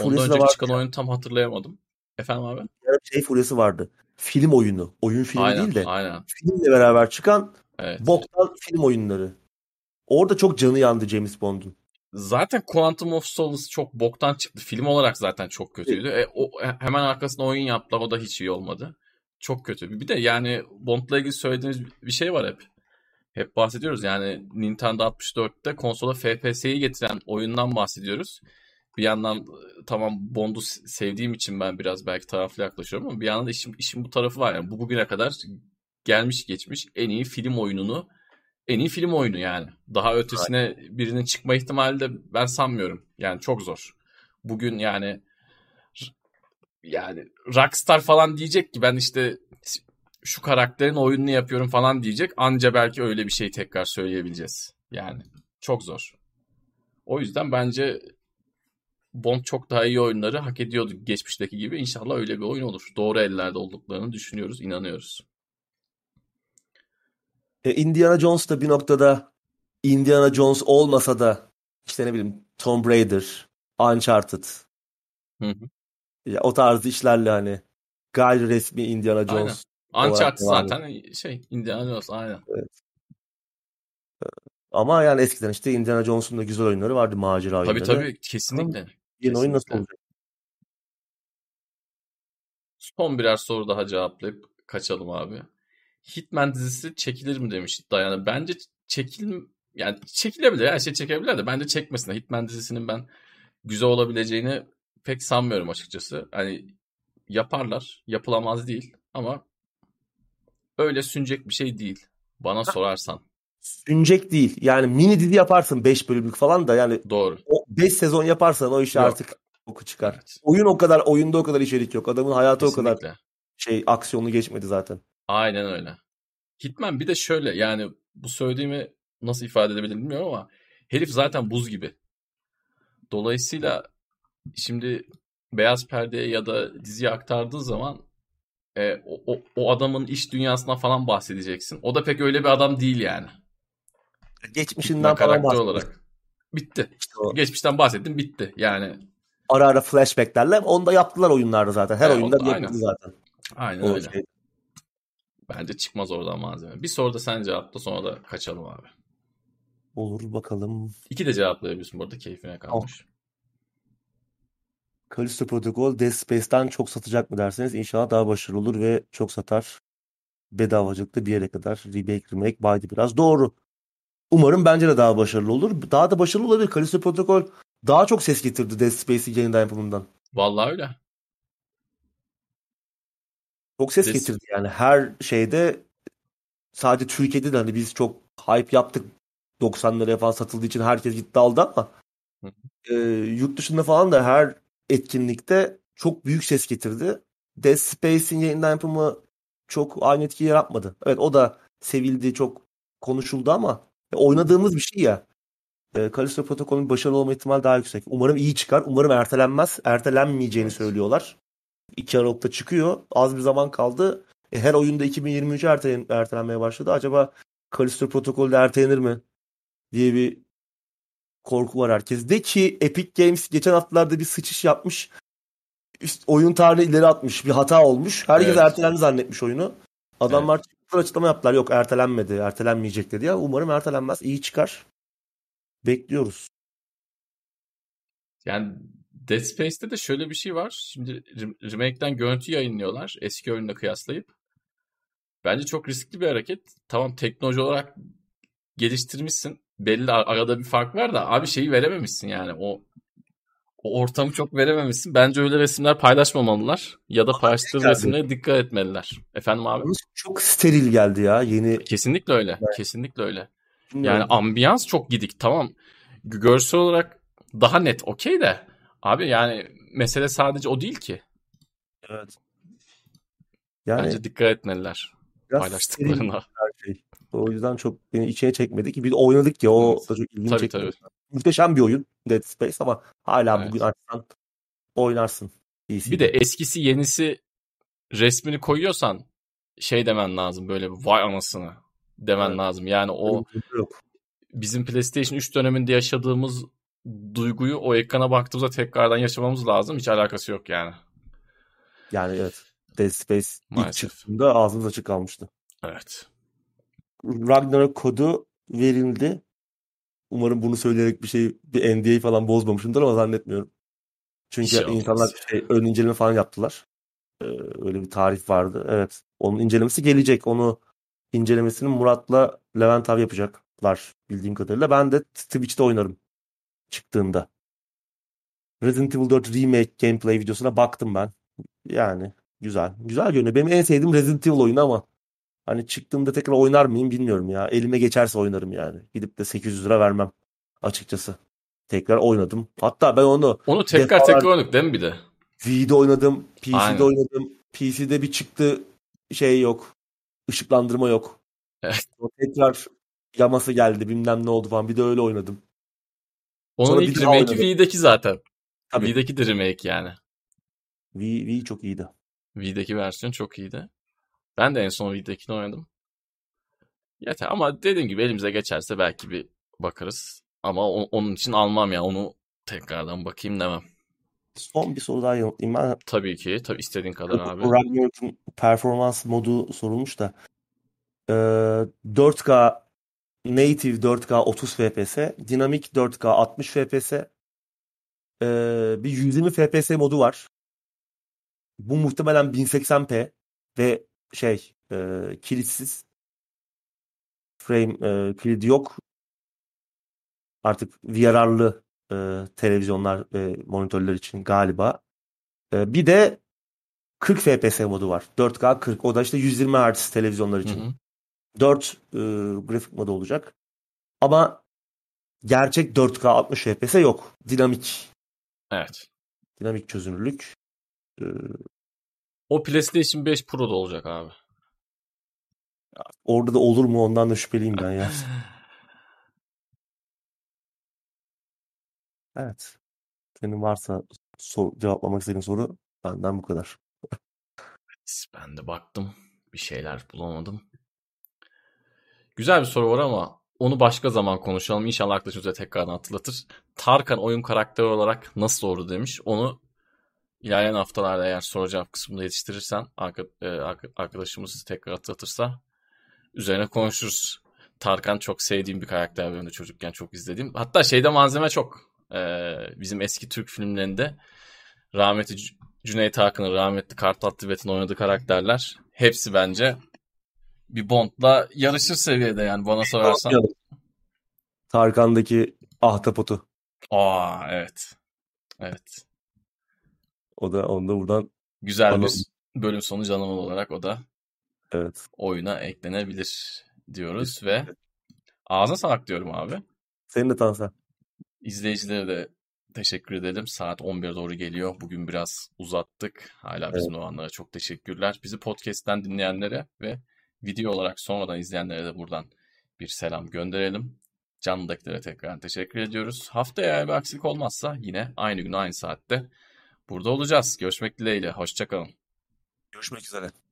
Ondan önceki çıkan oyunu tam hatırlayamadım. Efendim abi? Şey furyası vardı. Film oyunu. Oyun filmi aynen, değil de. Aynen. Filmle beraber çıkan boktan film oyunları. Orada çok canı yandı James Bond'un. Zaten Quantum of Solace çok boktan çıktı. Film olarak zaten çok kötüydü. Evet. Hemen arkasına oyun yaptılar. O da hiç iyi olmadı. Çok kötü. Bir de yani Bond'la ilgili söylediğimiz bir şey var hep. Hep bahsediyoruz. Yani Nintendo 64'te konsola FPS'yi getiren oyundan bahsediyoruz. Bir yandan tamam Bond'u sevdiğim için ben biraz belki taraflı yaklaşıyorum ama bir yandan işin bu tarafı var yani. Bu bugüne kadar gelmiş geçmiş en iyi film oyunu yani. Daha ötesine birinin çıkma ihtimali de ben sanmıyorum. Yani çok zor. Bugün yani Rockstar falan diyecek ki ben işte şu karakterin oyununu yapıyorum falan diyecek. Anca belki öyle bir şey tekrar söyleyebileceğiz. Yani çok zor. O yüzden bence Bond çok daha iyi oyunları hak ediyordu geçmişteki gibi. İnşallah öyle bir oyun olur. Doğru ellerde olduklarını düşünüyoruz, inanıyoruz. Indiana Jones da bir noktada Indiana Jones olmasa da işte ne bileyim Tomb Raider, Uncharted. Hı. Ya, o tarz işlerle hani gayri resmi Indiana Jones. Aynen. Uncharted zaten Indiana Jones aynen. Evet. Ama yani eskiden işte Indiana Jones'un da güzel oyunları vardı, macera oyunları. Tabii kesinlikle. Yeni kesinlikle. Oyun nasıl olacak? Son birer soru daha cevaplayıp kaçalım abi. Hitman dizisi çekilir mi demiş Dayana. Bence çekilebilir. Her şey çekebilir de bence çekmesin. Hitman dizisinin ben güzel olabileceğini pek sanmıyorum açıkçası. Hani yaparlar. Yapılamaz değil. Ama öyle sünecek bir şey değil. Bana sorarsan. Sünecek değil. Yani mini dizi yaparsın 5 bölümlük falan da yani. Doğru. 5 sezon yaparsan o işi artık oku çıkar. Evet. Oyunda o kadar içerik yok. Adamın hayatı kesinlikle. O kadar aksiyonlu geçmedi zaten. Aynen öyle. Hitman bir de şöyle yani bu söylediğimi nasıl ifade edebilirim bilmiyorum ama herif zaten buz gibi. Dolayısıyla şimdi beyaz perdeye ya da diziye aktardığı zaman o adamın iş dünyasına falan bahsedeceksin. O da pek öyle bir adam değil yani. Geçmişinden falan bahsediyor. Bitti. İşte geçmişten bahsettim bitti yani. Ara flashbacklerle onu da yaptılar oyunlarda zaten. Her oyunda da yapıldı zaten. Aynen o öyle. Bence çıkmaz oradan malzeme. Bir soru da sen cevapla sonra da kaçalım abi. Olur bakalım. 2 de cevaplayabiliyorsun bu arada keyfine kalmış. Callisto Protocol Dead Space'ten çok satacak mı derseniz inşallah daha başarılı olur ve çok satar. Bedavacılıkta bir yere kadar remake baydı biraz. Doğru. Umarım bence de daha başarılı olur. Daha da başarılı olabilir. Callisto Protocol daha çok ses getirdi Dead Space'in yeniden yapımından. Vallahi öyle. Çok ses getirdi yani her şeyde sadece Türkiye'de de hani biz çok hype yaptık 90'lara falan satıldığı için herkes gitti aldı ama yurt dışında falan da her etkinlikte çok büyük ses getirdi. Dead Space'in yeniden yapımı çok aynı etkiyi yaratmadı. Evet o da sevildi çok konuşuldu ama oynadığımız bir şey ya. Callisto Protocol'un başarılı olma ihtimali daha yüksek. Umarım iyi çıkar. Umarım ertelenmez. Ertelenmeyeceğini söylüyorlar. 2 Aralık'ta çıkıyor. Az bir zaman kaldı. Her oyunda 2023'e ertelenmeye başladı. Acaba Callisto Protocol'da ertelenir mi? Diye bir korku var herkeste ki Epic Games geçen haftalarda bir sıçış yapmış. Oyun tarihini ileri atmış. Bir hata olmuş. Herkes ertelendi zannetmiş oyunu. Adamlar açıklama yaptılar. Yok ertelenmedi. Ertelenmeyecek dedi ya. Umarım ertelenmez. İyi çıkar. Bekliyoruz. Yani Dead Space'te de şöyle bir şey var. Şimdi remake'den görüntü yayınlıyorlar. Eski oyunla kıyaslayıp. Bence çok riskli bir hareket. Tamam teknoloji olarak geliştirmişsin. Belli arada bir fark var da abi şeyi verememişsin yani. O ortamı çok verememişsin. Bence öyle resimler paylaşmamalılar. Ya da paylaştığı resimlere dikkat etmeliler. Efendim abi. Çok steril geldi ya. Yeni. Kesinlikle öyle. Evet. Kesinlikle öyle. Yani ambiyans çok gidik tamam. Görsel olarak daha net okey de. Abi yani mesele sadece o değil ki. Evet. Yani bence dikkat etmeliler. Paylaştıklarına. O yüzden çok beni içine çekmedi ki. Biz oynadık ya o da çok ilgimi çekti. Tabii. Muhteşem bir oyun Dead Space ama hala bugün açsan oynarsın. İyisi. Bir de eskisi yenisi resmini koyuyorsan demen lazım böyle bir vay anasını demen lazım. Yani o bizim PlayStation 3 döneminde yaşadığımız duyguyu o ekrana baktığımızda tekrardan yaşamamız lazım. Hiç alakası yok yani. Yani evet. Dead Space maalesef. İlk çıktığında ağzımız açık kalmıştı. Evet. Ragnarok kodu verildi. Umarım bunu söyleyerek bir NDA falan bozmamışımdır ama zannetmiyorum. Çünkü insanlar ön inceleme falan yaptılar. Öyle bir tarif vardı. Evet. Onun incelemesi gelecek. Onu incelemesini Murat'la Levent abi yapacaklar bildiğim kadarıyla. Ben de Twitch'te oynarım. Çıktığında. Resident Evil 4 Remake gameplay videosuna baktım ben. Yani güzel. Güzel görünüyor. Benim en sevdiğim Resident Evil oyunu ama hani çıktığımda tekrar oynar mıyım bilmiyorum ya. Elime geçerse oynarım yani. Gidip de 800 lira vermem açıkçası. Tekrar oynadım. Hatta ben onu tekrar oynadık değil mi bir de? V'de oynadım. PC'de oynadım. PC'de bir çıktı yok. Işıklandırma yok. Evet. Tekrar yaması geldi bilmem ne oldu falan. Bir de öyle oynadım. Onun sonra ilk remake'i V'deki zaten. Tabii. V'deki de remake yani. V çok iyiydi. V'deki versiyon çok iyiydi. Ben de en son V'dekini oynadım. Yeter ama dediğim gibi elimize geçerse belki bir bakarız. Ama onun için almam ya. Onu tekrardan bakayım demem. Son bir soru daha yanıtlayayım ben. Tabii ki. Tabii istediğin kadar abi. Ragnarok'un performans modu sorulmuş da. 4K native 4K 30 FPS, dinamik 4K 60 FPS, bir 120 FPS modu var. Bu muhtemelen 1080p ve kilitsiz. Frame kilidi yok. Artık VR'lı televizyonlar ve monitörler için galiba. Bir de 40 FPS modu var. 4K 40. O da işte 120 Hz televizyonlar için. Hı hı. 4 grafik modu olacak. Ama gerçek 4K 60 FPS yok. Dinamik. Evet. Dinamik çözünürlük. O PlayStation 5 Pro'da olacak abi. Orada da olur mu? Ondan da şüpheliyim ben ya. Evet. Senin varsa cevaplamak istediğin soru benden bu kadar. Ben de baktım. Bir şeyler bulamadım. Güzel bir soru var ama onu başka zaman konuşalım. İnşallah arkadaşımıza tekrardan hatırlatır. Tarkan oyun karakteri olarak nasıl oldu demiş. Onu ilerleyen haftalarda eğer soru cevap kısmında yetiştirirsen arkadaşımız tekrar hatırlatırsa üzerine konuşuruz. Tarkan çok sevdiğim bir karakter, benim de çocukken çok izlediğim. Hatta malzeme çok. Bizim eski Türk filmlerinde rahmetli Cüneyt Arkın'ın, rahmetli Kartal Tibet'in oynadığı karakterler hepsi bence bir Bond'la yarışır seviyede yani, bana sorarsan. Tarkan'daki ahtapotu. Aa evet. Evet. O da onda buradan güzel bir bölüm sonu canavar olarak o da evet, oyuna eklenebilir diyoruz ve ağzına sağlık diyorum abi. Senin de Tansel. İzleyicilere de teşekkür edelim. Saat 11'e doğru geliyor. Bugün biraz uzattık. Hala bizim olanlara çok teşekkürler. Bizi podcast'ten dinleyenlere ve video olarak sonradan izleyenlere de buradan bir selam gönderelim. Canlıdakilere tekrar teşekkür ediyoruz. Haftaya bir aksilik olmazsa yine aynı gün aynı saatte burada olacağız. Görüşmek dileğiyle. Hoşçakalın. Görüşmek üzere.